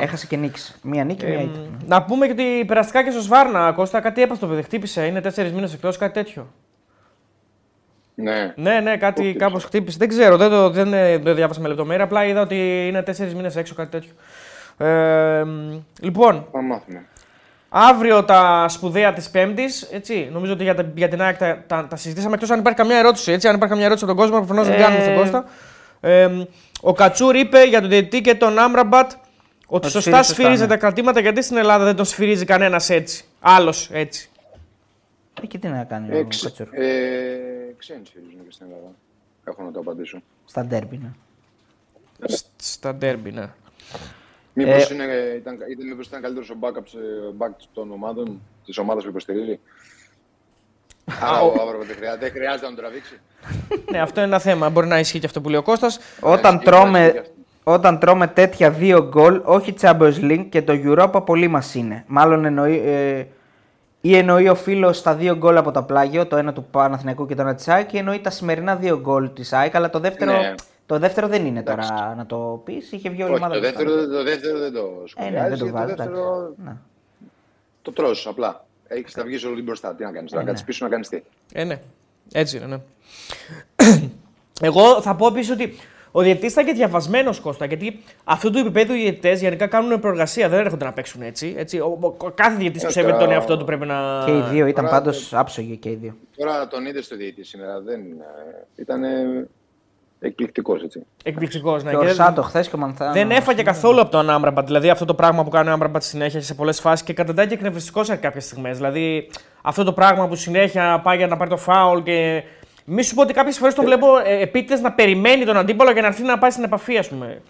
Έχασε και νίκησε. Μία νίκη, μία ήττα. Να πούμε και ότι περαστικά και στο Σβάρνα, Κώστα, κάτι έπασε το παιδί. Χτύπησε, είναι τέσσερις μήνες εκτός, κάτι τέτοιο. Ναι. ναι, ναι, κάτι okay. κάπως χτύπησε. Δεν ξέρω, δεν το, δεν, το διάβασα με λεπτομέρεια. Απλά είδα ότι είναι τέσσερις μήνες έξω, κάτι τέτοιο. Ε, λοιπόν, θα μάθουμε. Αύριο τα σπουδαία της Πέμπτης. Έτσι, νομίζω ότι για, τα, για την ΑΕΚ τα, τα, τα συζητήσαμε. Εκτός αν υπάρχει καμιά ερώτηση. Έτσι, αν υπάρχει καμιά ερώτηση από τον κόσμο, προφανώς ε... δεν κάνουμε στον Κώστα. Ε, ο Κατσούρ είπε για τον διαιτητή και τον Άμπραμπατ ότι σωστά σφυρίζεται τα κρατήματα. Γιατί στην Ελλάδα δεν τον σφυρίζει κανένας έτσι. Άλλος έτσι. Ε, και τι να κάνει ε, ο Κατσούρ. Ε, Ξένοι σφυρίζουν και στην Ελλάδα. Έχω να το απαντήσω. Στα ντέρμπι, ναι. Στα ντέρμπι, ναι. Μήπως ε... είναι, ήταν, ήταν καλύτερος ο backup back των ομάδων, της ομάδας που υποστηρίζει. Α, ο Άμπραμπατ δεν χρειάζεται να τον τραβήξει. Ναι, αυτό είναι ένα θέμα. Μπορεί να ισχύει και αυτό που λέει ο Κώστας. Όταν, τρώμε, όταν τρώμε τέτοια δύο γκολ, όχι Champions League και το Europa πολύ μας είναι. Μάλλον εννοεί... Ε... Ή εννοεί ο φίλος τα δύο γκολ από τα πλάγιο, το ένα του Παναθηναϊκού και το ένα της ΑΕΚ, ή εννοεί τα σημερινά δύο γκολ της ΑΕΚ, αλλά το δεύτερο, ναι. το δεύτερο δεν είναι εντάξει. τώρα να το πεις. Είχε βγει όλη η ομάδα. Το δεύτερο, το δεύτερο δεν το σκουπιάζει. Ε, ναι, δεν το βάζει. Το, δεύτερο... ναι. το τρως απλά. Έχεις να βγεις όλη μπροστά. Τι να κάνεις, ε, να κάτσεις πίσω να κάνεις τι. Ε, ναι. Έτσι είναι, ναι. Εγώ θα πω επίσης ότι ο διαιτητής ήταν και διαβασμένος, Κώστα, γιατί αυτού του επίπεδου οι διαιτητές γενικά κάνουν προεργασία, δεν έρχονται να παίξουν έτσι. έτσι. Ο, ο, ο, κάθε διαιτητής που σέβεται τον εαυτό του πρέπει να. Και οι δύο ήταν πάντως άψογοι και οι δύο. Τώρα τον είδες στο διαιτητή σήμερα, δεν. Ήταν εκπληκτικός έτσι. Εκπληκτικός, ναι. Και ο Σάντο χθες και ο Μανθάνο. Δεν έφαγε καθόλου από τον Άμπραμπατ. Δηλαδή αυτό το πράγμα που κάνει ο Άμπραμπατ συνέχεια σε πολλές φάσεις και καταντάει και εκνευριστικός σε κάποιες στιγμές. Δηλαδή αυτό το πράγμα που συνέχεια πάει για να πάρει το φάουλ και. Μη σου πω ότι κάποιες φορές τον βλέπω επίτηδες να περιμένει τον αντίπαλο για να έρθει να πάει στην επαφή, ας πούμε.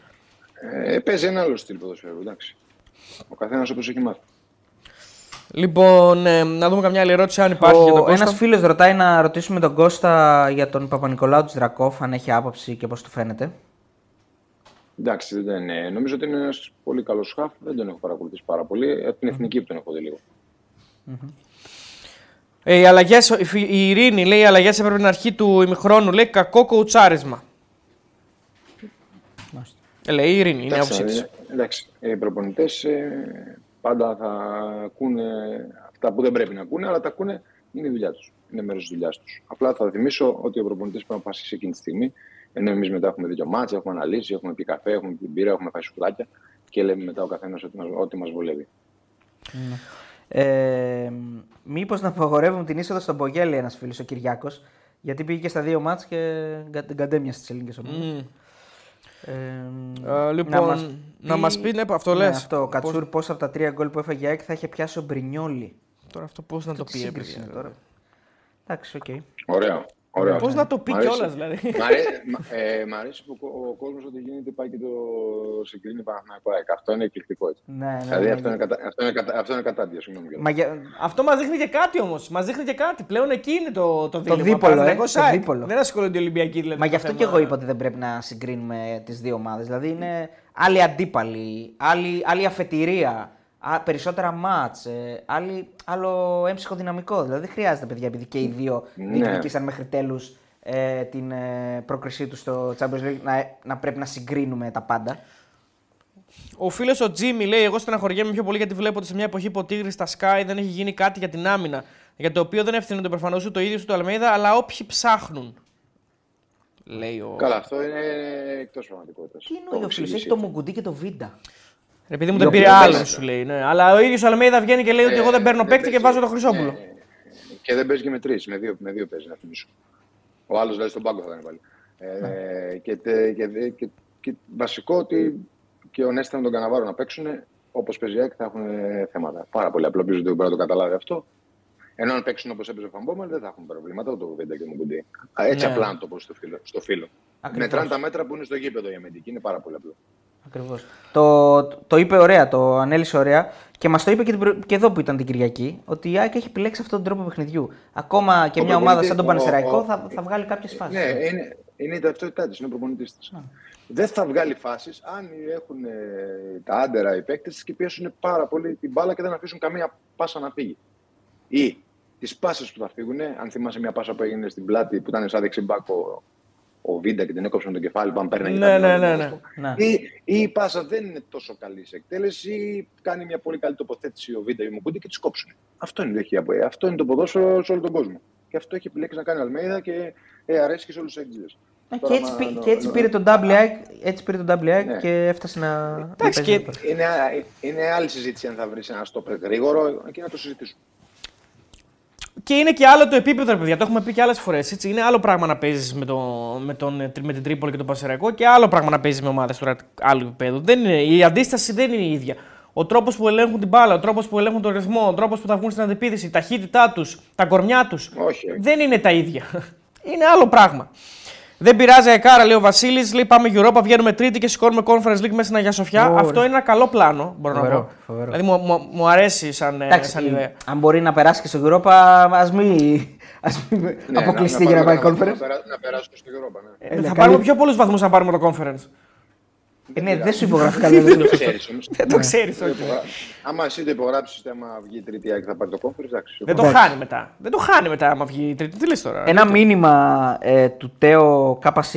Ε, παίζει ένα άλλο στυλ ποδοσφαίρου, εντάξει. Ο καθένας όπως έχει μάθει. Λοιπόν, ε, να δούμε καμιά άλλη ερώτηση, αν υπάρχει. Ο, για τον Κώστα. Ένας φίλος ρωτάει να ρωτήσουμε τον Κώστα για τον Παπα-Νικολάου της Δρακόφ, αν έχει άποψη και πώς του φαίνεται. Εντάξει, δεν είναι. Νομίζω ότι είναι ένας πολύ καλός χαφ. Δεν τον έχω παρακολουθήσει πάρα πολύ. Από την εθνική που τον έχω δει λίγο. Mm-hmm. Ε, οι αλλαγές, η Ειρήνη λέει: οι αλλαγές έπρεπε να αρχίσει του ημιχρόνου. Λέει: κακό κοουτσάρισμα. Ε, λέει η Ειρήνη, είναι άποψή της. Εντάξει, οι προπονητές πάντα θα ακούνε αυτά που δεν πρέπει να ακούνε, αλλά τα ακούνε, είναι η δουλειά τους. Είναι μέρος της δουλειάς τους. Απλά θα θυμίσω ότι οι προπονητές πρέπει να αποφασίσει εκείνη τη στιγμή, ενώ εμείς μετά έχουμε δει το μάτς, έχουμε αναλύσει, έχουμε πει καφέ, έχουμε πει μπύρα, έχουμε φάει σουβλάκια και λέμε μετά ο καθένας ό,τι μας βολεύει. Mm. Ε, μήπως να απαγορεύουμε την είσοδο στον Μπογέλη, ένας φίλος, ο Κυριάκος, γιατί πήγε και στα δύο μάτς και γκαντέμιασε τις ελληνικές ομάδες. Mm. Ε, ε, λοιπόν, να μας, να μας πει, ναι, αυτό ναι, λες. Αυτό, ο Κατσούρ πώς... πώς από τα τρία γκολ που έφαγε ΑΕΚ θα είχε πιάσει ο Μπρινιόλι. Τώρα αυτό πώς να το πει, έπρεπε. Εντάξει, οκ. Okay. Ωραίο. Πώς να το πει κιόλας, δηλαδή. Μ' αρέσει που ο κόσμος ότι γίνεται πάει και το συγκρίνει Παναθηναϊκό ΑΕΚ. Αυτό είναι εκπληκτικό. Δηλαδή αυτό είναι κατάντια. Αυτό μας δείχνει και κάτι όμως. Μας δείχνει και κάτι. Πλέον εκεί είναι το δίπολο. Δεν ασχολούνται οι Ολυμπιακοί. Μα γι' αυτό και εγώ είπα ότι δεν πρέπει να συγκρίνουμε τις δύο ομάδες. Δηλαδή είναι άλλοι αντίπαλοι, άλλη αφετηρία. Περισσότερα μάτς, άλλο έμψυχο δυναμικό. Δηλαδή δεν χρειάζεται, παιδιά, επειδή και οι δύο διεκδικήσαν μέχρι τέλους ε, την ε, πρόκρισή του στο Champions League, να, να πρέπει να συγκρίνουμε τα πάντα. Ο φίλος ο Τζίμι λέει: εγώ στεναχωριέμαι πιο πολύ γιατί βλέπω ότι σε μια εποχή που ο Τίγρης στα Sky δεν έχει γίνει κάτι για την άμυνα. Για το οποίο δεν ευθύνονται προφανώς ούτε ο ίδιος του Αλμέιδα, αλλά όποιοι ψάχνουν. Λέει ο... Καλά, αυτό είναι εκτός πραγματικότητας. Τι εννοεί ο φίλος, έχει το Μουγκουντί και το Βίντα. Επειδή μου τον πήρε άλλο, σου λέει. Ναι. Αλλά ο ίδιος ο Αλμέιδα βγαίνει και λέει ότι ε, εγώ δεν παίρνω δεν παίκτη και βάζω τον Χρυσόπουλο. Ναι. Και δεν παίζει και με τρεις, με δύο, με δύο παίζει, να θυμίσω. Ο άλλος δηλαδή στον πάγκο θα ήταν πάλι. Ε, mm. και, τε, και, και, και, και βασικό ότι και ο Νέστα με τον Καναβάρο να παίξουν όπως παίζει ΑΕΚ θα έχουν θέματα. Πάρα πολύ απλοποιούνται, μπορεί να το καταλάβει αυτό. Ενώ αν παίξουν όπως έπαιζε ο Φαμπόμερ δεν θα έχουν προβλήματα ούτε το Βέντα και το Μουγκουντί. Έτσι ναι. Απλά να το πω στο φίλο. Μετράνε τα μέτρα που είναι στο γήπεδο για μεντική, είναι πάρα πολύ απλό. Ακριβώς. Το, το, το είπε ωραία, το ανέλησε ωραία και μας το είπε και, την, και εδώ που ήταν την Κυριακή ότι η ΑΕΚ έχει επιλέξει αυτόν τον τρόπο παιχνιδιού. Ακόμα και ο μια ομάδα σαν τον Πανσεραϊκό θα, θα βγάλει κάποιες φάσεις. Ναι, είναι, είναι η ταυτότητά της, είναι ο προπονητής της. Α. Δεν θα βγάλει φάσεις αν έχουν ε, τα άντερα οι παίκτες και πιέσουν πάρα πολύ την μπάλα και δεν αφήσουν καμία πάσα να φύγει. Ή τις πάσες που θα φύγουν, αν θυμάσαι μια πάσα που έγινε στην πλάτη που ήταν σαν δεξιμπάκο. Ο Βίντα και την έκοψε με το κεφάλι, που αν παίρνει ναι, ναι, ναι, ναι, ναι. Ή, ή η πάσα δεν είναι τόσο καλή σε εκτέλεση, ή κάνει μια πολύ καλή τοποθέτηση ο Βίντα ή ο Μουγκούντι και τις κόψουν. Αυτό είναι, αυτό είναι το ποδόσφαιρο σε όλο τον κόσμο. Και αυτό έχει επιλέξει να κάνει ο Αλμέιδα και ε, αρέσει και σε όλους τους εξηγητές. Και έτσι, μα, πή, και έτσι πήρε τον double ναι. Και έφτασε να. Εντάξει, να και... είναι, είναι άλλη συζήτηση αν θα βρει ένα στόπερ γρήγορο και να το συζητήσουμε. Και είναι και άλλο το επίπεδο, παιδιά. Το έχουμε πει και άλλες φορές. Είναι άλλο πράγμα να παίζεις με, το, με, τον, με την Τρίπολη και τον Πανσεραϊκό και άλλο πράγμα να παίζεις με ομάδες του άλλου επίπεδου. Δεν είναι, η αντίσταση δεν είναι η ίδια. Ο τρόπος που ελέγχουν την μπάλα, ο τρόπος που ελέγχουν τον ρυθμό, ο τρόπος που θα βγουν στην αντεπίθεση, η ταχύτητά τους, τα κορμιά τους. Όχι. Δεν είναι τα ίδια. Είναι άλλο πράγμα. Δεν πειράζει, Αεκάρα, λέει ο Βασίλης. Λέει πάμε Europa, βγαίνουμε Τρίτη και σηκώνουμε Conference League μέσα στην Αγία Σοφιά. Oh, αυτό είναι ένα καλό πλάνο. Μπορώ φοβερό, να πω. Φοβερό. Δηλαδή μου, μου, μου αρέσει σαν, εντάξει, σαν ιδέα. Αν μπορεί να περάσει και στο Europa, α μην ναι, αποκλειστεί για να πάει Conference. Να, να, να περάσει και στο Europa. Ναι. Ε, ε, θα καλύ... πάρουμε πιο πολλού βαθμού αν πάρουμε το Conference. Ε, ναι, δεν σου υπογράφει κανένα. Δεν το ξέρει. Άμα εσύ το υπογράψει, άμα βγει η Τρίτη και θα πάρει το κόφερ, εντάξει. Δεν το χάνει μετά. Δεν το χάνει μετά, άμα βγει η Τρίτη. Τι λες τώρα. Ένα μήνυμα ε, του Τέο ΚΣ,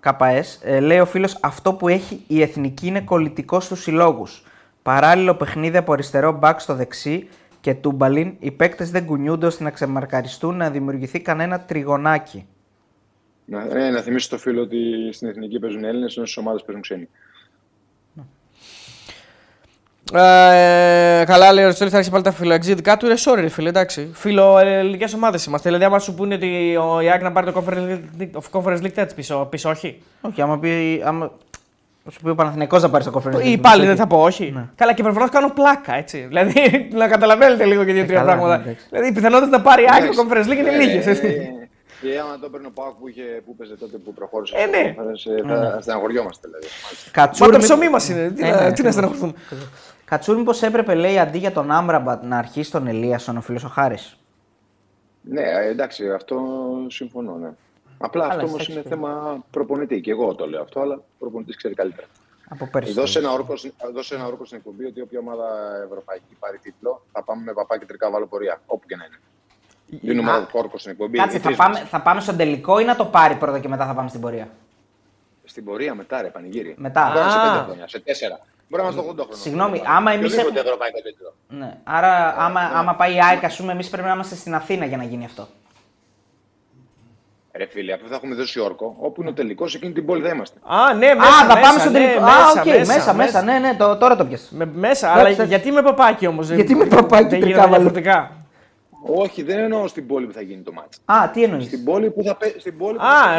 ΚΣ ε, λέει ο φίλος: αυτό που έχει η εθνική είναι κολλητικό στους συλλόγους. Παράλληλο παιχνίδι από αριστερό μπακ στο δεξί και τούμπαλιν. Οι παίκτες δεν κουνιούνται ώστε να ξεμαρκαριστούν, να δημιουργηθεί κανένα τριγωνάκι. Ναι, να θυμίσω το φίλο ότι στην εθνική παίζουν Έλληνες, ενώ στις ομάδες παίζουν ξένοι. Ε, καλά, λέει ο Ριστόλη, θα άρχισε πάλι τα φιλοεξίδικά του. Ρε, sorry, ρε φίλε, εντάξει. Φιλοελληνικές ομάδες είμαστε. Δηλαδή, άμα σου πούνε ότι ο ΑΕΚ να πάρει το Conference League, θα τη πει όχι. Όχι, άμα πει. Άμα... σου πει ο Παναθηναϊκός να πάρει το Conference League. Ή πάλι δεν θα πω όχι. Ναι. Καλά, και προφανώς κάνω πλάκα έτσι. Δηλαδή, να καταλαβαίνετε λίγο και δύο-τρία ε, πράγματα. Ναι, δηλαδή, οι πιθανότητες να πάρει ΑΕΚ το Conference League είναι ε, λίγες. Ε, ε, ε, Και άμα το παίρνει ο ΠΑΟΚ που, που έπαιζε τότε που προχώρησε, ε, ναι. θα στεναχωριόμαστε. Δηλαδή. Κατσούρ, μα το ψωμί μας είναι. Τι, ε, να, ναι, τι ναι. να στεναχωρηθούμε. Κατσούρ, μήπως έπρεπε, λέει, αντί για τον Άμπραμπατ να αρχίσει τον Ηλίασον ο φίλος ο Χάρης. Ναι, εντάξει, αυτό συμφωνώ. Ναι. Απλά αλλά αυτό όμως είναι θέμα προπονητή. Και εγώ το λέω αυτό, αλλά ο προπονητής ξέρει καλύτερα. Από πέρσι. Δώσε ένα όρκο στην εκπομπή ότι όποια ομάδα ευρωπαϊκή πάρει τίτλο θα πάμε με παπάκι τρικάβαλο πορεία, όπου και να είναι. Δίνουμε ένα κόρκο στην εκπομπή. Κάτσε, θα πάμε, θα πάμε στον τελικό ή να το πάρει πρώτα και μετά θα πάμε στην πορεία. Στην πορεία μετά, ρε Πανηγύρι. Μετά. Μπορεί να σε πέντε χρόνια, σε τέσσερα. Μπορεί να είμαστε ογδόντα χρόνια. Συγγνώμη, άμα εμεί. Έχουμε... Ναι. Άρα, άμα, ναι. άμα πάει η ΑΕΚ, ας πούμε, εμεί πρέπει να είμαστε στην Αθήνα για να γίνει αυτό. Ρε φίλε, αφού θα έχουμε δώσει όρκο, όπου είναι ο τελικό, εκείνη την πόλη δεν είμαστε. Α, ναι, μέσα. Α, θα πάμε στον τελικό. Α, οκ, μέσα, μέσα. Ναι, ναι, τώρα το πιες. Μέσα, αλλά γιατί με παπάκι όμω. Γιατί με παπάκι τελικά. Όχι, δεν εννοώ στην πόλη που θα γίνει το μάτς. Α, τι εννοείς. Στην πόλη που θα παίζει.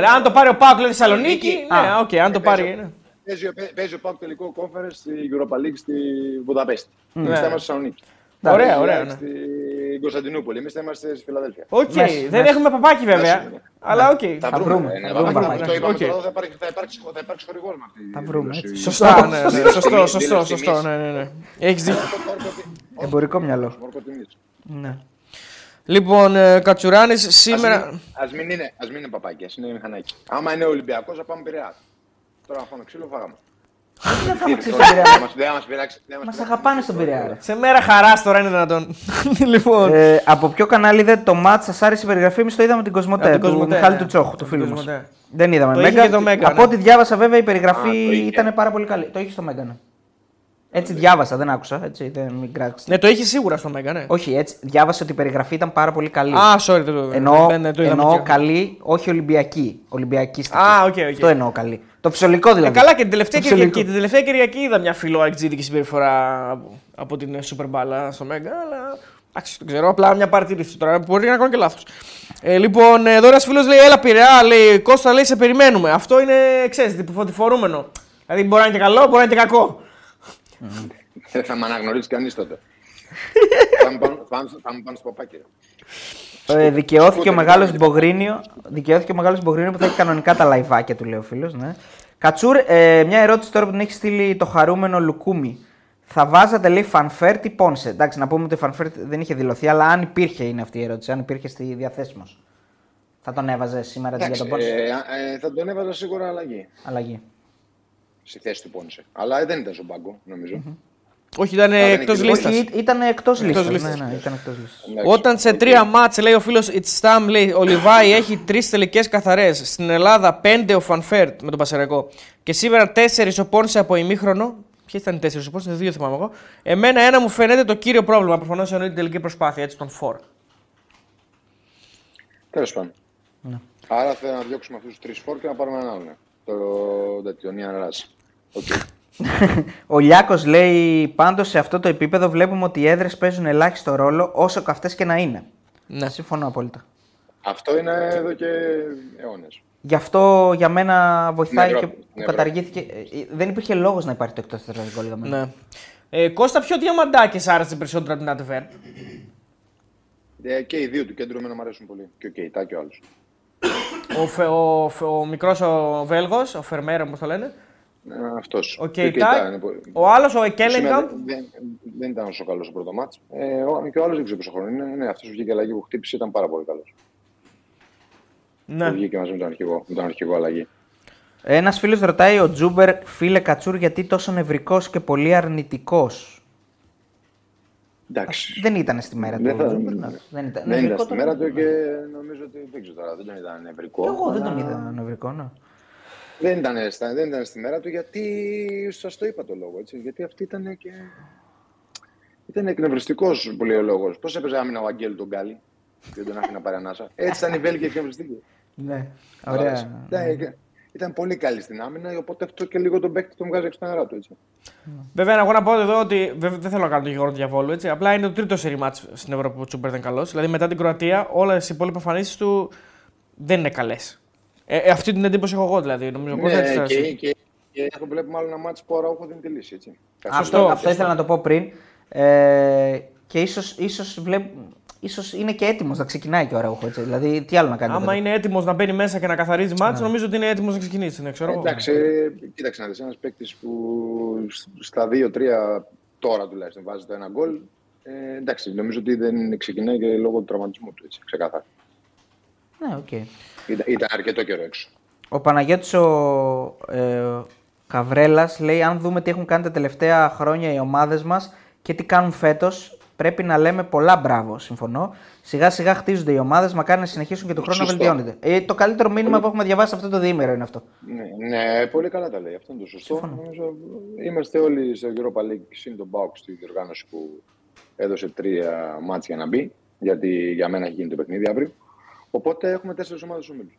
Α, αν το πάρει ο ΠΑΟΚ λέει Θεσσαλονίκη. Ναι, οκ, αν το πάρει. Παίζει ο ΠΑΟΚ τελικό κόμφερες στη Europa League στη Βουδαπέστη. Εμείς θα είμαστε στη Θεσσαλονίκη. Ωραία, ωραία. στην Κωνσταντινούπολη. Εμείς θα είμαστε στη Φιλαδέλφια. Οκ, okay, δεν έχουμε παπάκι βέβαια. Αλλά οκ. Okay, θα, θα βρούμε. βρούμε. Ναι, θα βρούμε. βρούμε. Το είπαμε okay. τώρα, θα υπάρξει, υπάρξει χορηγός με αυτή τη δήλωση. Σωστά, ναι, ναι, σωστό, σωστό, σωστό, ναι, ναι, ναι. Έχεις δίκιο. Εμπορικό μυαλό. Ναι. Λοιπόν, Κατσουράνης σήμερα... Ας μην είναι, ας μην είναι παπάκι, ας είναι μηχανάκι. Άμα είναι Ολυμπιακός, θα πάμε Πειραιά. Τώρα φάμε ξύλο, φάγαμε. Δεν θα μας πειράξει. Μας αγαπάνε στον Πειραιά. Σε μέρα χαράς τώρα είναι δυνατόν. Από ποιο κανάλι είδε το μάτς, σας άρεσε η περιγραφή, εμείς το είδαμε την Κοσμοτέ, του Μιχάλη του Τσόχου, του φίλου μας. Δεν είδαμε Μέγκα. Από ό,τι διάβασα βέβαια η περιγραφή ήταν πάρα πολύ καλή. Το είχε στο Μέγκα. Έτσι διάβασα, δεν άκουσα. Έτσι, δεν ναι, το είχε σίγουρα στο Μέγκα, ναι. Όχι, έτσι. Διάβασα ότι η περιγραφή ήταν πάρα πολύ καλή. Α, sorry, το είδα. Εννοώ, ναι, το εννοώ καλή, όχι Ολυμπιακή. Ολυμπιακή στοιχεία. Α, οκ, okay, οκ. Okay. Αυτό εννοώ καλή. Το ψωλικό δηλαδή. Ε, καλά, και την τελευταία, Κυριακή, την τελευταία Κυριακή είδα μια φιλοαρκτζήτικη συμπεριφορά από, από την Super Ball στο Μέγκα, αλλά. Εντάξει, το ξέρω, απλά μια παρατήρηση τώρα. Μπορεί να κάνω και λάθος. Ε, λοιπόν, εδώ ένα φίλο λέει: Έλα, Πειραιά, λέει Κώστα, λέει σε περιμένουμε. Αυτό είναι, ξέρετε, φορούμενο. Δηλαδή μπορεί να είναι και καλό, μπορεί να είναι και κακό. Δεν θα με αναγνωρίσει κανείς τότε. Θα μου πάνε στο παπάκι. Δικαιώθηκε ο μεγάλος Μπογρίνιο που θα έχει κανονικά τα λαϊβάκια του, λέει ο φίλος. Κατσούρ, μια ερώτηση τώρα που την έχει στείλει το χαρούμενο Λουκούμι. Θα βάζατε, λέει, φανφέρτη Πόνσε. Εντάξει, να πούμε ότι φανφέρτη δεν είχε δηλωθεί, αλλά αν υπήρχε είναι αυτή η ερώτηση, αν υπήρχε στη διαθέσιμος. Θα τον έβαζε σήμερα για τον Πόνσε. Θα τον έβαζα σίγουρα αλλαγή. Στη θέση του Πόνσε. Αλλά δεν ήταν στον πάγκο, νομίζω. Mm-hmm. Όχι, ήταν εκτός λίστας. Ήταν εκτός λίστας. Ναι, ναι, όταν σε τρία μάτς, λέει ο φίλος It's Time, λέει ο Λιβάη έχει τρεις τελικές καθαρές. Στην Ελλάδα πέντε ο Φανφέρτ με τον Πασαρακό. Και σήμερα τέσσερις ο Πόνσε από ημίχρονο. Ποιες ήταν οι τέσσερις ο Πόνσε, δύο θυμάμαι εγώ. Εμένα ένα μου φαίνεται το κύριο πρόβλημα. Προφανώς εννοεί την τελική προσπάθεια, έτσι τον φορ. Τέλος πάντων. Ναι. Άρα θέλω να διώξουμε αυτούς τους τρεις φορ και να πάρουμε έναν άλλο. Okay. Ο Λιάκος λέει πάντως σε αυτό το επίπεδο βλέπουμε ότι οι έδρες παίζουν ελάχιστο ρόλο όσο καυτές και να είναι. Ναι. Συμφωνώ απόλυτα. Αυτό είναι εδώ και αιώνες. Γι' αυτό για μένα βοηθάει ναι, και ναι, καταργήθηκε. Ναι. Δεν υπήρχε λόγος να υπάρχει το εκτός τετραγωνικό λιγαμένο. Ναι. Ε, Κώστα, ποιο διαμαντάκι άρεσε περισσότερο από την Άντβερπ? Ε, και οι δύο του κέντρου εμένα μου αρέσουν πολύ. Και ο Κεϊτά και ο άλλος. Ο, φε, ο, ο μικρός ο Βέλγος, ο Φερμέρα, όπως το λένε. Ναι, αυτός. Ο Κεϊτά. Ο άλλος, ο Εκέλεγκα. Δεν, δεν ήταν όσο καλός ο πρώτο μάτς. Ε, ο, και ο άλλος δεν ξέρω πόσο χρόνο είναι. Ναι, αυτός βγήκε αλλαγή που χτύπησε, ήταν πάρα πολύ καλός. Ναι. Βγήκε μαζί με τον αρχηγό, με τον αρχηγό αλλαγή. Ένας φίλος ρωτάει ο Τζούμπερ, φίλε Κατσούρ, γιατί τόσο νευρικός και πολύ αρνητικός. Εντάξει. Δεν ήταν στη μέρα δεν του. Θα... Δεν ήταν, δεν ήταν στη το... μέρα του και νομίζω ότι δεν ξέρω τώρα, δεν τον ήταν νευρικό. Εγώ δεν τον είδα νευρικό, ναι. Δεν ήταν, δεν ήταν στη μέρα του γιατί σας το είπα το λόγο. Έτσι, γιατί αυτή ήταν και. Ήταν εκνευριστικός πολύ ο λόγος. Πώς έπαιζε άμυνα ο Αγγέλου τον Γκάλι, δεν τον άφηνα πάρει ανάσα. Έτσι ήταν η Βέλγια εκνευριστική. Ναι, ωραία. Ήταν, ήταν πολύ καλή στην άμυνα, οπότε αυτό και λίγο τον παίκτη τον βγάζει έξω τα νερά του. Έτσι. Βέβαια, εγώ να πω εδώ ότι δεν θέλω να κάνω το γεγονό του διαβόλου. Έτσι. Απλά είναι το τρίτο σερί μάτς στην Ευρώπη που ο Τζούμπερ ήταν καλός. Δηλαδή, μετά την Κροατία, όλες οι υπόλοιπες εμφανίσεις του δεν είναι καλές. Ε, ε, αυτή την εντύπωση έχω εγώ δηλαδή. Νομίζω, ναι, έτσι, και, και, και, και αυτό βλέπουμε άλλο ένα μάτς που ο Αραούχο δεν τη λύσει. Έτσι. Αυτό, αυτό, αυτό ήθελα να το πω πριν. Ε, και ίσως, ίσως, βλέπ, ίσως είναι και έτοιμος να ξεκινάει και ο Αραούχο. Έτσι. Δηλαδή, τι άλλο να κάνει. Άμα είναι έτοιμος να μπαίνει μέσα και να καθαρίζει μάτς, ναι, νομίζω ότι είναι έτοιμος να ξεκινήσει. Ναι, ξέρω. Εντάξει, κοίταξε να δεις ένας παίκτης που στα δύο τρία τώρα τουλάχιστον βάζει το ένα γκολ. Ε, εντάξει, νομίζω ότι δεν ξεκινάει και λόγω του τραυματισμού του. Έτσι, ξεκάθαρα. Ναι, οκ. Okay. Ήταν, ήταν αρκετό καιρό έξω. Ο Παναγιώτης ο ε, Καβρέλας λέει: Αν δούμε τι έχουν κάνει τα τελευταία χρόνια οι ομάδες μας και τι κάνουν φέτος, πρέπει να λέμε πολλά μπράβο. Συμφωνώ. Σιγά σιγά χτίζονται οι ομάδες, μακάρι να συνεχίσουν και τον χρόνο να βελτιώνεται. Ε, το καλύτερο μήνυμα πολύ... που έχουμε διαβάσει αυτό το διήμερο είναι αυτό. Ναι, ναι, πολύ καλά τα λέει. Αυτό είναι το σωστό. Νομίζω, είμαστε όλοι στο Europa League συν τον ΠΑΟΚ στη διοργάνωση που έδωσε τρία μάτια να μπει, γιατί για μένα έχει γίνει το παιχνίδι αύριο. Οπότε έχουμε τέσσερις ομάδες ομίλου.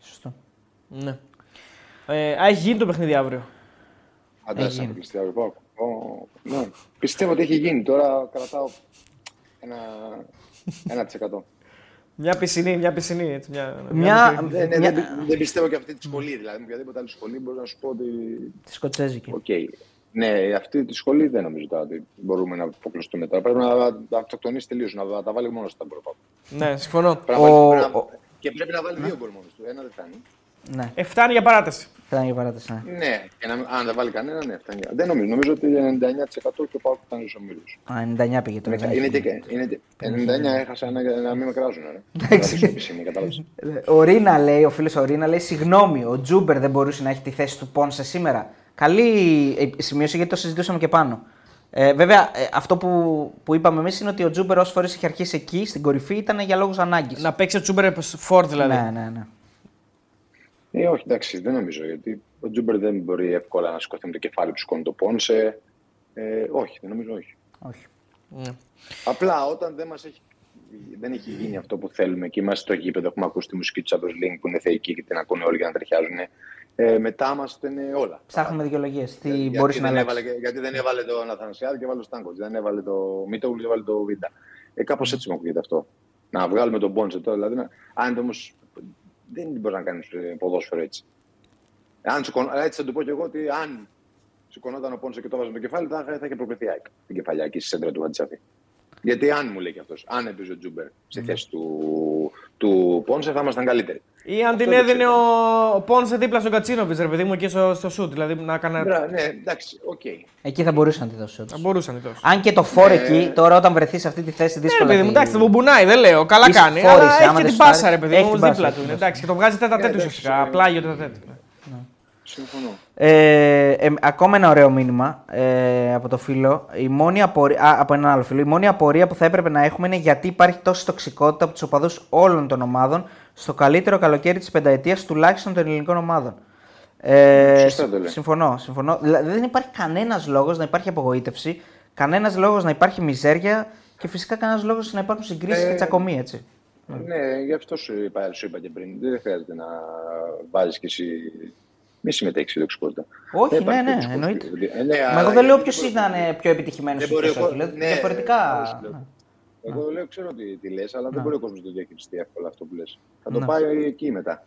Σωστό. Ναι. Ε, α, έχει γίνει το παιχνίδι αύριο. Αντάσσερα να κλειστεί αύριο. Ναι. Πιστεύω ότι έχει γίνει. Τώρα κρατάω ένα, ένα τοις εκατό. Μια πισινή, μια πισινή. Έτσι, μια, μια... μια... Δεν, ναι, μια... δεν πιστεύω και αυτή τη σχολή. Δηλαδή, με οποιαδήποτε άλλη σχολή μπορώ να σου πω ότι... Τη σκοτσέζικη. Okay. Ναι, αυτή τη σχολή δεν νομίζω ότι μπορούμε να αποκλειστούμε τώρα. Πρέπει να αυτοκτονήσει τελείως, να τα βάλει μόνο στα μπροστά. Ναι, συμφωνώ. Πρέπει ο... πρέπει να... ο... Και πρέπει να βάλει ναι. δύο γκολ μόνο του. Ένα δεν φτάνει. Ναι. Ε, φτάνει για παράταση. Φτάνει για παράταση. Ναι, ναι. Ένα... αν δεν βάλει κανένα, ναι, φτάνει. Δεν νομίζω. Νομίζω ότι ενενήντα εννέα τοις εκατό και ο ΠΑΟΚ ήταν στους ομίλους. Α, ενενήντα εννέα πήγε τώρα. Είναι, είναι, και... είναι και... ενενήντα εννέα έχασα να, να μην με κράζουν. Ο Ρίνα λέει, ο φίλος ο Ρίνα λέει, συγγνώμη, ο Τζούμπερ δεν μπορούσε να έχει τη θέση του Πόνσε σήμερα. Καλή σημείωση γιατί το συζητούσαμε και πάνω. Ε, βέβαια, ε, αυτό που, που είπαμε εμείς είναι ότι ο Τζούμπερ όσες φορές είχε αρχίσει εκεί, στην κορυφή, ήταν για λόγους ανάγκης. Να παίξει ο Τζούμπερ φορ δηλαδή. Ναι, ναι, ναι. Ε, όχι, εντάξει, δεν νομίζω. Γιατί ο Τζούμπερ δεν μπορεί εύκολα να σηκωθεί με το κεφάλι του, σκόνη το Πόνσε. Ε, όχι, δεν νομίζω, όχι. όχι. Ναι. Απλά όταν δεν μας έχει. Δεν έχει γίνει αυτό που θέλουμε και είμαστε στο γήπεδο. Έχουμε ακούσει τη μουσική του Champions League που είναι θεϊκή και την ακούνε όλοι για να τριχιάζουν. Ε, μετά μας είναι όλα. Ψάχνουμε δικαιολογίες. Τι για, μπορείς να αλλάξεις. Γιατί δεν έβαλε τον Αθανασιάδη και βάλε τον Στάνκοτς. Δεν έβαλε τον Μίτογλου και βάλε τον Βίντα. Ε, κάπως έτσι μου ακούγεται αυτό. Να βγάλουμε τον Πόνσε τώρα. Δηλαδή, να... Αν όμως δεν μπορεί να κάνει ποδόσφαιρο έτσι. Αν σηκων... Έτσι θα του πω και εγώ ότι αν σηκωνόταν ο Πόνσε και το βάζαμε το κεφάλι, θα είχε προκριθεί την κεφαλιά εκεί στη σέντρα του Χατζαφή. Γιατί αν μου λέει και αυτός, αν έπαιζε ο Τζούμπερ στη θέση mm. του, του Πόνσε, θα ήμασταν καλύτεροι. Ή αν την έδινε ο, ο Πόνσε δίπλα στον Κατσίνοβιτς, ρε παιδί μου, εκεί στο, στο σουτ. Δηλαδή να έκανε. Μπρά, ναι, εντάξει, οκ. Okay. Εκεί θα μπορούσαν να τη δώσει. Θα μπορούσαν να τη δώσει. Αν και το φόρ ε... εκεί, τώρα όταν βρεθεί σε αυτή τη θέση δύσκολα. Ναι, ρε παιδί μου, εντάξει, τον μπουνάει, δεν λέω. Καλά Είς κάνει. Φόρησε, αλλά έχει και την πάσα, ρε παιδί μου, δίπλα του. Εντάξει, και τον βγάζει τέτα τέτου ουσιαστικά. Πλάγιο τέτα τέτου. Συμφωνώ. Ε, ε, ακόμα ένα ωραίο μήνυμα ε, από το φίλο. Η μόνη απορία, α, από έναν άλλο φίλο. Η μόνη απορία που θα έπρεπε να έχουμε είναι γιατί υπάρχει τόση τοξικότητα από τους οπαδούς όλων των ομάδων στο καλύτερο καλοκαίρι της πενταετίας τουλάχιστον των ελληνικών ομάδων. Ε, συμφωνώ, συμφωνώ. Δηλαδή δεν υπάρχει κανένας λόγος να υπάρχει απογοήτευση, κανένας λόγος να υπάρχει μιζέρια και φυσικά κανένας λόγος να υπάρχουν συγκρίσεις ε... και τσακωμοί, έτσι. Mm. Ναι, γι' αυτό σου είπα, σου είπα και πριν. Δεν χρειάζεται να βάζεις κι εσύ. Μη συμμετέχει στη δεξιότητα. Όχι, ναι, ναι, εννοείται. Μα εγώ δεν λέω ποιο ήταν πιο επιτυχημένο στην Ελλάδα. Διαφορετικά. Εγώ λέω, ξέρω τι λες, αλλά δεν μπορεί ο κόσμος να το διαχειριστεί εύκολα αυτό που λες. Θα το πάει εκεί μετά.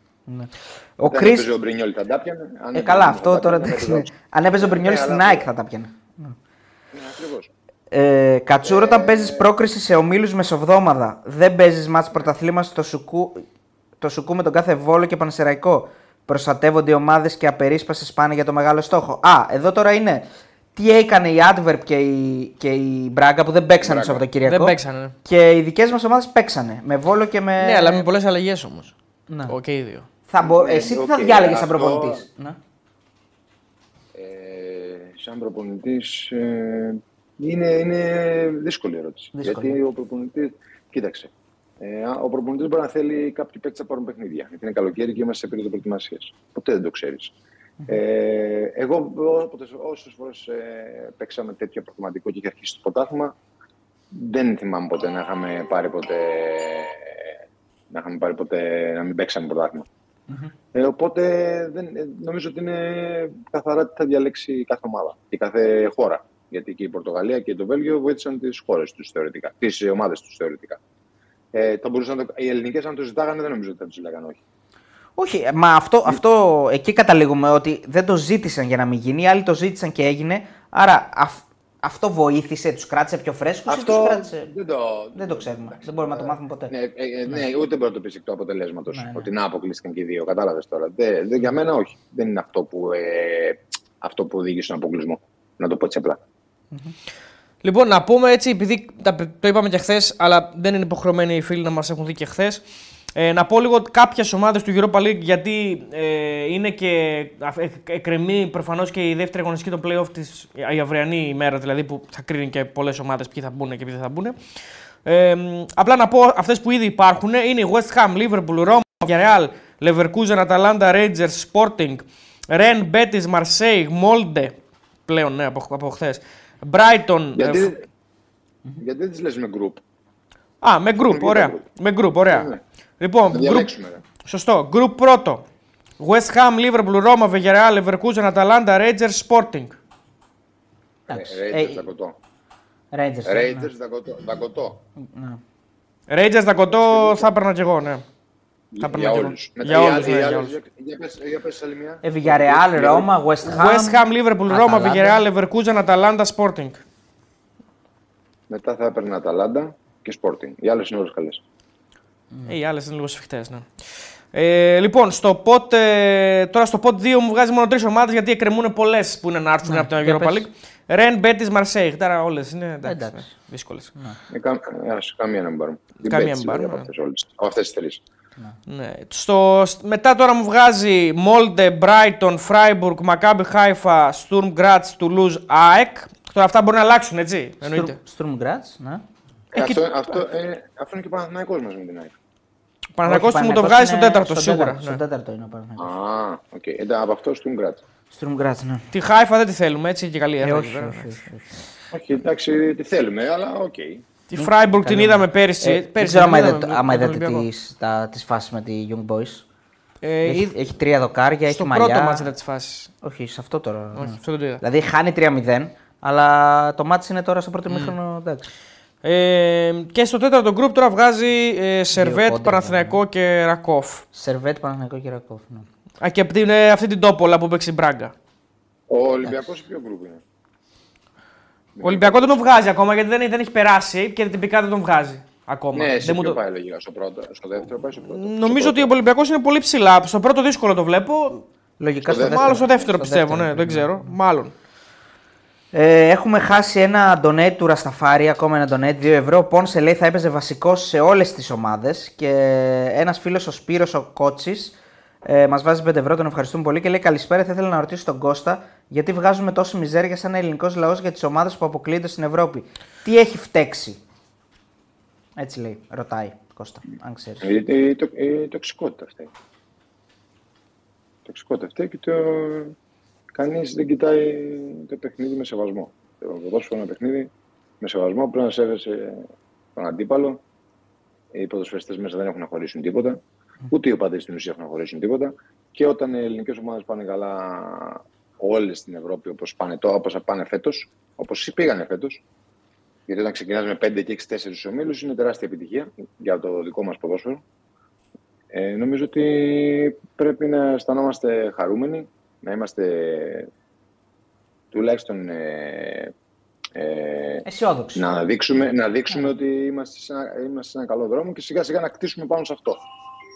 Ο Κρίσ. Ο Μπρινιόλι θα τα πιανε. Καλά, αυτό τώρα. Αν έπαιζε ο Μπρινιόλι στην ΑΕΚ θα τα πιανε. Ακριβώς. Ε, Κατσούρο, ε, όταν παίζεις πρόκριση σε ομίλους μεσοβδόμαδα, δεν παίζεις μάτς πρωταθλήματος το σουκού με τον κάθε Βόλο και Πανσεραϊκό. Προστατεύονται οι ομάδες και απερίσπασες πάνε για το μεγάλο στόχο. Α, εδώ τώρα είναι. Τι έκανε η Άντβερπ και η, και η Μπράγκα που δεν παίξανε το Σαββατοκύριακο. Δεν παίξανε. Και οι δικές μας ομάδες παίξανε. Με Βόλο και με. Ναι, αλλά με πολλές αλλαγές όμως. Ναι. Okay, δύο. Θα μπο... ναι, εσύ okay, τι θα διάλεγες αυτό... σαν προπονητής. Ναι. Ε, σαν προπονητής. Ε, είναι, είναι δύσκολη ερώτηση. Δύσκολη. Γιατί ο προπονητής. Κοίταξε. Ε, ο προπονητής μπορεί να θέλει κάποιοι παίκτες να πάρουν παιχνίδια. Γιατί είναι καλοκαίρι και είμαστε σε περίοδο προετοιμασίας. Ποτέ δεν το ξέρεις. Mm-hmm. Ε, εγώ όσες φορές ε, παίξαμε τέτοιο προγραμματικό και είχε αρχίσει το πρωτάθλημα, δεν θυμάμαι ποτέ να είχαμε πάρει ποτέ, να, είχαμε πάρει ποτέ, να μην παίξαμε πρωτάθλημα. Mm-hmm. Ε, οπότε δεν, νομίζω ότι είναι καθαρά τι θα διαλέξει κάθε ομάδα και κάθε χώρα. Γιατί και η Πορτογαλία και το Βέλγιο βοήθησαν τις χώρες τους θεωρητικά, τις ομάδες τους θεωρητικά. Ε, το μπορούσαν να το... Οι ελληνικές, αν το ζητάγανε, δεν νομίζω ότι θα τους λέγανε όχι. Όχι, μα αυτό, αυτό εκεί καταλήγουμε ότι δεν το ζήτησαν για να μην γίνει, οι άλλοι το ζήτησαν και έγινε. Άρα αυ... αυτό βοήθησε, τους κράτησε πιο φρέσκους αυτό... ή τους κράτησε. Δεν το, δεν το ξέρουμε. Εντάξει, δεν μπορούμε ε, να το μάθουμε ποτέ. Ναι, ε, ναι, ναι. Ούτε μπορεί να το πει εκ του αποτελέσματος. Ναι, ναι. Ότι να αποκλείστηκαν και οι δύο. Κατάλαβες τώρα. Δε, δε, για μένα, όχι. Δεν είναι αυτό που, ε, αυτό που οδήγησε τον αποκλεισμό. Να το πω έτσι απλά. Mm-hmm. Λοιπόν, να πούμε έτσι, επειδή το είπαμε και χθες, αλλά δεν είναι υποχρεωμένοι οι φίλοι να μας έχουν δει και χθες, ε, να πω λίγο κάποιες ομάδες του Europa League, γιατί ε, είναι και εκκρεμεί προφανώς και η δεύτερη αγωνιστική των play-off της η αυριανή ημέρα, δηλαδή που θα κρίνει και πολλές ομάδες ποιοι θα μπουν και ποιοι δεν θα μπουν. Ε, απλά να πω αυτές που ήδη υπάρχουν είναι η West Ham, Liverpool, Roma, Villarreal, Leverkusen, Atalanta, Rangers, Sporting, Rennes, Betis, Marseille, Molde, πλέον ναι, από, από χθες. Brighton. Γιατί, ε... γιατί δεν τις λες με group. Α, με group, ωραία. Με group, ωραία. Ναι. Λοιπόν, group... σωστό. Group πρώτο. West Ham, Liverpool, Roma, Villarreal, Leverkusen, Atalanta, Rangers, Sporting. Rangers, Δακοτό. Rangers, Δακοτό. Rangers, Δακοτό θα έπαιρνα κι εγώ, ναι. Θα για όλους. Για όλους. Για πες άλλη μία. Villarreal, Ρώμα, West Ham. West Ham, Liverpool, Ρώμα, Villarreal, Leverkusen, Αταλάντα, Sporting. Μετά θα έπαιρνε Αταλάντα και Sporting. Οι άλλες είναι όλες καλές. Ε, οι άλλες είναι λίγο σφιχτές, ναι. Ε, λοιπόν, στο pot, ε, τώρα στο pot δύο μου βγάζει μόνο τρεις ομάδες γιατί εκκρεμούν πολλές που είναι να έρθουν ναι, από την Europa League. Ρεν, Μπέτις, Μαρσέιγ. Τώρα όλες είναι εντάξει, εντάξει. Ναι, δύσκολες. Ναι. Ε, κα, ας, καμία να μην πάρουμε. Καμία να πάρουμε. Από αυτές, όλες, από αυτές τις τρεις. Ναι. Ναι. Στο, μετά τώρα μου βγάζει Μόλντε, Μπράιτον, Φράιμπουργκ, Μακάμπι Χάιφα, Στουρμ Γκράτς, Τουλούζ, ΑΕΚ. Τώρα αυτά μπορεί να αλλάξουν, έτσι. Στουρμ Γκράτς, ναι. Ε, αυτό, ε, αυτό, ε, αυτό είναι και ο Παναθηναϊκός μαζί με την ΑΕΚ. Ο Παναθηναϊκός μου το βγάζει στον τέταρτο, σίγουρα. Στον τέταρτο είναι ο Παναθηναϊκός. Α, οκ. Εντάξει, από αυτό Στουρμ Γκράτς. Στουρμ Γκράτς, ναι. Τη Χάιφα δεν τη θέλουμε, έτσι και καλή έρευνα. Όχι, όχι, εντάξει, τη θέλουμε, αλλά οκ. Τη Φράιμπουργκ την είδαμε πέρυσι. Δεν ξέρω αν είδατε τις φάσεις με τη Young Boys. Έχει τρία δοκάρια, έχει μαλλιά. Στο πρώτο μάτς είδα τις φάσεις. Όχι, σε αυτό τώρα. Δηλαδή χάνει τρία μηδέν, αλλά το μάτς είναι τώρα στο πρώτο μήχρονο. Ε, και στο τέταρτο γκρουπ τώρα βγάζει ε, Σερβέτ, Παναθηναϊκό και Ρακόφ. Σερβέτ, Παναθηναϊκό και Ρακόφ. Ναι. Α, και αυτή, είναι αυτή την τόπολα που παίξει η Μπράγκα. Ο Ολυμπιακός ποιο γκρουπ είναι. Ο Ολυμπιακός δεν τον βγάζει ακόμα γιατί δεν, δεν έχει περάσει και τυπικά δεν τον βγάζει ακόμα. Ναι, δεν μου το πάει λογικά στο πρώτο. Στο δεύτερο πάει στο πρώτο. Νομίζω στο πρώτο. Ότι ο Ολυμπιακός είναι πολύ ψηλά. Στο πρώτο δύσκολο το βλέπω. Λογικά στο δεύτερο. Μάλλον στο δεύτερο πιστεύω. Ναι, δεν ξέρω. Μάλλον. Ε, έχουμε χάσει ένα donate του Ράστα Φάρι, ακόμα ένα donate, δύο ευρώ. Ο Πόνσε λέει θα έπαιζε βασικό σε όλες τις ομάδες. Και ένας φίλος, ο Σπύρος, ο Κότσης, ε, μας βάζει πέντε ευρώ, τον ευχαριστούμε πολύ. Και λέει καλησπέρα, θα ήθελα να ρωτήσω τον Κώστα γιατί βγάζουμε τόση μιζέρια σαν ελληνικός λαός για τις ομάδες που αποκλείονται στην Ευρώπη. Τι έχει φταίξει. Έτσι λέει, ρωτάει Κώστα, αν ξέρεις. Η, η, η, το, η τοξικότητα αυτή. Η τοξικότητα αυτή και το... Κανείς δεν κοιτάει το παιχνίδι με σεβασμό. Το ποδόσφαιρο ένα παιχνίδι με σεβασμό. Πρέπει να σέβεσαι τον αντίπαλο. Οι ποδοσφαιριστές μέσα δεν έχουν να χωρίσουν τίποτα. Ούτε οι οπαδοί στην ουσία έχουν να χωρίσουν τίποτα. Και όταν οι ελληνικές ομάδες πάνε καλά, όλες στην Ευρώπη όπως πάνε τώρα, όπως πάνε φέτος, όπως πήγανε φέτος, γιατί όταν ξεκινάς με πέντε και έξι τέσσερα ομίλους είναι τεράστια επιτυχία για το δικό μας ποδόσφαιρο. Ε, νομίζω ότι πρέπει να αισθανόμαστε χαρούμενοι. Να είμαστε τουλάχιστον ε, ε, αισιόδοξοι. Να δείξουμε, να δείξουμε yeah. ότι είμαστε σε, ένα, είμαστε σε ένα καλό δρόμο και σιγά σιγά να κτίσουμε πάνω σε αυτό.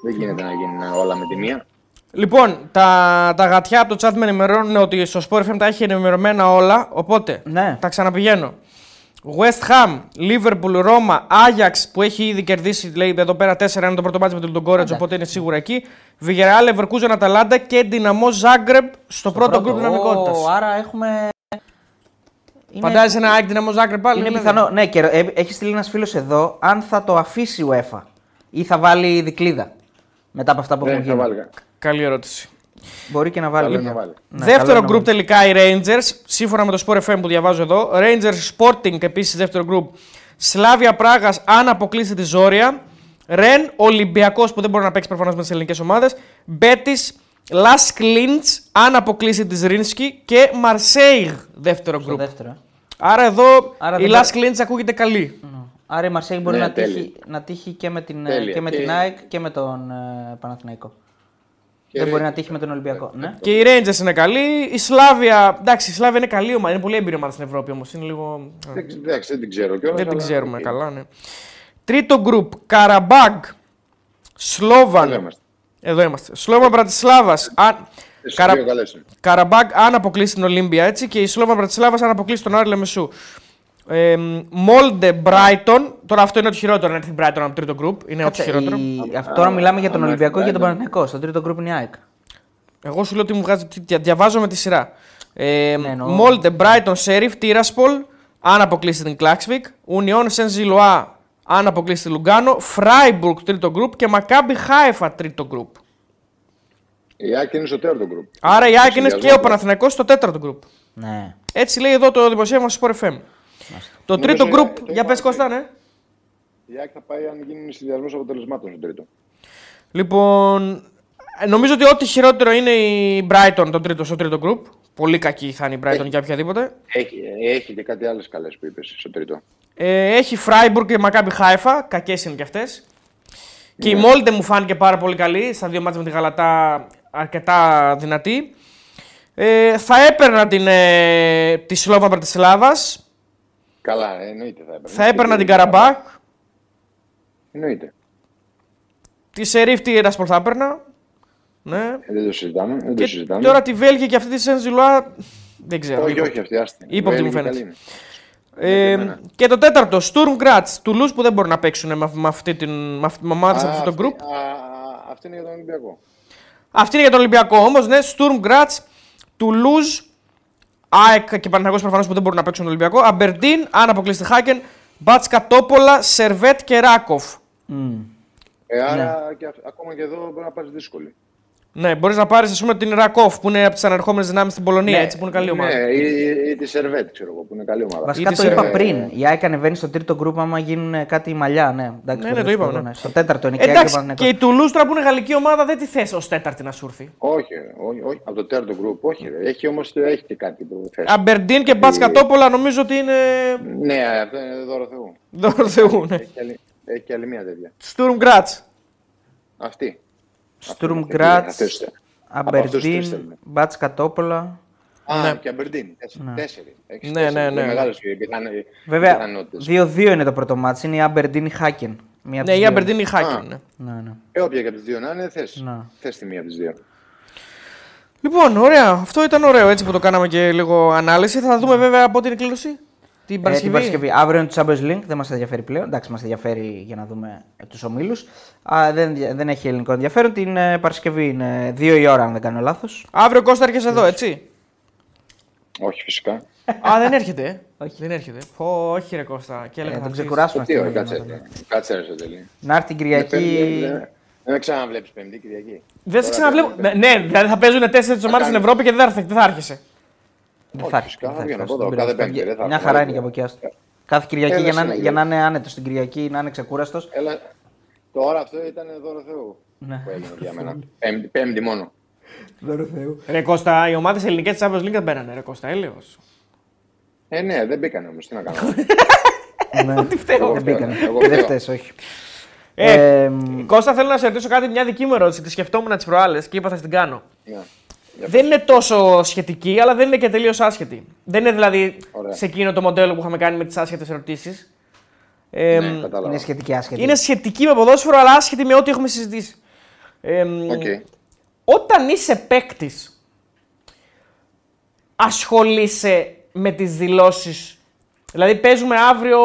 Δεν γίνεται να γίνει όλα με τη μία. Λοιπόν, τα, τα γατιά από το chat με ενημερώνουν ότι στο Sport εφ εμ τα έχει ενημερωμένα όλα, οπότε ναι. τα ξαναπηγαίνω. West Ham, Liverpool, Roma, Ajax που έχει ήδη κερδίσει, λέει εδώ πέρα τέσσερα είναι το πρώτο μάτς με τον Λουντογκόρετς, οπότε είναι σίγουρα εκεί. Villarreal, Leverkusen, Αταλάντα και Δυναμό Ζάγκρεπ στο πρώτο γκρουπ δυναμικότητας. Άρα έχουμε... Φαντάζεσαι ένα ΑΕΚ Δυναμό Ζάγκρεπ πάλι. Είναι πιθανό. Ναι, και έχει στείλει ένας φίλος εδώ αν θα το αφήσει η UEFA ή θα βάλει δικλίδα μετά από αυτά που έχουν γίνει. Καλή ερώτηση. Μπορεί και να βάλει. Να βάλει. Ναι, δεύτερο γκρουπ τελικά οι Rangers, σύμφωνα με το Sport εφ εμ που διαβάζω εδώ. Rangers Sporting επίσης δεύτερο γκρουπ. Σλάβια Πράγας αν αποκλείσει τη Ζόρια. Ρεν, Ολυμπιακός που δεν μπορεί να παίξει προφανώς με τις ελληνικές ομάδες. Μπέτις, Λας Κλίντς αν αποκλείσει τη Ρίνσκι. Και Μαρσέιγ δεύτερο γκρουπ. Άρα εδώ Άρα η Λας Κλίντς ακούγεται καλή. Mm. Άρα η Μαρσέιγ μπορεί ναι, να, τύχει, να τύχει και με την ΑΕΚ και, και με τον ε, Παναθηναϊκό. Δεν μπορεί να τύχει με τον Ολυμπιακό. Ναι. Και οι Rangers είναι καλοί. Η Σλάβια. Εντάξει, η Σλάβια είναι καλή ομάδα. Είναι πολύ έμπειρη ομάδα στην Ευρώπη όμως. Είναι λίγο. Εντάξει, δεν την ξέρω κιόλας. Δεν την ξέρουμε και... καλά, ναι. Τρίτο γκρουπ. Καραμπάγκ. Σλόβαν. Εδώ είμαστε. Εδώ είμαστε. Σλόβαν Μπρατισλάβα. Αν... Καρα... Καραμπάγκ αν αποκλείσει την Ολύμπια έτσι. Και η Σλόβαν Μπρατισλάβα αν αποκλείσει τον Άρη Λεμεσού. Ε, Μόλντε Μπράιτον. Τώρα αυτό είναι το χειρότερο να έρθει η Μπράιτον από το τρίτο γκρουπ. Είναι ό,τι χειρότερο. Η... Αυτό τώρα μιλάμε για τον Ολυμπιακό και για τον Παναθηναϊκό. Στο τρίτο γκρουπ είναι η ΑΕΚ. Εγώ σου λέω ότι μου βγάζει. Διαβάζω με τη σειρά. Μόλντε Μπράιτον Σερίφ Τίρασπολ. Αν αποκλείσει την Κλάξβικ. Ουνιόν Σεν Ζιλουά. Αν αποκλείσει την Λουγκάνο. Φράιμπουργκ τρίτο γκρουπ. Και Μακάμπι Χάιφα τρίτο γκρουπ. Η ΑΕΚ είναι στο τέταρτο γκρουπ. Άρα η ΑΕΚ είναι και ο Παναθηναϊκός στο τέταρτο γκρουπ. Έτσι λέει εδώ το δημοσίευμα στο Sport εφ εμ. Το νομίζω τρίτο γκρουπ, για πες Κώστα, ναι. Η ΑΕΚ θα πάει αν γίνει συνδυασμός αποτελεσμάτων στο τρίτο. Λοιπόν, νομίζω ότι ό,τι χειρότερο είναι η Brighton το τρίτο, στο τρίτο γκρουπ. Πολύ κακή θα είναι η Brighton έχει. Για οποιαδήποτε. Έχει, έχει και κάτι άλλες καλές που είπες στο τρίτο. Ε, έχει Freiburg και Maccabi Haifa, κακές είναι κι αυτές. Και η Μόλντε μου φάνηκε πάρα πολύ καλή, στα δύο μάτια με τη Γαλατά αρκετά δυνατή. Ε, θα έπαιρνα την, ε, τη Σλόβα Μπρατισλάβας. Καλά, εννοείται θα έπαιρνα. Θα έπαιρνα την Καραμπάχ. Εννοείται. Τη Σερίφτη Ρασπορ θα έπαιρνα. Ναι. Ε, δεν το συζητάμε. Δεν το συζητάμε. Και τώρα τη Βέλγια και αυτή τη Σεντζιλουά δεν ξέρω. Όχι, όχι αυτή, άστη. Ήποπτη μου φαίνεται. Ε, ε, και το τέταρτο, Στουρμ Γκρατς, Τουλούς που δεν μπορούν να παίξουν με, με αυτή την ομάδα σε αυτό το γκρουπ. Αυτή είναι για τον Ολυμπιακό. Αυτή είναι για τον Ολυμπιακό όμως, ναι, Στουρμ Γκρατς, Τουλούζ, ΑΕΚ και Παναθηναϊκός προφανώς που δεν μπορούν να παίξουν τον Ολυμπιακό. Αμπερντίν, αν αποκλειστεί Χάκεν, Μπάτσκα Τόπολα, Σερβέτ και Ράκοφ. Mm. Ε, άρα ναι. Και α, ακόμα και εδώ μπορεί να πάρει δύσκολη. Ναι, μπορεί να πάρει την Ράκοφ που είναι από τι ανερχόμενε δυνάμει στην Πολωνία. Ναι, έτσι, που είναι καλή ομάδα. Ναι, ή, ή τη Σερβέτ, ξέρω εγώ, που είναι καλή ομάδα. Βασικά ή το είπα ε... πριν. Η ΑΕΚ ανεβαίνει στο τρίτο γκρουπ. Άμα γίνουν κάτι μαλλιά, ναι. Εντάξει, ναι, ναι, το είπαμε. Ναι. Στο τέταρτο είναι και η ΑΕΚ. Και η Τουλούστρα που είναι γαλλική ομάδα, δεν τη θε ω τέταρτη να σου έρθει. Όχι, όχι, όχι, από το τέταρτο γκρουπ, όχι. Ρε. Έχει όμω και κάτι που θε. Αμπερντίν και Μπάσκα Τόπολα νομίζω ότι είναι. Ναι, αυτό είναι δώρο Θεού. Δώρο Θεού, ναι. Έχει και άλλη μία τέτοια. Στουρμ Γκρατς. Αυτή. Στουρμ Γκρατς, Αμπερντίν, Μπατς Κατόπολα. Α, ναι. Και Αμπερντίν. Τέσσερι. Ναι, ναι, ναι. Βέβαια, δύο δύο είναι το πρώτο μάτς. Είναι η Αμπερντίν ή Χάκεν. Ναι, η Αμπερντίν ή Χάκεν. Ε, όποια και από τις δύο να είναι, θες. Θες τη μία από τις δύο. Λοιπόν, ωραία. Αυτό ήταν ωραίο έτσι που το κάναμε και λίγο ανάλυση. Θα δούμε βέβαια από την εκκλήρωση. Την Παρασκευή. Ε, την Παρασκευή. Αύριο είναι το Champions League, δεν μας ενδιαφέρει πλέον. Εντάξει, μας ενδιαφέρει για να δούμε τους ομίλους. Α, δεν, δεν έχει ελληνικό ενδιαφέρον. Την ε, Παρασκευή είναι δύο η ώρα, αν δεν κάνω λάθος. Αύριο Κώστα έρχεσαι εδώ, έτσι. Όχι, φυσικά. Α, δεν έρχεται. Ε. Όχι, δεν έρχεται. Πω, όχι, ρε Κώστα. Και έλεγα, ε, θα τον ξεκουράσουμε. Κάτσε ρε στο τελείω. Να έρθει την Κυριακή. Δεν ξαναβλέπεις Πέμπτη, Κυριακή. Δεν σε ξαναβλέπω. Ναι, δηλαδή θα παίζουν τέσσερις ομάδες στην Ευρώπη και δεν θα έρχεσαι. Δεν θα έρχεσαι. Μια χαρά είναι και από εκεί. Κάθε Κυριακή για να, για να είναι άνετο στην Κυριακή, να είναι ξεκούραστο. Τώρα αυτό ήταν δώρο Θεού. Ναι. Που έγινε για μένα. Πέμπτη, πέμπτη μόνο. Δώρο Θεού. Ρε Κώστα, οι ομάδες ελληνικές της Champions League δεν μπαίνανε. Ρε Κώστα, έλεος. Ε, ναι, δεν μπήκανε όμως. Τι να κάνω. Ότι φταίω. Δεν μπήκανε. Δεν φταίς, όχι. Κώστα, θέλω να σε ρωτήσω κάτι, μια δική μου ερώτηση. Τη σκεφτόμουν τις προάλλες και είπα θα την κάνω. Δεν είναι τόσο σχετική, αλλά δεν είναι και τελείως άσχετη. Δεν είναι δηλαδή ωραία. Σε εκείνο το μοντέλο που είχαμε κάνει με τις άσχετες ερωτήσεις. Ε, ναι, είναι σχετική άσχετη. Είναι σχετική με ποδόσφαιρο, αλλά άσχετη με ό,τι έχουμε συζητήσει. Ε, okay. Όταν είσαι παίκτης, ασχολείσαι με τις δηλώσεις. Δηλαδή, παίζουμε αύριο,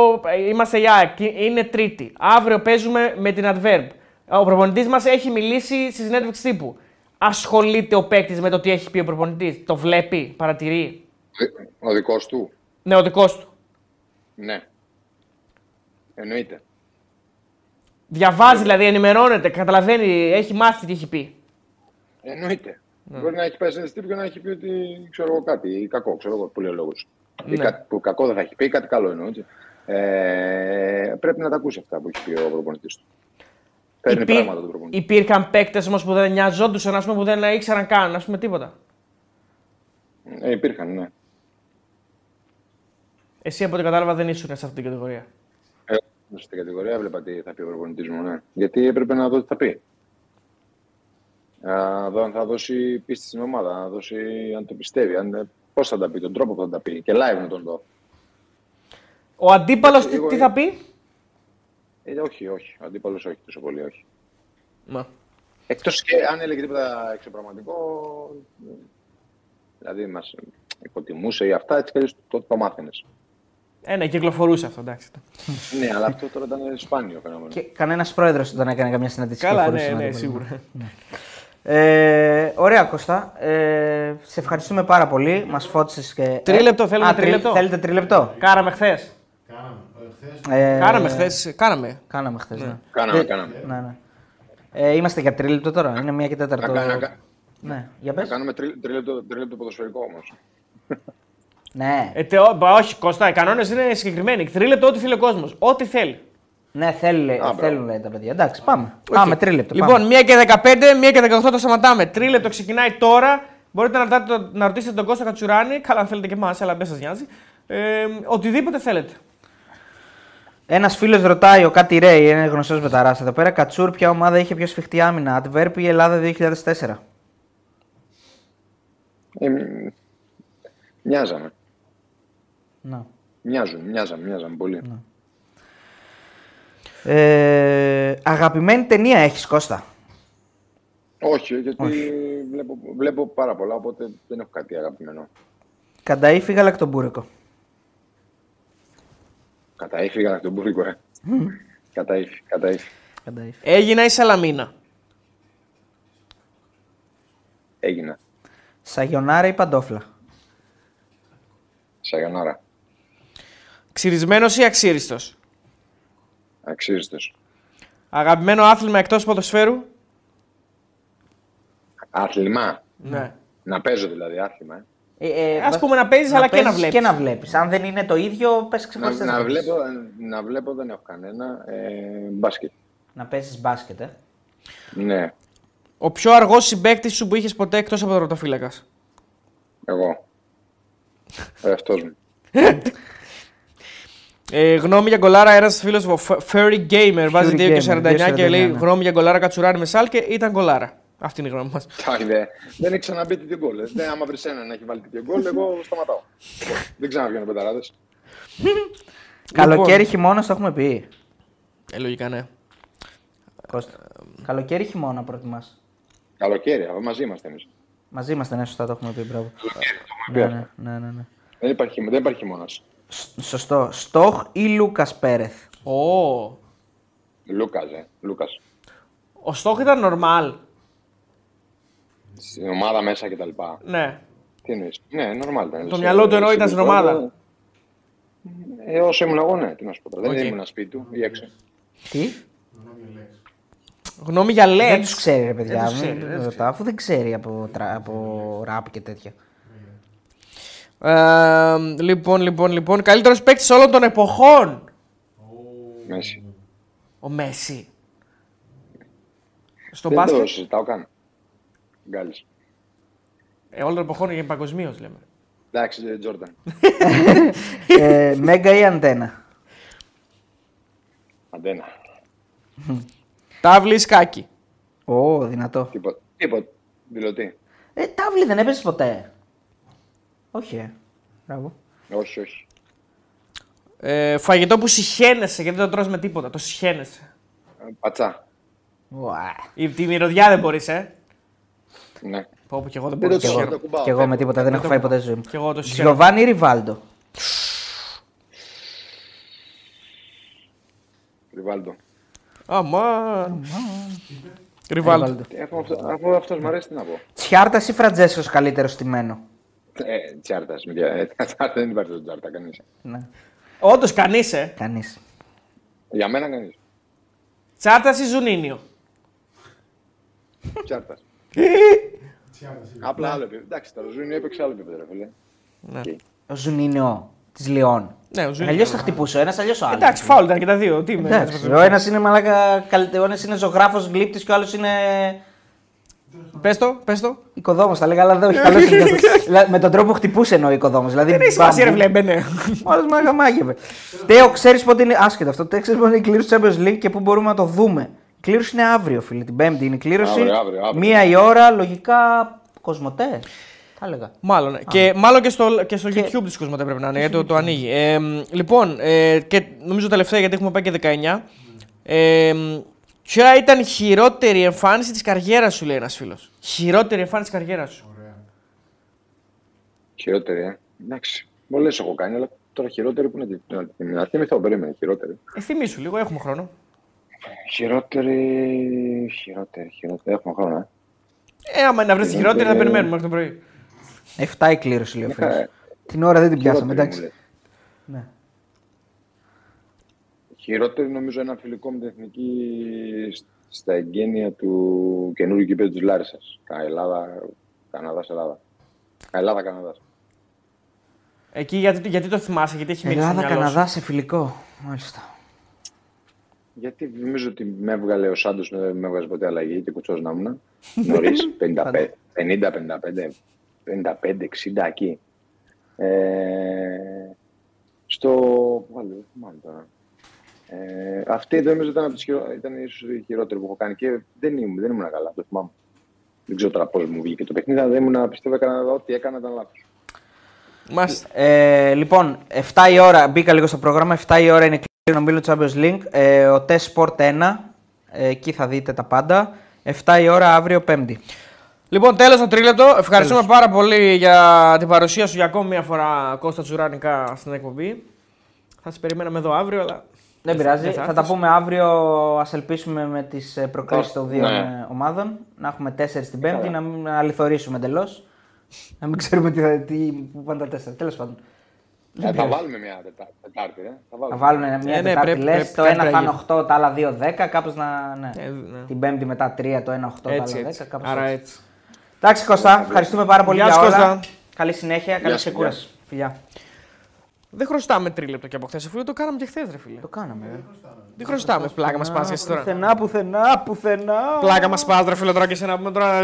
είμαστε η ΑΕΚ, είναι Τρίτη. Αύριο παίζουμε με την Άντβερπ. Ο προπονητής μας έχει μιλήσει στη συνέντευξη τύπου. Ασχολείται ο παίκτης με το τι έχει πει ο προπονητής, το βλέπει, παρατηρεί. Ο δικός του. Ναι, ο δικός του. Ναι. Εννοείται. Διαβάζει, δηλαδή, ενημερώνεται, καταλαβαίνει, έχει μάθει τι έχει πει. Εννοείται. Ναι. Μπορεί να έχει πάει σε ένα τύπο και να έχει πει ότι ξέρω εγώ κάτι, ή κακό, ξέρω εγώ, που λέει ο λόγος. Ναι. Ή κάτι που κακό δεν θα έχει πει, ή κάτι καλό εννοείται. Ε, πρέπει να τα ακούσει αυτά που έχει πει ο προπονητής του. Υπή... Υπήρχαν παίκτες όμως που δεν νοιαζόντουσαν, ας πούμε, που δεν ήξεραν καν, ας πούμε, τίποτα. Ε, υπήρχαν, ναι. Εσύ από ό,τι κατάλαβα δεν ήσουν σε αυτήν την κατηγορία. Ε, στην κατηγορία έβλεπα τι θα πει ο προπονητής μου, ναι. Γιατί έπρεπε να δω τι θα πει. Να δω αν θα δώσει πίστη στην ομάδα, να δώσει, αν το πιστεύει, αν... πώς θα τα πει, τον τρόπο που θα τα πει και live να τον δω. Ο αντίπαλος τι, εγώ... τι θα πει. Ε, όχι, όχι. Ο αντίπαλος όχι τόσο πολύ, όχι. Μα. Εκτός και αν έλεγε τίποτα εξωπραγματικό, δηλαδή μας υποτιμούσε ή αυτά, έτσι και το, το μάθαινες. Ε, ναι, κυκλοφορούσε αυτό, εντάξει. Ναι, αλλά αυτό τώρα ήταν σπάνιο φαινόμενο. Και κανένας πρόεδρος όταν έκανε καμιά συναντήση. Καλά, ναι, ναι, ναι, σίγουρα. Ναι. Ε, ωραία, Κώστα. Ε, σε ευχαριστούμε πάρα πολύ. Μας φώτισες και... Τρίλεπτο, θέλουμε Α, τρίλεπτο. Θέλετε τρίλεπτο. Κάραμε χθες. Κάραμε. Ε, κάναμε χθες, κάναμε. Κάναμε χθες, ναι. Κάναμε, ε, κάναμε. Ναι, ναι. Ε, είμαστε για τρίλεπτο τώρα, είναι μία και τέταρτο. Να, να, ναι, για πες. Να κάνουμε τρί, τρίλεπτο, τρίλεπτο ποδοσφαιρικό όμως. Ναι. Ε, τε, ό, όχι, Κώστα, οι κανόνες είναι συγκεκριμένοι. Τρίλεπτο ό,τι θέλει ο κόσμος, ό,τι θέλει. Ναι, θέλει, Α, θέλουν λέει, τα παιδιά. Εντάξει, πάμε. Okay. Πάμε, τρίλεπτο. Λοιπόν, πάμε. μία και δεκαπέντε, μία και δεκαοκτώ το σταματάμε. Τρίλεπτο ξεκινάει τώρα. Μπορείτε να, ρωτάτε, να ρωτήσετε τον Κώστα Κατσουράνη. Καλά, αν θέλετε και εμάς, αλλά δεν σας νοιάζει. Ε, οτιδήποτε θέλετε. Ένας φίλος ρωτάει, ο Κάτι Ρέι, είναι γνωστός με τα Ράστα εδώ πέρα. Κατσούρ, ποια ομάδα είχε πιο σφιχτή άμυνα, Άντβερπ ή Ελλάδα δύο χιλιάδες τέσσερα. Ε, μοιάζαμε. Να. Μοιάζουν, μοιάζαμε, μοιάζαμε πολύ. Ε, αγαπημένη ταινία έχεις, Κώστα? Όχι, γιατί Όχι. Βλέπω, βλέπω πάρα πολλά, οπότε δεν έχω κάτι αγαπημένο. Κανταήφι γαλακτομπούρικο. Καταήφι γαλακτομπούρικο, ε. Mm. Καταήφι, καταήφι. Έγινα ή Σαλαμίνα? Έγινα. Σαγιονάρα ή παντόφλα? Σαγιονάρα. Ξυρισμένος ή αξύριστος? Αξύριστος. Αγαπημένο άθλημα εκτός ποδοσφαίρου? Άθλημα. Ναι. Να παίζω δηλαδή άθλημα, ε. Ε, ε, ας πούμε να παίζεις, να αλλά παίζεις και, να βλέπεις. και να βλέπεις. Αν δεν είναι το ίδιο, πες ξεχωριστές. Να, να, βλέπω, να βλέπω δεν έχω κανένα. Ε, μπάσκετ. Να παίζεις μπάσκετ, ε. Ναι. Ο πιο αργός συμπαίκτης σου που είχες ποτέ εκτός από τον ρωτοφύλακας? Εγώ. Ο εαυτός μου. Ε, γνώμη για γκολάρα, ένας φίλος Fairy Gamer βάζει δύο και σαράντα εννιά και λέει γνώμη για γκολάρα Κατσουράνη με Σάλκε, ήταν γκολάρα. Αυτή είναι η γνώμη μας. Δεν έχει ξαναμπεί τέτοιο γκολ. Άμα βρεις έναν να έχει βάλει τέτοιο γκολ, εγώ σταματάω. Δεν ξαναβγαίνω πενταράδες. Καλοκαίρι χειμώνα το έχουμε πει. Ε, λογικά ναι. Καλοκαίρι χειμώνα προτιμάς? Καλοκαίρι, μαζί είμαστε εμείς. Μαζί είμαστε, ναι, σωστά το έχουμε πει, μπράβο. Ναι, ναι, ναι. Δεν υπάρχει χειμώνας. Σωστό. Στόχ ή Λούκας Πέρεθ? Ω. Λούκας, ε. Λούκας. Ο Στόχ ήταν νορμάλ. Στην ομάδα μέσα κτλ. Ναι. Τι εννοείς? Ναι, νορμάλ ήταν. Το μυαλό του εννοώ ήταν στην ομάδα. Ε, όσο ήμουν εγώ, ναι. Τι να σου πω. Δεν ήμουν σπίτι του ή έξω. Τι? Γνώμη για λέξ. Δεν τους ξέρει, ρε παιδιά. Αφού δεν ξέρει από ράπ και τέτοια. Ε, λοιπόν, λοιπόν, λοιπόν. Καλύτερος παίκτης όλων των εποχών. Μέση. Ο Μέση. Στο δεν μπάσκετ. Δεν το συζητάω καν. Γκάλης. Ε, όλων των εποχών για παγκοσμίως λέμε. Εντάξει, Τζόρνταν. Μέγκα ή Αντένα? Αντένα. Τάβλη ή Σκάκι? Ω, δυνατό. Τίποτα. Τίποτα. Δηλωτή. Ε, τάβλη δεν έπαιζες ποτέ? Όχι, ε. Μπράβο. Όχι, όχι. Ε, φαγητό που συχαίνεσαι, γιατί δεν το τρως με τίποτα, το συχαίνεσαι. Ε, πατσά. Wow. Η, τη μυρωδιά δεν μπορείς, ε. Ναι. Πω που κι εγώ δεν μπορείς. Κι εγώ, και εγώ με τίποτα, δεν το... έχω φάει ποτέ ζωή μου. Κι εγώ το συχαίνω. Γιωβάνι ή Ριβάλντο? Ριβάλντο. Αμάν. Ριβάλντο. Αφού αυτός μου αρέσει, τι να πω. Τσιάρτας ή Φραντζέσιος καλύτερο στημένο? Ε, Τσιάρτας, δεν υπάρχει το Τσιάρτα, κανείς. Ναι. Όντως, κανείς, ε. Κανείς. Για μένα κανείς. Τσιάρτας ή Ζουνίνιο? Τσιάρτας. Απλά άλλο επίπεδο. Εντάξει, το Ζουνίνιο έπαιξε άλλο επίπεδο, ρε φίλε. Ο Ζουνίνιο της Λιών. Ναι, αλλιώς θα χτυπούσε ο ένας, αλλιώς ο άλλος. Εντάξει, φάουλ ήταν και τα δύο. Ο ένας είναι μαλάκα, ο ένας είναι ζωγράφος γλύπτης και ο άλλος είναι... Πες το, πες το. Οικοδόμος τα λέγα, αλλά δεν έχει καλό συνδυασμό. Με τον τρόπο που χτυπούσε εννοεί ο οικοδόμος. Δηλαδή, δεν είναι σημασία, ρε βλέπε, ναι. Μόλις μάγα μάγευε. Τέο, ξέρεις πότε είναι. Άσχετο αυτό. Τέο, ξέρεις πότε είναι η κλήρωση του Champions League και πού μπορούμε να το δούμε? Η κλήρωση είναι αύριο, φίλε. Την Πέμπτη είναι η κλήρωση. Αύριο, αύριο, αύριο. Μία η ώρα, λογικά. Κοσμοτέ. Θα έλεγα. Μάλλον. Και, μάλλον και στο, και στο και... YouTube τη Κοσμοτέ πρέπει να είναι, γιατί το, το ανοίγει. Ε, λοιπόν, ε, και νομίζω τελευταία, γιατί έχουμε πάει και δεκαεννιά. Ε, Ποια ήταν η χειρότερη εμφάνιση της καριέρας σου, λέει ένας φίλος? Χειρότερη εμφάνιση της καριέρας σου. Ωραία. Χειρότερη, ε. Εντάξει. Πολλές έχω κάνει, αλλά τώρα χειρότερη που είναι. Να θυμηθώ, περίμενε. Χειρότερη. Ε, θυμήσου λίγο, έχουμε χρόνο. Χειρότερη. Χειρότερη, χειρότερη. Έχουμε χρόνο, ε. Ε, άμα να βρει τη χειρότερη, θα περιμένουμε μέχρι το πρωί. εφτά η κλήρωση, λέει ο φίλος. Την ώρα δεν την πιάσαμε, εντάξει. Ναι. Χειρότερη νομίζω ένα φιλικό με την Εθνική στα εγγένεια του καινούριου γηπέδου της Λάρισας. Ελλάδα, Καναδάς, Ελλάδα. Ελλάδα, Καναδάς. Εκεί γιατί, γιατί το θυμάσαι, γιατί έχει μείνει στο μυαλό σου? Ελλάδα, Καναδά σε φιλικό, μάλιστα. Γιατί νομίζω ότι με έβγαλε ο Σάντος, δεν με έβγαζε ποτέ αλλαγή και κουτσός να ήμουν. Νωρίς, πενήντα πέντε, εξήντα εκεί. Ε, στο... Πού άλλο, μάλλον τώρα. Ε, αυτή νομίζω ήταν, από τις χειρο... ήταν ίσως η χειρότερη που έχω κάνει και δεν ήμουν, δεν ήμουν καλά, το θυμάμαι. Δεν ξέρω τώρα πώς μου βγήκε το παιχνίδι, αλλά δεν ήμουν, πιστεύω έκανα ό,τι έκανα ήταν λάθος. Μάλιστα. Ε, λοιπόν, εφτά η ώρα, μπήκα λίγο στο πρόγραμμα, εφτά η ώρα είναι κλειστή ομίλου Champions League, ε, ο Τες Sport ένα, ε, εκεί θα δείτε τα πάντα, εφτά η ώρα αύριο Πέμπτη. Λοιπόν, τέλος το τρίλεπτο. Ευχαριστούμε τέλος. πάρα πολύ για την παρουσία σου για ακόμη μια φορά, Κώστα Τζουράνικα, στην εκπομπή. Θα σας περιμέναμε εδώ αύριο, αλλά... Δεν πειράζει. Θα τα πούμε αύριο. Ας ελπίσουμε με τις προκλήσεις των δύο ναι. ομάδων. Να έχουμε τέσσερις την Πέμπτη, να μην αληθωρήσουμε εντελώς. Να μην ξέρουμε τι, τι, που πάνε τα τέσσερα. Τέλος πάντων. Ε, θα βάλουμε μια Τετάρτη. Ε. Θα βάλουμε, θα βάλουμε μια ε, ναι, Τετάρτη. Πρέπει, λες, πρέπει, το πρέπει, ένα θα είναι οκτώ, τα άλλα δύο δέκα. Κάπως να. Ναι. Ε, ναι. Την Πέμπτη μετά τρία, το ένα οκτώ, τα άλλα δέκα. Κάπως άρα έτσι. έτσι. Εντάξει, Κώστα, ευχαριστούμε πάρα πολύ για όλα. Καλή συνέχεια, καλή ξεκούραση. Φιλιά. Δεν χρωστάμε τρίλεπτο και από χθες, αφού το κάναμε και χθες, ρε φίλε. Το κάναμε. Δεν χρωστάμε, δεν χρωστάμε. πλάκα μας πας και εσύ τώρα. Πουθενά, πουθενά, πουθενά. Πλάκα μας πας, ρε φίλε, τώρα και εσύ να πούμε τώρα.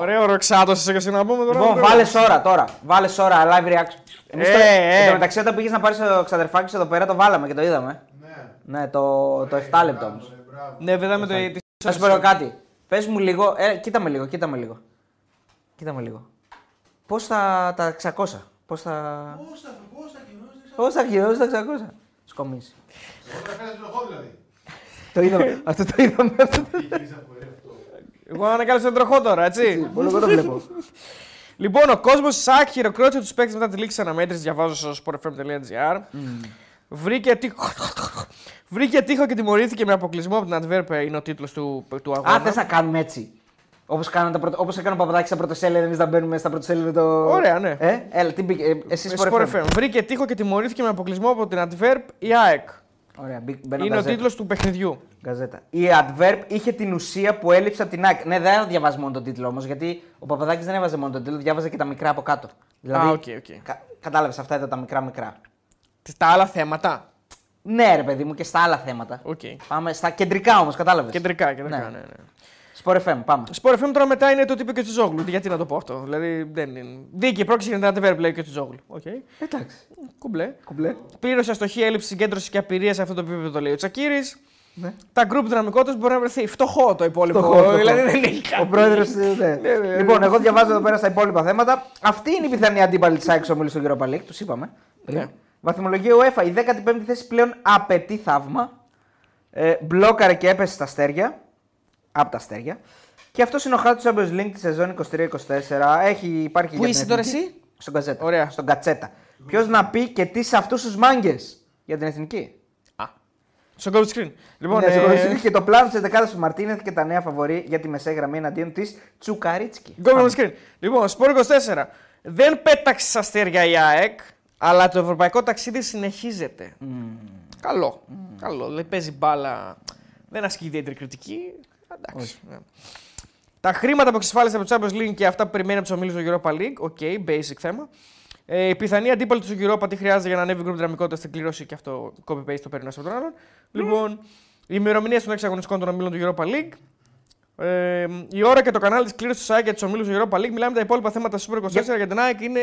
Ωραίο ροξάτο εσύ και εσύ να πούμε τώρα. Λοιπόν, βάλες ώρα τώρα. Βάλες ώρα, live reaction. Εμείς το μεταξύ όταν πήγες να πάρεις το ξαδερφάκι εδώ πέρα, το βάλαμε και το είδαμε. Ναι, το εφτά λεπτό όμως. Ναι, βέβαια το. Θα σου πω κάτι. Πες μου λίγο, κοίτα με λίγο, κοίτα με λίγο. Κοίτα με λίγο. Πώς θα τα ξακώσα. Πώς θα. Πώς θα γυρνούσε. Πώς θα γυρνούσε, τα ξακούσα. Σκομίσει. Εγώ τα έκανα τροχό, δηλαδή. Το είδαμε. Αυτό το είδαμε. Εγώ ανακάλυψα τον τροχό τώρα, έτσι. Πολύ εγώ το βλέπω. Λοιπόν, ο κόσμος της ΑΕΚ χειροκρότησε τους παίκτες μετά τη λήξη αναμέτρησης. Διαβάζω στο sportfm.gr. Βρήκε τείχο και τιμωρήθηκε με αποκλεισμό από την Άντβερπ. Είναι ο τίτλος του αγώνα. Α, θες να κάνουμε έτσι. Όπως έκανε ο Παπαδάκης στα πρωτοσέλιδα, εμείς να μπαίνουμε στα πρωτοσέλιδα το. Ωραία, ναι. Ε, έλα, τι μπήκε. Ε, εσύ σπορεφέ. Βρήκε τείχο και τιμωρήθηκε με αποκλεισμό από την Αντβέρπ η ΑΕΚ. Ωραία, μπαίνω. Είναι ο τίτλος του παιχνιδιού. Γκαζέτα. Η Αντβέρπ είχε την ουσία που έλειψε από την ΑΕΚ. Ναι, δεν διαβάζει μόνο τον τίτλο όμως, γιατί ο Παπαδάκης δεν έβαζε μόνο τον τίτλο, διάβαζε και τα μικρά από κάτω. Δηλαδή, α, οκ, okay, οκ. Okay. Κα, κατάλαβες αυτά εδώ τα μικρά-μικρά. Στα άλλα θέματα. Ναι, ρε παιδί μου, και στα άλλα θέματα. Okay. Πάμε στα κεντρικά όμως, κατάλαβες. Κεντρικά, κεντρικά, ναι, ναι. ναι. Sport εφ εμ, πάμε. Sport εφ εμ τώρα μετά είναι το τύπο και Τσιζόγλου. Γιατί να το πω αυτό. Δηλαδή δεν είναι. Δίκη, πρόκειται να την Αντβέρπ, λέει και Τσιζόγλου. Okay. Εντάξει. Κουμπλέ. Κουμπλέ. Πλήρωσε αστοχία, έλλειψη συγκέντρωση και απειρία σε αυτό το επίπεδο, το λέει ο Τσακίρης. Ναι. Τα γκρουπ δυναμικό του μπορεί να βρεθεί. Φτωχό το υπόλοιπο. Φτωχό, δηλαδή δεν έχει κάτι. Ο πρόεδρος. Ναι. Λοιπόν, εγώ διαβάζω εδώ πέρα στα υπόλοιπα θέματα. Αυτή είναι η πιθανή αντίπαλη τη ΑΕΚ ομίλου στο Europa League, του είπαμε. Ναι. Βαθμολογία UEFA. Η δέκατη πέμπτη θέση πλέον απαιτεί θαύμα. Ε, μπλόκαρε και έπεσε στα αστέρια. Από τα αστέρια. Και αυτό είναι ο χάρτη του Champions League τη σεζόν είκοσι τρία είκοσι τέσσερα. Έχει υπάρχει. Πού είσαι τώρα εσύ? Στον Κατσέτα. Ωραία. Στον Κατσέτα. Ποιο να πει και τι σε αυτού του μάγκε για την εθνική. Α. Στον goal screen. Λοιπόν, ναι, ε... στο goal. Και το πλάνο τη δεκάδα του Μαρτίνεθ και τα νέα φαβορή για τη μεσαία γραμμή εναντίον τη Τσουκαρίτσκι. Goal screen. Λοιπόν, Σπορ είκοσι τέσσερα. Δεν πέταξε αστέρια η ΑΕΚ, αλλά το ευρωπαϊκό ταξίδι συνεχίζεται. Mm. Καλό. Mm. Καλό. Λέει, παίζει μπάλα. Δεν ασκεί ιδιαίτερη κριτική. Ναι. Τα χρήματα που εξασφάλισε από το Champions League και αυτά που περιμένει από τους ομίλους του Europa League, οκ, okay, basic θέμα. Ε, η πιθανή αντίπαλη του Europa, τι χρειάζεται για να ανέβει η γκρουπ δυναμικότητα στην κλήρωση και αυτό copy-paste το περνάει από τον άλλον. Mm. Λοιπόν, η ημερομηνία των έξι αγωνιστικών των ομίλων του Europa League. Ε, η ώρα και το κανάλι της κλήρωσης του ΑΕΚ για τους ομίλους του Europa League. Μιλάμε τα υπόλοιπα θέματα του Super είκοσι τέσσερα για, για την ΑΕΚ είναι,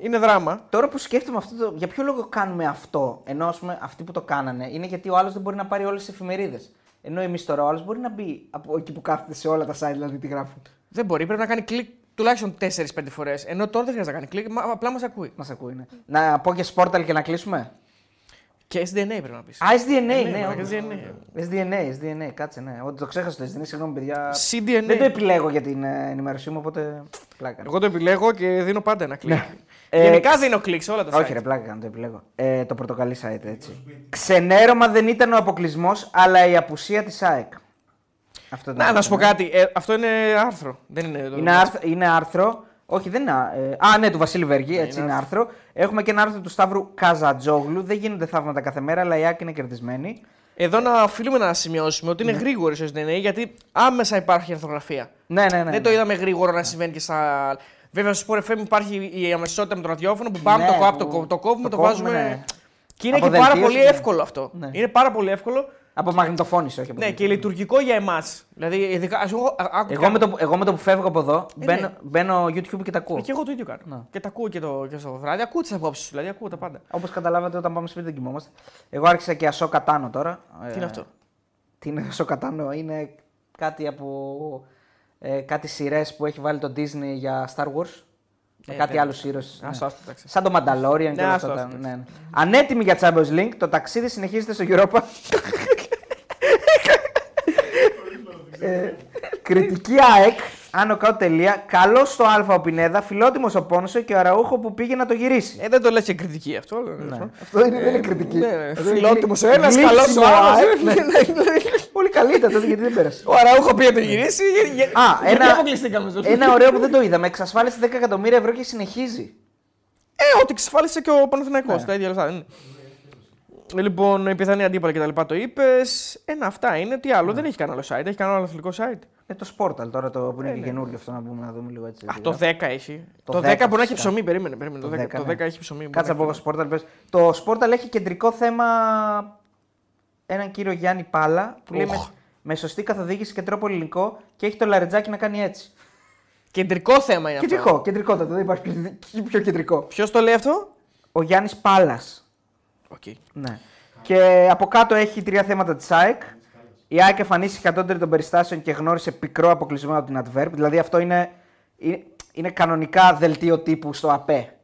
είναι δράμα. Τώρα που σκέφτομαι αυτό, το... για ποιο λόγο κάνουμε αυτό, ενώ πούμε, αυτοί που το κάνανε είναι γιατί ο άλλος δεν μπορεί να πάρει όλες τις εφημερίδες. Ενώ εμείς τώρα ο άλλος μπορεί να μπει από εκεί που κάθεται σε όλα τα site, δηλαδή τι γράφουν. Δεν μπορεί, πρέπει να κάνει κλικ τουλάχιστον τέσσερις πέντε φορές. Ενώ τώρα δεν χρειάζεται να κάνει κλικ, μα, απλά μας ακούει. Μας ακούει, ναι. Να πω και Sportal και να κλείσουμε. Και ες ντι εν έι πρέπει να πεις. Α, ες ντι εν έι, ναι. ναι, ναι ες ντι εν έι, ες ντι εν έι, κάτσε, ναι. Ό, το ξέχασα το ες ντι εν έι, συγγνώμη παιδιά. σι ντι εν έι. Δεν το επιλέγω για την ενημέρωσή μου, οπότε πλάκα. Εγώ το επιλέγω και δίνω πάντα ένα κλικ. Γενικά ε, δίνω κλικ σε όλα τα site. Όχι, ρε πλάκα, να το επιλέγω. Ε, το πορτοκαλί site, έτσι. Ξενέρωμα δεν ήταν ο αποκλεισμός, αλλά η απουσία της ΑΕΚ. Αυτό να, να σου πω κάτι. Ε, αυτό είναι άρθρο. Δεν είναι, το είναι, άρθρο, είναι άρθρο. Όχι, δεν είναι. Ε, α, ναι, του Βασίλη Βεργή, ναι, έτσι είναι άρθρο. άρθρο. Έχουμε και ένα άρθρο του Σταύρου Καζατζόγλου. Δεν γίνονται θαύματα κάθε μέρα, αλλά η ΑΕΚ είναι κερδισμένη. Εδώ να οφείλουμε να σημειώσουμε ότι είναι ναι. γρήγορη η ες ντι εν έι, γιατί άμεσα υπάρχει αρθρογραφία. Ναι, ναι, ναι. Δεν ναι. το είδαμε γρήγορα ναι. να συμβαίνει και στα. Βέβαια, στο Sport εφ εμ υπάρχει η αμεσότητα με το ραδιόφωνο που πάμε, ναι, το, κο... το, το κόβουμε, το, το κόβουμε, βάζουμε. Ναι. Και είναι και πάρα πολύ εύκολο αυτό. Ναι. Είναι πάρα πολύ εύκολο Από μαγνητοφώνηση, όχι από ναι, και λειτουργικό για εμάς. Δηλαδή, εγώ, εγώ, με το, εγώ με το που φεύγω από εδώ, ε, μπαίνω, ναι. μπαίνω YouTube και τα ακούω. Ε, και εγώ το ίδιο κάνω. Να. Και τα ακούω και, το, και στο βράδυ. Ακούω τις απόψεις σου, δηλαδή ακούω τα πάντα. Όπως καταλάβατε, όταν πάμε σπίτι δεν κοιμόμαστε. Εγώ άρχισα και Ασό Κατάνο τώρα. Τι ε, είναι αυτό? Τι είναι Ασό Κατάνο? Είναι κάτι από ε, κάτι σειρές που έχει βάλει το Disney για Star Wars. Ε, κάτι άλλο ήρωες. Ναι. Σαν το Mandalorian ναι, και όλα αυτά. Ναι, ναι. Ανέτοιμοι για Champions League, το ταξίδι συνεχίζεται στο Europa. ε, κριτική ΑΕΚ, άνω κάτω τελεία. Καλό στο Α ο Πινέδα, φιλότιμος ο Πόνσε και ο Αραούχο που πήγε να το γυρίσει. Ε, δεν το λες και κριτική αυτό. Ναι. Αυτό είναι, ε, δεν είναι κριτική. Ναι, ναι. Φιλότιμος ο ένας, καλός ο άλλος. Ναι. Πολύ καλή ήταν τότε γιατί δεν πέρασε. Ο Αραούχο πήγε να το γυρίσει. Α, ένα, ένα ωραίο που δεν το είδαμε. Εξασφάλισε δέκα εκατομμύρια ευρώ και συνεχίζει. Ε, ό,τι εξασφάλισε και ο Παναθηναϊκός. Τα ίδια λεφτά. Λοιπόν, η πιθανή αντίπαλη και τα λοιπά το είπες. Ένα, αυτά είναι. Τι άλλο, yeah. δεν έχει κανένα άλλο site. Έχει κανένα άλλο αθλητικό site. Ε, το Sportal τώρα το, που είναι yeah, και καινούργιο αυτό να πούμε, να δούμε λίγο έτσι. Α, το δέκα έχει. Το, το δέκα, δέκα φυσικά. Μπορεί να έχει ψωμί, περίμενε. περίμενε το δέκα, το δέκα, ναι. δέκα έχει ψωμί. Κάτσε από το Sportal. Πες. Το Sportal έχει κεντρικό θέμα έναν κύριο Γιάννη Πάλα που oh. λέει με, με σωστή καθοδήγηση και τρόπο ελληνικό και έχει το λαριτζάκι να κάνει έτσι. Κεντρικό θέμα είναι κεντρικό, αυτό. Κεντρικό, κεντρικό. Δεν υπάρχει πιο κεντρικό. Ποιο το λέει αυτό? Ο Γιάννης Πάλας. Okay. Ναι. Και από κάτω έχει τρία θέματα της ΑΕΚ. Η ΑΕΚ εμφανίστηκε κατώτερη των περιστάσεων και γνώρισε πικρό αποκλεισμό από την Άντβερπ. Δηλαδή αυτό είναι, είναι κανονικά δελτίο τύπου στο ΑΠΕ.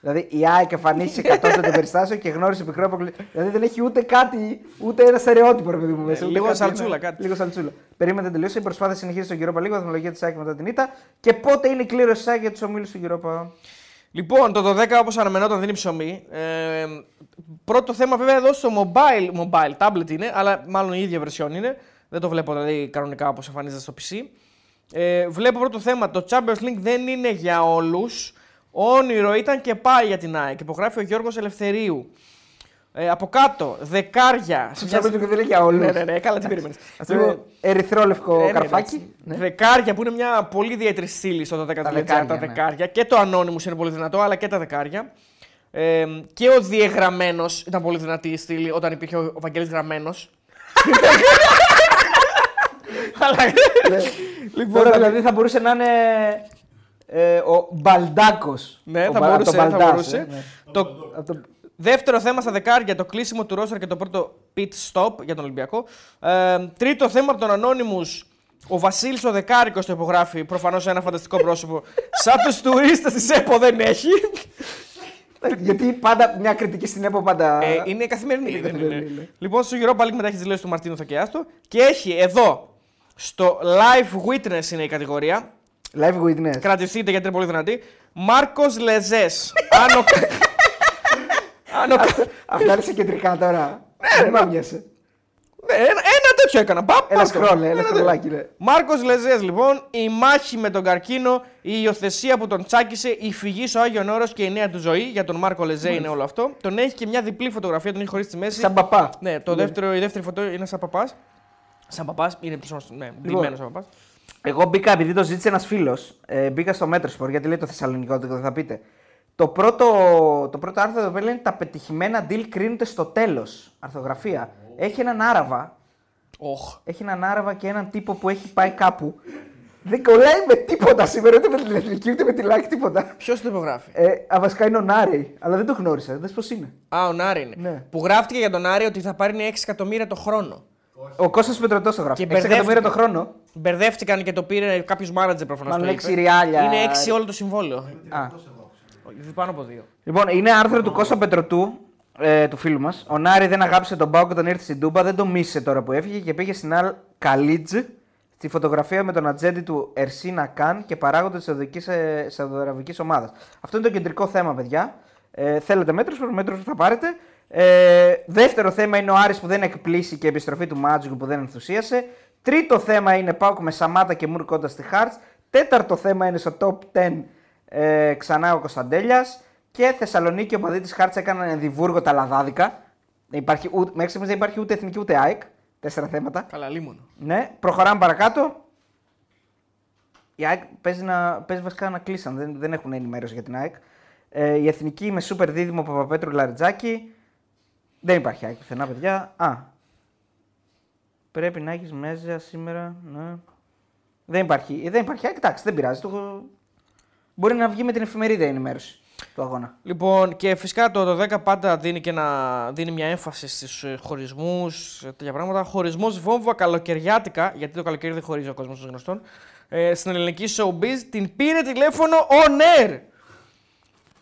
Δηλαδή η ΑΕΚ εμφανίστηκε κατώτερη των περιστάσεων και γνώρισε πικρό αποκλεισμό. Δηλαδή δεν έχει ούτε κάτι, ούτε ένα στερεότυπο. Μέσα, λίγο κάτι, σαλτσούλα είναι, κάτι. Λίγο σαλτσούλα. Περίμενε τελείωσε. Η προσπάθεια συνεχίζεται στον Europa League. Βαθμολογία της ΑΕΚ μετά την ήττα. Και πότε είναι η κλήρωση της ΑΕΚ για τους ομίλους του Europa? Λοιπόν, το, το δέκα όπως αναμενόταν δίνει ψωμί. Ε, πρώτο θέμα βέβαια εδώ στο mobile, mobile, tablet είναι, αλλά μάλλον η ίδια version είναι. Δεν το βλέπω δηλαδή κανονικά όπως εμφανίζεται στο πι σι. Ε, βλέπω πρώτο θέμα, το Champions League δεν είναι για όλους. Όνειρο ήταν και πάει για την ΑΕΚ. Υπογράφει ο Γιώργος Ελευθερίου. Ε, από κάτω, δεκάρια. Στο Champions League δεν είναι για όλους. Ναι, ναι, ναι, καλά την περίμενες. Αυτό είναι ερυθρόλευκο καρφάκι. Δεκάρια που είναι μια πολύ ιδιαίτερη στήλη στο δέκα. Τα δεκάρια. Και το Anonymous είναι πολύ δυνατό, αλλά και τα δεκάρια. Ε, και ο διεγραμμένος ήταν πολύ δυνατή η στήλη όταν υπήρχε ο Βαγγέλης Γραμμένος. Λοιπόν, δηλαδή θα μπορούσε να είναι ε, ο Μπαλντάκος. Ναι, ο θα, μπα, μπορούσε, το θα μπορούσε. Ναι. Το, το... Δεύτερο θέμα στα δεκάρια, το κλείσιμο του roster και το πρώτο pit stop για τον Ολυμπιακό. Ε, τρίτο θέμα των Anonymous. Ο Βασίλης ο Δεκάρικος το υπογράφει, προφανώς ένα φανταστικό πρόσωπο. Σαν τους τουρίστες της ΕΠΟ δεν έχει. Γιατί πάντα μια κριτική στην ΕΠΟ πάντα. Ε, είναι καθημερινή. Είναι καθημερινή ναι, ναι, ναι. Λοιπόν, στο Europa League μετά έχει τις δηλώσεις του Μαρτίνου Θακιάστο και έχει εδώ στο Live Witness είναι η κατηγορία. Live Witness. Κρατηθείτε γιατί είναι πολύ δυνατή. Μάρκος Λεζές. Άνω. Άνω. Αυτά είναι σε κεντρικά τώρα. Δεν μ' μοιάζει. Ένα τέτοιο έκανα. Ένα σκρόλ, ένα σκρολάκι. Μάρκος Λεζές, λοιπόν, η μάχη με τον καρκίνο, η υιοθεσία που τον τσάκισε, η φυγή στο Άγιον Όρος και η νέα του ζωή. Για τον Μάρκο Λεζέ είναι όλο αυτό. Τον έχει και μια διπλή φωτογραφία, τον έχει χωρίσει στη μέση. Σαν παπά. Ναι, το δεύτερο, η δεύτερη φωτογραφία είναι σαν παπάς. Σαν παπάς, είναι ψωμί. Ναι, ντυμένος σαν παπάς. Εγώ μπήκα επειδή το ζήτησε ένας φίλος. Μπήκα στο Μέτροσπορ γιατί λέει το θεσσαλονικό, δεν θα πείτε. Το πρώτο, το πρώτο άρθρο εδώ πέρα είναι τα πετυχημένα deal κρίνονται στο τέλος. Αρθογραφία. Έχει έναν Άραβα. Oh. Έχει έναν Άραβα και έναν τύπο που έχει πάει κάπου. Δεν κολλάει με τίποτα σήμερα, ούτε με την εθνική, ούτε με τη λάκη, τίποτα. Ποιος το υπογράφει? Ε, βασικά είναι ο Νάρη, αλλά δεν το γνώρισα. Δεν πώς είναι. Α, ο Νάρη είναι. Ναι. Που γράφτηκε για τον Νάρη ότι θα πάρει έξι εκατομμύρια το χρόνο. Ο Κώστας Πετρωτός το γράφει. έξι εκατομμύρια το χρόνο. Μπερδεύτηκαν και το πήρε κάποιος μάνατζερ προφανώς. Μάλλον έξι ριάλια. Είναι έξι όλο το συμβόλαιο. Α. Πάνω από δύο. Λοιπόν, είναι άρθρο του Κώστα Πετρωτού, ε, του φίλου μας. Ο Νάρη δεν αγάπησε τον ΠΑΟΚ όταν ήρθε στην Τούμπα, δεν το μίσησε τώρα που έφυγε και πήγε στην Αλ Καλίτζ στη φωτογραφία με τον ατζέντη του Ερσίνα Καν και παράγοντα τη Σαουδαραβική ομάδα. Αυτό είναι το κεντρικό θέμα, παιδιά. Ε, θέλετε μέτρους, μέτρους θα πάρετε. Ε, δεύτερο θέμα είναι ο Άρης που δεν εκπλήσει και η επιστροφή του Μάτζικου που δεν ενθουσίασε. Τρίτο θέμα είναι ΠΑΟΚ με Σαμάτα και Μουρ κοντά στη Χάρτς. Τέταρτο θέμα είναι στο top δέκα. Ε, ξανά ο Κωνσταντέλιας και Θεσσαλονίκη, ο παδί της Χάρτς έκαναν Εδιμβούργο τα λαδάδικα. Υπάρχει, ου, μέχρι στιγμής δεν υπάρχει ούτε εθνική ούτε ΑΕΚ. Τέσσερα θέματα. Καλά, λίμωνο. Ναι, προχωράμε παρακάτω. Η ΑΕΚ παίζει, να, παίζει βασικά να κλείσαν, δεν, δεν έχουν ενημέρωση για την ΑΕΚ. Ε, η εθνική με σούπερ δίδυμο Παπαπέτρου Λαριτζάκη. Δεν υπάρχει ΑΕΚ πουθενά, παιδιά. Α. Πρέπει να έχεις μέσα σήμερα. Ναι. Δεν υπάρχει. Δεν υπάρχει. Εντάξει, δεν πειράζει. Το... Μπορεί να βγει με την εφημερίδα η ενημέρωση του αγώνα. Λοιπόν, και φυσικά το, το δέκα πάντα δίνει, και να, δίνει μια έμφαση στους χωρισμούς, τέτοια πράγματα. Χωρισμός βόμβα καλοκαιριάτικα, γιατί το καλοκαίρι δεν χωρίζει ο κόσμος των γνωστών. Ε, στην ελληνική showbiz την πήρε τηλέφωνο on air.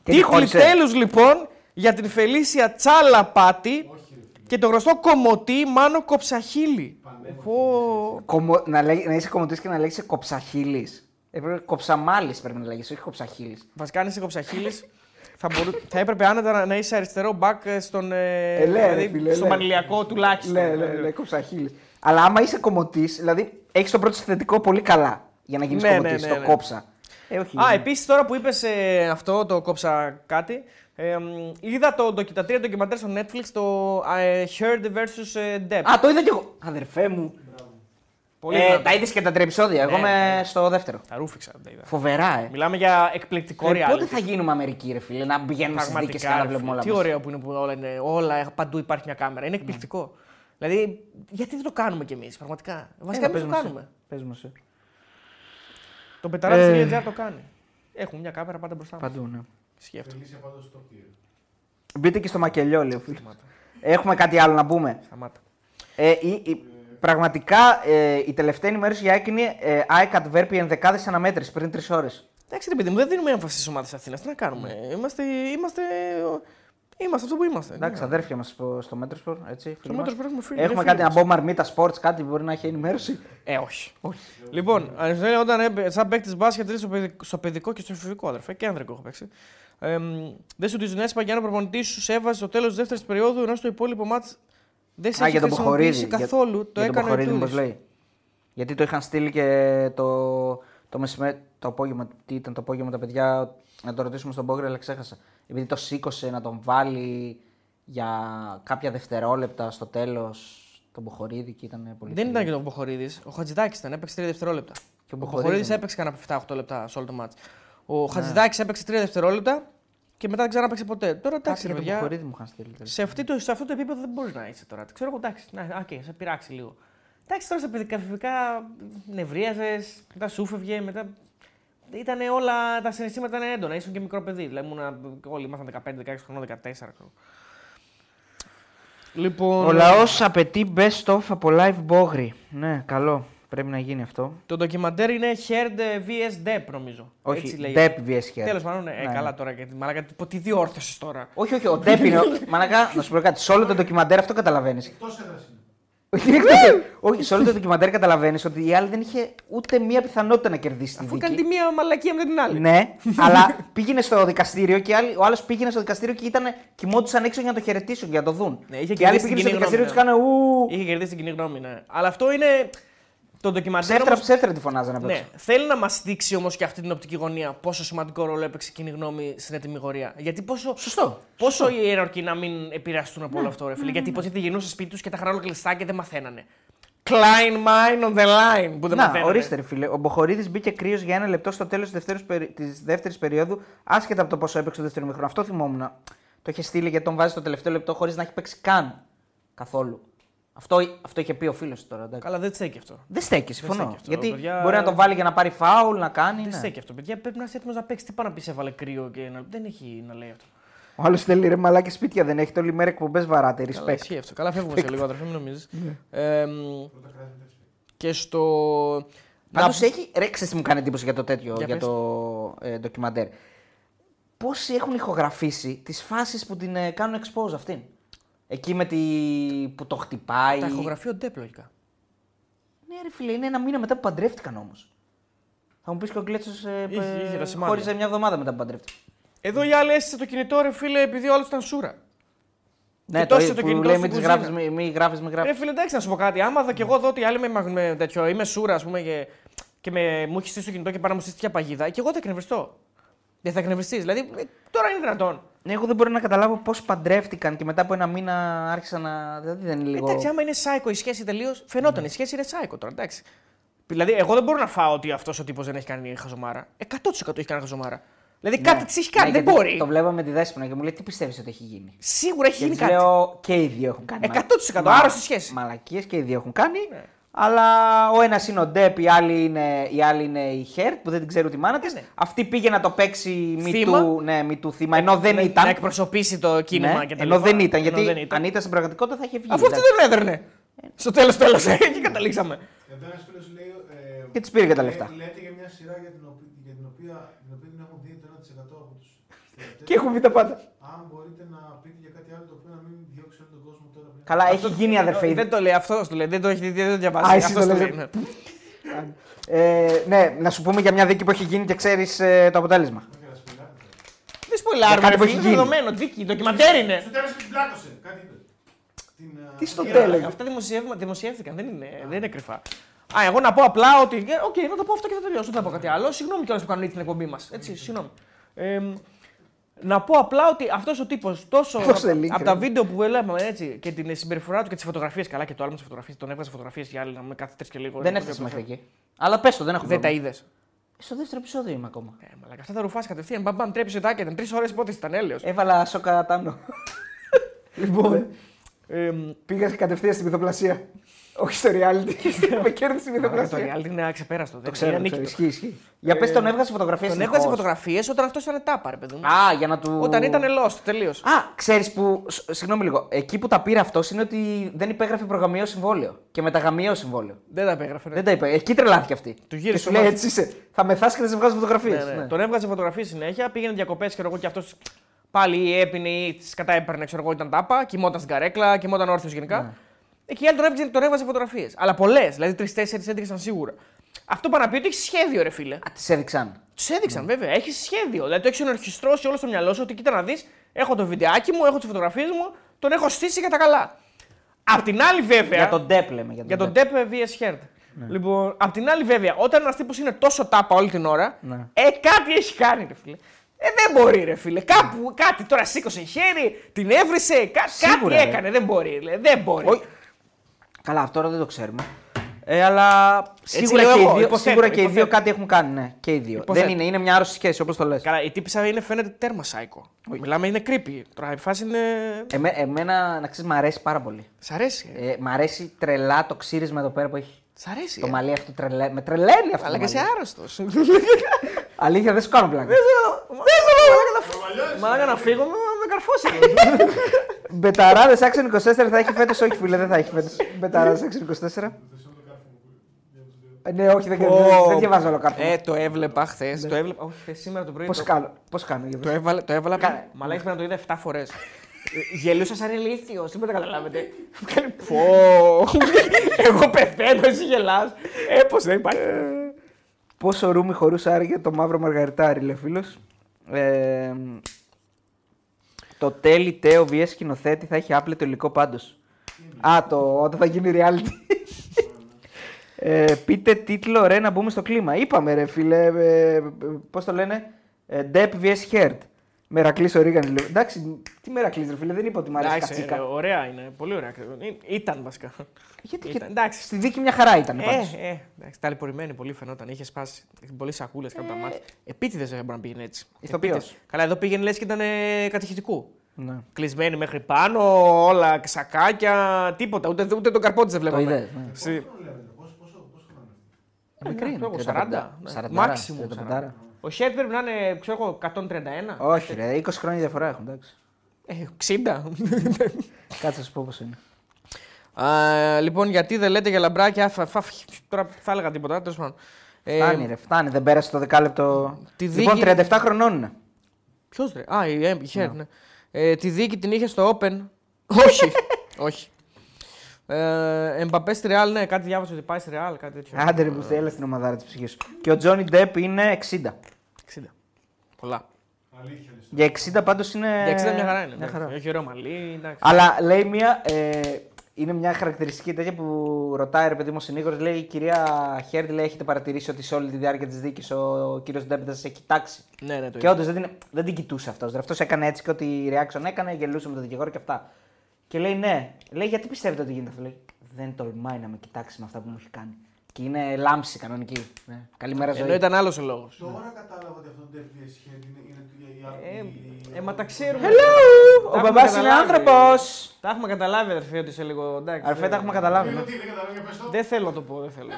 Τύχουν τέλους λοιπόν για την Φελίσια Τσάλα Πάτη. Και το γνωστό κομμωτή Μάνο Κοψαχίλη. Oh. Κομο... Να, λέγ... να είσαι κομμωτής και να λέγεσαι Κοψαχίλης. Ε, πρέπει... Κοψαμάλης πρέπει να λέγεσαι, όχι Κοψαχίλης. Βασικά αν είσαι Κοψαχίλης θα, μπορού... θα έπρεπε άνετα να είσαι αριστερό μπακ στον ε... Λέ, δηλαδή, λέ, στο λέ, Μανιλιακό λέ, τουλάχιστον. Λέ, λέ, λέ, Κοψαχίλης. Αλλά άμα είσαι κομμωτής, δηλαδή έχεις το πρώτο συνθετικό πολύ καλά για να γίνεις ναι, κομμωτής, ναι, ναι, ναι. Το κόψα. Ε, όχι, α, ναι. Επίσης τώρα που είπες ε, αυτό το κόψα κάτι, ε, ε, είδα το, το, τα τρία ντοκιμαντέρ στο Netflix, το I Heard versus Depp. Α, το είδα κι εγώ. Αδερφέ μου. Πολύ ε, τα είδες και τα τρία επεισόδια, ναι, εγώ είμαι ναι. στο δεύτερο. Τα ρούφηξα, τα είδα. Φοβερά, ε. Μιλάμε για εκπληκτικό reality. Πότε θα γίνουμε Αμερική, ρε φίλε, να πηγαίνουμε στις δίκες και να βλέπουμε όλα. Τι ωραίο που είναι που όλα είναι, όλα, παντού υπάρχει μια κάμερα. Είναι εκπληκτικό. Mm. Δηλαδή, γιατί δεν το κάνουμε κι εμείς, πραγματικά. Βασικά δεν το κάνουμε. Το πεταράδι στην Λιετζάρ το κάνει. Έχουμε μια κάμερα πάντα μπροστά μας. Παντού, ναι. Σκέφτομαι. Μπείτε και στο μακελιό, λέει ο φίλος. Έχουμε κάτι άλλο να πούμε. Σταμάτα. Ε, η, η, πραγματικά ε, η τελευταία ενημέρωση για ΑΕΚ είναι ε, ΑΕΚ Αντβέρπ ενδεκάδες αναμέτρηση πριν τρεις ώρες. Εντάξει, ρε παιδί μου, δεν δίνουμε έμφαση στις ομάδες της Αθήνας. Τι να κάνουμε. Mm. Είμαστε, είμαστε, είμαστε αυτό που είμαστε. Εντάξει, ναι. Αδέρφια μας στο Μέτροσπορ. Έτσι, στο Μέτροσπορ έχουμε φίλοι. Έχουμε κάτι να μπω Μαρμίτα Sports, κάτι που μπορεί να έχει ενημέρωση. Ε, όχι. όχι. Λοιπόν, Αριστοτέλη, όταν έπαι, σαν παίκτη μπάσκετ στο παιδικό και στο εφηβικό, αδερφέ, και άνδρικο έχω παίξει. Ε, δεν σου τη ζουνιάζει παγιάνο προπονητή σου, σε έβαζε στο τέλος τη δεύτερη περίοδου, ενώ στο υπόλοιπο μάτς δεν σε είχε χρησιμοποιήσει καθόλου. Για, το για έκανε ο Τούρις. Γιατί το είχαν στείλει και το, το μεσημέρι, το απόγευμα, τι ήταν το απόγευμα τα παιδιά, να το ρωτήσουμε στον Μπόγκρι, αλλά ξέχασα. Επειδή το σήκωσε να τον βάλει για κάποια δευτερόλεπτα στο τέλος τον Μποχορίδη και ήταν πολύ. Δεν ήταν και τον Μποχορίδη. Ο Χατζητάκης ήταν, έπαιξε τρία δευτερόλεπτα. Και ο Μποχορίδης έπαιξε κανένα από επτά οχτώ λεπτά σε όλο το μάτς. Ο Χατζητάκης έπαιξε τρία δευτερόλεπτα και μετά δεν ξανάπαιξε ποτέ. Τώρα εντάξει, παιδιά. Σε αυτό το, σε αυτό το επίπεδο δεν μπορεί να είσαι τώρα. Ξέρω εγώ, εντάξει, να okay, σε πειράξει λίγο. Εντάξει, τώρα στα παιδικά φυσικά νευρίαζε, μετά σου φεύγε, μετά. Ήτανε όλα τα συναισθήματα ήταν έντονα, ήσουν και μικρό παιδί. Δηλαδή, ήμουν, όλοι ήμασταν δεκαπέντε δεκαέξι χρονών, δεκατέσσερα. Λοιπόν... Ο λαός απαιτεί best of από live Μπόγρι. Ναι, καλό. Πρέπει να γίνει αυτό. Το ντοκιμαντέρ είναι Heard βι ες Depp, νομίζω. Όχι, έτσι λέει. Depp βι ες Heard. Τέλος πάντων, ναι. ε, καλά τώρα. Γιατί, μαλάκα, τι διόρθωσες τώρα. Όχι, όχι, ο Depp είναι. Μαλάκα, να σου πω κάτι. Σε όλο το ντοκιμαντέρ αυτό καταλαβαίνεις. Εκτός έδρας είναι. Όχι, σε όλο το ντοκιμαντέρ καταλαβαίνεις ότι η άλλη δεν είχε ούτε μία πιθανότητα να κερδίσει τη δίκη. Αφού κάνει τη μία μαλακία με την άλλη. Ναι, αλλά πήγαινε στο δικαστήριο και ο άλλος πήγαινε στο δικαστήριο και κοιμόντουσαν έξω για να το χαιρετήσουν, για να το δουν. Και οι άλλοι πήγαινε στο δικαστήριο και του κάνανε ου. Είχε κερδίσει την κοινή γνώμη, ναι. Αλλά αυτό είναι. Το ντοκιμαντέρ. Ψεύτρα, ψεύτρα τη φωνάζανε απ' έξω. Θέλει να μας δείξει όμως και αυτή την οπτική γωνία πόσο σημαντικό ρόλο έπαιξε η κοινή γνώμη στην ετοιμιγορία. Γιατί πόσο. Σωστό. Πόσο Σωστό. Οι ένορκοι να μην επηρεαστούν από ναι, όλο αυτό, ρε φίλε. Ναι, γιατί υποτίθεται γινούσαν σπίτι τους και τα χρόνο κλειστά και δεν μαθαίνανε. Klein mine on the line που δεν να, μαθαίνανε. Ορίστε, ρε φίλε. Ο Μποχορίδης μπήκε κρύος για ένα λεπτό στο τέλος της δεύτερης περίοδου, άσχετα από το πόσο έπαιξε το δεύτερο μήχρονο. Αυτό θυμόμουν. Το είχε στείλει γιατί τον βάζει στο τελευταίο λεπτό χωρίς να έχει παίξει καν καθόλου. Αυτό, αυτό είχε πει ο φίλος τώρα. Εντάξει. Καλά, δεν στέκει αυτό. Δεν στέκει, συμφωνώ. Δεν στέκει αυτό, γιατί παιδιά... μπορεί να τον βάλει για να πάρει φάουλ, να κάνει. Δεν ναι. στέκει αυτό. Παιδιά, πρέπει να είσαι έτοιμος να παίξει. Τι πάνω να πει, έβαλε κρύο και να... δεν έχει να λέει αυτό. Ο άλλος θέλει ρε μαλάκι σπίτια, δεν έχετε όλη μέρα εκπομπές βαράτε. Καλά, ισχύει αυτό. Καλά, φεύγουμε σε λίγο, αδερφέ, μην νομίζεις. ε, και στο. Πάντως να... έχει. Ρε, ξέρεις τι μου κάνει εντύπωση για το τέτοιο, για, για το ε, ντοκιμαντέρ. Πόσοι έχουν ηχογραφήσει τις φάσεις που την ε, κάνουν expose αυτήν. Εκεί με τη... που το χτυπάει. Τα ηχογραφεί ο Ντέπ, λογικά. Ναι, ρε φίλε, είναι ένα μήνα μετά που παντρεύτηκαν όμως. Θα μου πεις και ο Γκλέτσος ε, χώρισε μια εβδομάδα μετά που παντρεύτηκαν. Εδώ η άλλη έστησε το κινητό, ρε φίλε, επειδή ο άλλος ήταν σούρα. Ναι, και το, το, το κινητό λέει, μην γράφεις, μη, μη γράφεις, μη γράφεις. Ρε φίλε, εντάξει, να σου πω κάτι. Άμα δω κι εγώ εδώ ότι οι άλλοι με, με τέτοιο, είμαι σούρα, ας πούμε, και, και με, μου έχει στήσει το κινητό και πάνω μου στήσει μια παγίδα, και εγώ θα εκνευριστώ. Δεν θα εκνευριστείς. Δηλαδή, τώρα είναι δυνατόν. Ναι, εγώ δεν μπορώ να καταλάβω πώς παντρεύτηκαν και μετά από ένα μήνα άρχισαν να. Δηλαδή δεν είναι λίγο. Εντάξει, άμα είναι σάικο η σχέση τελείως. Φαινόταν, mm. η σχέση είναι σάικο τώρα, εντάξει. Δηλαδή, εγώ δεν μπορώ να φάω ότι αυτός ο τύπος δεν έχει κάνει χαζομάρα. εκατό τοις εκατό έχει κάνει χαζομάρα. Δηλαδή κάτι ναι, τη έχει κάνει, ναι, δεν μπορεί. Το βλέπω με τη Δέσποινα και μου λέει τι πιστεύει ότι έχει γίνει. Σίγουρα έχει και γίνει κάτι. Λέω και οι δύο έχουν κάνει. εκατό τοις εκατό μα... άρρωστη σχέση. Μαλακίες και οι δύο έχουν κάνει. Ναι. Αλλά ο ένας είναι ο Ντέπ, η άλλη είναι, η άλλη είναι η Χέρτ που δεν την ξέρει τη μάνα της. Ναι. Αυτή πήγε να το παίξει μητού ναι, θύμα, ενώ δεν ναι, ήταν. Να εκπροσωπήσει το κίνημα ναι, και τα λοιπά. Ενώ δεν ήταν, ενώ γιατί δεν ήταν. Αν ήταν στην πραγματικότητα θα είχε βγει. Αφού αυτή δεν έδερνε. Στο τέλος τέλος εκεί καταλήξαμε. Και τη πήρε και τα λεφτά. Λέτε για μια σειρά για την οποία δεν έχουν δει το ένα τοις εκατό από τους θεατές. Και έχουν πει τα πάντα. Αν μπορείτε να πείτε για κάτι άλλο το οποίο να μην διώξει όλο τον κόσμο τώρα. Καλά, αυτό έχει γίνει αδερφέ. Δεν το λέει αυτό, το λέει. Δεν το έχει δει, δεν το διαβάζει. Α, εσύ το λέει. Ναι. ε, ναι, να σου πούμε για μια δίκη που έχει γίνει και ξέρεις ε, το αποτέλεσμα. Δεν σπολάρουμε, δεν είναι δεδομένο, δίκη, ντοκιμαντέρ είναι. Στο τέλος την πλάκωσε, κάτι είπε. Τι στο τέλος. Αυτά δημοσιεύτηκαν, δεν είναι κρυφά. Α, εγώ να πω απλά ότι. Οκ, okay, να το πω αυτό και θα τελειώσω. Δεν θα πω κάτι άλλο. Συγγνώμη κιόλας που κάνουν την εκπομπή μας. Έτσι, συγγνώμη. Ε, να πω απλά ότι αυτός ο τύπος τόσο. Από τα βίντεο που έλαβαμε έτσι και την συμπεριφορά του και τις φωτογραφίες. Καλά, και το άλλο με τις φωτογραφίες. Τον έβγαζε φωτογραφίες για άλλη να με κάθε τρεις και λίγο. Δεν έφτασε μέχρι εκεί. Αλλά πες το, δεν έχω δεν τα είδες. Στο δεύτερο επεισόδιο είμαι ακόμα. Ε, μαλάκα, αυτά τα ρουφάς κατευθείαν. Μπαμπαμ, τρέπισε τα άκια. Τρεις ώρες πότε ήταν έλεος. Έβαλα σοκατάνο. Λοιπόν. Ε, πήγα κατευθείαν στην μυθοπλασία. Όχι στο reality. Με κέρδισε η μυθοπλασία. Το reality είναι ξεπέραστο. Το ξέρω. Για πες τον έβγαζε φωτογραφίες. Τον έβγαζε φωτογραφίες όταν αυτό ήταν τάπα, ρε παιδί μου. Α, για να του. Όταν ήταν lost, τελείως. Α, ξέρεις που. Συγγνώμη λίγο. Εκεί που τα πήρε αυτό είναι ότι δεν υπέγραφε προγαμιαίο συμβόλαιο. Και μεταγαμιαίο συμβόλαιο. Δεν τα υπέγραφε. Δεν τα υπέγραφε. Εκεί τρελάθηκε αυτή. Του γύρισε. Λέει έτσι είσαι. Θα μεθάσει και θα σε βγάζει φωτογραφίες. Τον έβγαζε φωτογραφίες συνέχεια, πήγαινε διακοπές και εγώ και αυτό. Πάλι έπινε ή τη κατά έπαιρνε, ξέρω εγώ, ήταν τάπα, κοιμόταν στην καρέκλα, κοιμόταν όρθιο γενικά. Ναι. Εκεί οι άλλοι τον έβγαζε φωτογραφίες. Αλλά πολλές, δηλαδή τρεις-τέσσερις έδειξαν σίγουρα. Αυτό πάνω να πει ότι έχει σχέδιο, ρε φίλε. Α, τις έδειξαν. Τις έδειξαν, ναι. Βέβαια, έχει σχέδιο. Δηλαδή το έχει ενορχιστρώσει όλο στο μυαλό σου ότι κοίτα να δεις, έχω το βιντεάκι μου, έχω τις φωτογραφίες μου, τον έχω στήσει για τα καλά. Απ' την άλλη βέβαια. Για τον Ντέπ λέμε. Για τον Ντέπ βι ες Heard. Ναι. Λοιπόν, απ' την άλλη βέβαια, όταν ένα τύπο είναι τόσο τάπα όλη την ώρα, ναι. ε, κάτι έχει κάνει, ρε φίλε. Ε, δεν μπορεί, ρε φίλε. Κάπου κάτι τώρα σήκωσε χέρι, την έβρισε. Κά, σίγουρα, κάτι έκανε. Ρε. Δεν μπορεί. Ρε. Δεν μπορεί. Ο... Καλά, τώρα δεν το ξέρουμε. Ε, αλλά σίγουρα, και, εγώ, οι δύο, υποθέτω, σίγουρα υποθέτω. Και οι δύο κάτι έχουν κάνει. Ναι, και οι δύο. Δεν είναι, είναι μια άρρωστη σχέση, όπως το λες. Καλά, η τύπισσα είναι φαίνεται τέρμα σάικο. Μιλάμε, είναι creepy. Τώρα η φάση είναι. Εμέ, εμένα, να ξέρεις, μ' αρέσει πάρα πολύ. Σ' αρέσει. Ε, μ' αρέσει τρελά το ξύρισμα εδώ πέρα που έχει. Σ' αρέσει. Το ε? Μαλλί αυτό τρελαίνει. Με τρελαίνει αυτό. Αλλά και είσαι άρρωστο. Αλήθεια, δεν σου κάνω πλάκα. Δεν σου κάνω να φύγω, με καρφώσει. Μπεταράδες Action είκοσι τέσσερα θα έχει φέτος. Όχι, φίλε, δεν θα έχει φέτος. Μπεταράδες Action είκοσι τέσσερα. Ναι, όχι, δεν διαβάζω όλο κάρφωμα. Ε, το έβλεπα χθες. Το έβλεπα. Όχι, σήμερα το πρωί. Πώς κάνω. Το έβαλα. Μαλά, έχει πρέπει να το είδα εφτά φορές. Γελούσα σαν ηλίθιος, δεν με τα καταλάβετε. Εγώ πεθαίνω, εσύ γελάς. Ε, πως δεν υπάρχει. Πόσο ρούμι χωρούσε άραγε το μαύρο μαργαριτάρι, λέει ο φίλος. Ε, το τέλει τέο βι ες σκηνοθέτη θα έχει άπλετο υλικό πάντως. Α, το όταν θα γίνει reality. ε, πείτε τίτλο, ρε, να μπούμε στο κλίμα. Είπαμε, ρε, φίλε, ε, πώς το λένε, Depp βι ες Heard. Μερακλής ο Ρίγανης, λέει. Εντάξει, τι Μερακλής, ρε φίλε, δεν είπα ότι μ' αρέσει κατσίκα. Ε, ωραία είναι, πολύ ωραία. Ήταν βασικά. Γιατί ήταν, και... εντάξει. Στη δίκη μια χαρά ήταν. Ε, πάντως. Ε, εντάξει, ταλαιπωρημένη πολύ φαινόταν. Είχε σπάσει πολλές σακούλες κάτω από τα μάτια. Επίτηδες έπρεπε να πήγαινε έτσι. Ηθοποιός. Καλά, εδώ πήγαινε λες και ήταν ε, κατηχητικού. Ναι. Κλεισμένοι μέχρι πάνω, όλα σακάκια, τίποτα. Ούτε, ούτε τον καρπό της δεν βλέπαμε. Το είδες, ναι. Συ... Πόσο βλέπετε, ο Χέρτ πρέπει να είναι, ξέρω εγώ, εκατόν τριάντα ένα. Όχι, ρε, είκοσι χρόνια διαφορά έχουν, εντάξει. εξήντα. Κάτσε να σου πω πώς είναι. Α, λοιπόν, γιατί δεν λέτε για λαμπράκια. Φα, φα, τώρα θα έλεγα τίποτα. Φτάνει, ε, ρε, φτάνει, δεν πέρασε το δεκάλεπτο. Λοιπόν, δίκη... τριάντα επτά χρονών είναι. Ποιος, ρε. Α, η, η Χέρτ, ναι. Ε, τη δίκη την είχε στο Open. Όχι. Όχι. Εμπαπέ στη Ρεάλ, ναι, κάτι διάβασα ότι πάει στη Ρεάλ, κάτι τέτοιο. Άντε ρε, που θέλει στην ομαδάρα τη ψυχή σου. Και ο Τζόνι Ντεπ είναι εξήντα. εξήντα. Πολλά. Αλήθεια. Για εξήντα πάντως είναι. Για εξήντα μια χαρά είναι. Μια χαρά. Έχει ωραίο μαλλί, εντάξει. Αλλά λέει μια. Ε, είναι μια χαρακτηριστική τέτοια που ρωτάει ρε παιδί μου ο συνήγορος, λέει η κυρία Χέρντ, λέει: έχετε παρατηρήσει ότι σε όλη τη διάρκεια τη δίκη ο κύριος Ντεπ δεν σε κοιτάξει. Ναι, ναι, το και όντως δεν, δεν την κοιτούσε αυτό. Αυτό έκανε έτσι και ό,τι reaction έκανε, γελούσε με τον δικηγόρο και αυτά. Και λέει ναι, λέει γιατί πιστεύετε ότι γίνεται αυτό. Λέει, δεν τολμάει να με κοιτάξει με αυτά που μου έχει κάνει. Και είναι λάμψη κανονική. Ναι. Καλημέρα, ζωή. Ενώ ήταν άλλο ο λόγο. Τώρα κατάλαβα ότι αυτό το τερφιέ σχέδιο είναι του Γιάννη. Ε, μα τα ξέρουμε. Hello! Ο μπαμπάς είναι άνθρωπος! Τα έχουμε καταλάβει, αδερφέ, ότι είσαι λίγο εντάξει. Αρφέ, τα έχουμε καταλάβει. Δεν θέλω να το πω, δεν θέλω.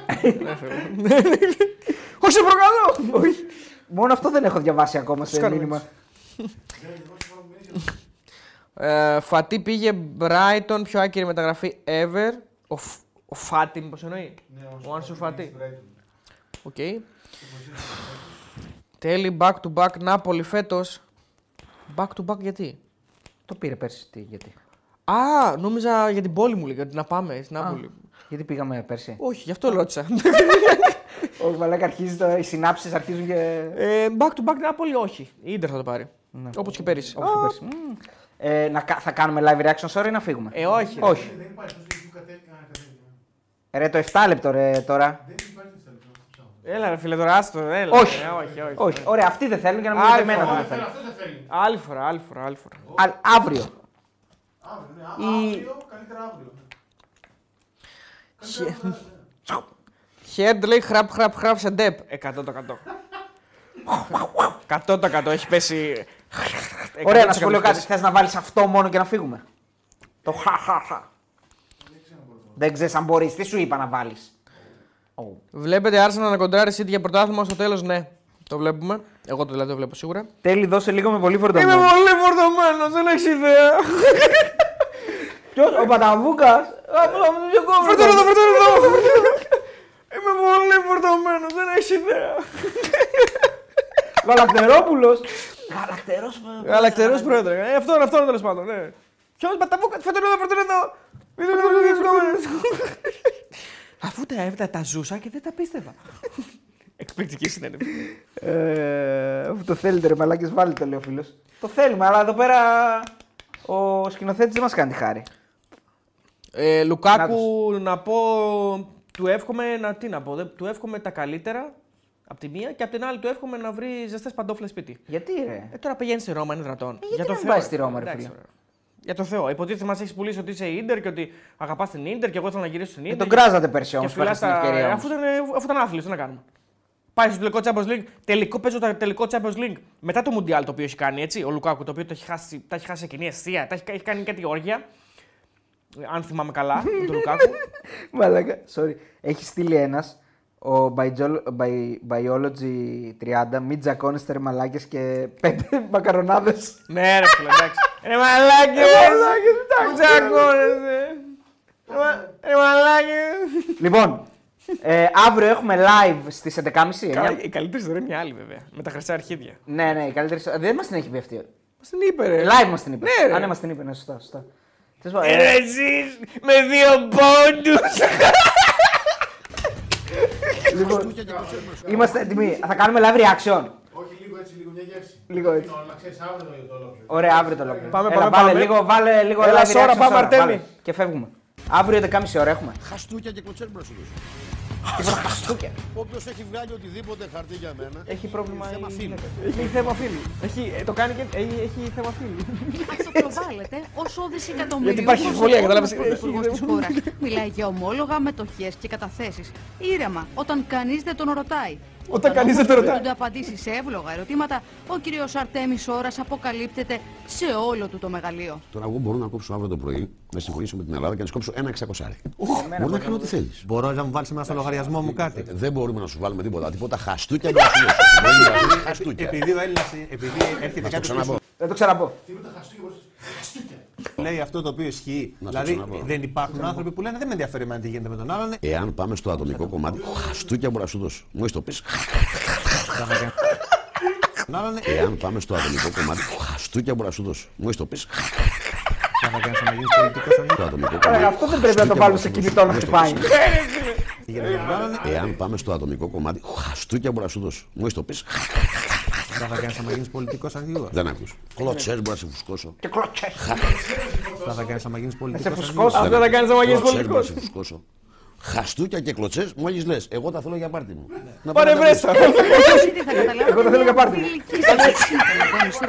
Όχι, σε προκαλώ! Μόνο αυτό δεν έχω διαβάσει ακόμα σε μήνυμα. Φατί πήγε Brighton, πιο άκυρη μεταγραφή ever. Ο Φάτι, μήπως εννοεί. Ο Άνσου Φάτι. Οκ. Τέλει back to back Νάπολη φέτος. Back to back γιατί. Το πήρε πέρσι γιατί. Α, νόμιζα για την πόλη μου λίγα, να πάμε στην Νάπολη. Γιατί πήγαμε πέρσι. Όχι, γι' αυτό ρώτησα. Όχι, μαλάκα, οι συνάψεις αρχίζουν και. Back to back Νάπολη, όχι. Η Ίντερ θα το πάρει. Όπως και πέρυσι. Θα κάνουμε live reactions τώρα ή να φύγουμε. Ε, όχι. Ρε το εφτά λεπτό ρε τώρα. Δεν υπάρχει εφτά λεπτό. Έλα ρε φίλε τώρα, άστο, έλα. Όχι. Ε, όχι, όχι, όχι. Ωραία, αυτοί δεν θέλουν για να μην δείτε εμένα δεν θέλουν. Άλλη φορά, άλλη φορά, άλλη φορά. Α, αύριο. Αύριο, ναι, αύριο, καλύτερα αύριο. Χέντ λέει χραπ χραπ χραπ σε ντεπ. εκατό τοις εκατό. εκατό τοις εκατό έχει πέσει. Ωραία, να σου λέω κάτι, θες να βάλεις αυτό μόνο και να φύγουμε. Το χαχαχα. Δεν ξέρεις αν μπορείς, τι σου είπα να βάλεις. Oh. Βλέπετε Άρσενα να κοντράρει City για πρωτάθλημα στο τέλος, ναι. Το βλέπουμε. Εγώ το δηλαδή το βλέπω σίγουρα. Τέλει, δώσε λίγο με πολύ φορτωμένο. Είμαι πολύ φορτωμένο, δεν έχεις ιδέα. Ποιος, ο Παταβούκας. Φορτώνω το, φορτώνω το. Είμαι πολύ φορτωμένο, δεν έχεις ιδέα. Γαλακτερόπουλος. Γαλακτερός πρόεδρε. Αυτό είναι, αυτό είναι τέλος πάντων. Ποιος, Παταβούκας, φορτώνω το, φορτώνω το. Αφού τα έβγαλα, τα ζούσα και δεν τα πίστευα. Εκπληκτική συνέντευξη. Αφού το θέλετε, ρε μαλάκες, βάλτε το, λέει ο φίλος. Το θέλουμε, αλλά εδώ πέρα ο σκηνοθέτης δεν μας κάνει τη χάρη. Λουκάκου, να πω. Του εύχομαι να τι να πω. Του εύχομαι τα καλύτερα από τη μία και από την άλλη του εύχομαι να βρει ζεστές παντόφλες σπίτι. Γιατί ρε. Τώρα πηγαίνει στη Ρώμα, είναι δυνατόν. Γιατί δεν πάει στη Ρώμα, ρε φίλε. Για το Θεό. Υποτίθεται μας έχεις πουλήσει ότι είσαι Ίντερ και ότι αγαπάς την Ίντερ και εγώ ήθελα να γυρίσω στην Ίντερ. Δεν τον κράζατε πέρσι όμως. Αφού ήταν, ήταν άθλιος, τι να κάνουμε. Πάει στο τελικό Champions League. Τελικό, παίζω το τελικό Champions League. Μετά το Μουντιάλ το οποίο έχει κάνει έτσι. Ο Λουκάκου το οποίο το έχει χάσει, τα έχει χάσει σε κοινή αιστεία. Τα έχει, έχει κάνει κάτι όργια. Αν θυμάμαι καλά. Με τον Λουκάκου. Μαλάκα, sorry. Έχει στείλει ένα. Ο Biology τριάντα, μην τζακώνεστε ρε μαλάκες και πέντε μακαρονάδες. Ναι ρε φίλε, εντάξει. Ρε μαλάκες, μην τζακώνεστε. Ρε μαλάκες. Λοιπόν, αύριο έχουμε live στις έντεκα και μισή. Η καλύτερη ιστορία είναι μια άλλη βέβαια, με τα χρυσά αρχίδια. Ναι, ναι, η καλύτερη ιστορία. Δεν μας την έχει πει αυτή. Μας την είπε ρε. Live μας την είπε. Α, ναι, μας την είπε, ναι, σωστά, σωστά. Ρε εσείς με δύο πόντους. Λοιπόν, είμαστε έτοιμοι. Θα κάνουμε live reaction. Όχι, λίγο έτσι, λίγο μια γεύση. Λίγο έτσι. Ωραία, αύριο το λόγο. Πάμε, πάμε, πάμε. Λίγο, βάλε λίγο live reaction. Πάμε, Αρτέμι. Και φεύγουμε. Αύριο έντεκα και μισή ώρα έχουμε. Χαστούκια και κοτσέρ μπροστά τους. Χαστούκια. Όποιος έχει βγάλει οτιδήποτε χαρτί για μένα. Έχει πρόβλημα. Έχει θέμα φίλη. Το κάνει και έχει θέμα φίλη. Το βάλετε ω όδηση εκατομμύρια. Γιατί υπάρχει εμβολία, κατάλαβε. Μιλάει για ομόλογα, μετοχές και καταθέσεις. Ήρεμα, όταν κανείς δεν τον ρωτάει. Όταν κανείς δεν τον ρωτάει. Όταν απαντήσει σε εύλογα ερωτήματα, ο κύριος Αρτέμις Ώρας αποκαλύπτεται σε όλο του το μεγαλείο. Τώρα, εγώ μπορώ να κόψω αύριο το πρωί, να συμφωνήσω με την Ελλάδα και να σκόψω ένα εξακοσάρι. Μπορώ να κάνω ό,τι θέλει. Μπορώ να μου βάλει μέσα στο λογαριασμό μου κάτι. Δεν μπορούμε να σου βάλουμε τίποτα. Τίποτα χαστούκια. Επειδή έρχεται κάτι. Δεν το ξαναπώ. Τι με τα χαστούκια, χαστούκια. Λέει αυτό το οποίο ισχύει. Δηλαδή δεν υπάρχουν άνθρωποι που λένε δεν με ενδιαφέρει εμένα τι γίνεται με τον άλλον. Εάν πάμε στο ατομικό κομμάτι, χαστούκια μπορεί να σου δώσω. Μόλις το πεις. Εάν πάμε στο ατομικό κομμάτι, χαστούκια μπορεί να σου δώσω. Μόλις το πεις. Αυτό δεν πρέπει να το βάλουμε σε κινητό να χτυπάει. Εάν πάμε στο ατομικό κομμάτι, χαστούκια μπορεί να σου δώσω. Μόλις το πεις. Θα τα κάνεις άμα γίνεις πολιτικός αρχηγός. Δεν ακούς. Κλωτσές μπορώ να σε φουσκώσω. Και κλωτσές. Θα τα κάνεις άμα γίνεις πολιτικός αρχηγός. Θα τα κάνεις άμα γίνεις πολιτικός. Κλωτσές μπορώ να σε φουσκώσω. Χαστούκια και κλωτσές, μόλις λες. Εγώ τα θέλω για πάρτι μου. Πάρε βρέστα! Εγώ τα θέλω για πάρτι μου.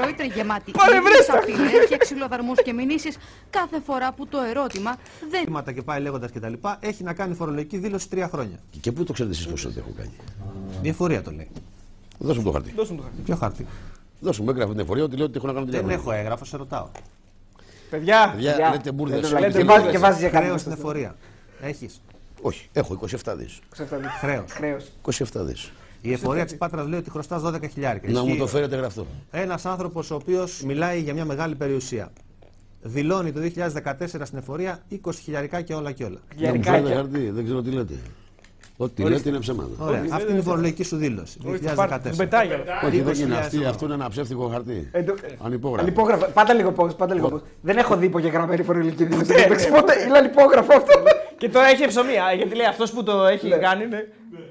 Ρόιτρε γεμάτη. Πάρε βρέστα! Και ξυλοδαρμούς και μηνύσεις κάθε φορά που το ερώτημα δεν. Θέματα και πάει λέγοντας κτλ. Έχει να κάνει φορολογική δήλωση τρία χρόνια. Και πού το ξέρετε εσείς πόσο το έχω κάνει. Διαφορία το λέει. Δώσε μου το χαρτί. Ποιο χαρτί. Δώσε μου έγγραφο την εφορία ότι λέω ότι έχω να κάνω την εφορία. Δεν έχω έγγραφο, σε ρωτάω. Παιδιά! Και βάζει για κανένα στην εφορία. Έχει. Όχι, έχω είκοσι επτά δισεκατομμύρια. Χρέος. είκοσι επτά δισεκατομμύρια. Η εφορία της Πάτρας λέει ότι χρωστάς δώδεκα χιλιάδες. Να μου το φέρετε γραφτό. Ένας άνθρωπος ο οποίος μιλάει για μια μεγάλη περιουσία. Δηλώνει το δύο χιλιάδες δεκατέσσερα στην εφορία είκοσι χιλιάδες και όλα και όλα. Να μου φέρετε χαρτί, δεν ξέρω τι λέτε. Ό,τι λέτε είναι ψέματα. Ωραία, αυτή είναι η φορολογική σου δήλωση. δύο χιλιάδες δεκατέσσερα. Όχι, δεν είναι αυτή, αυτό είναι ένα ψεύτικο χαρτί. Ανυπόγραφο. Πάντα λίγο πώ. Δεν έχω δει υπογεγραμμένη φορολογική δήλωση. Είναι ανυπόγραφο αυτό. Και το έχει ψωμία, γιατί λέει αυτός που το έχει κάνει.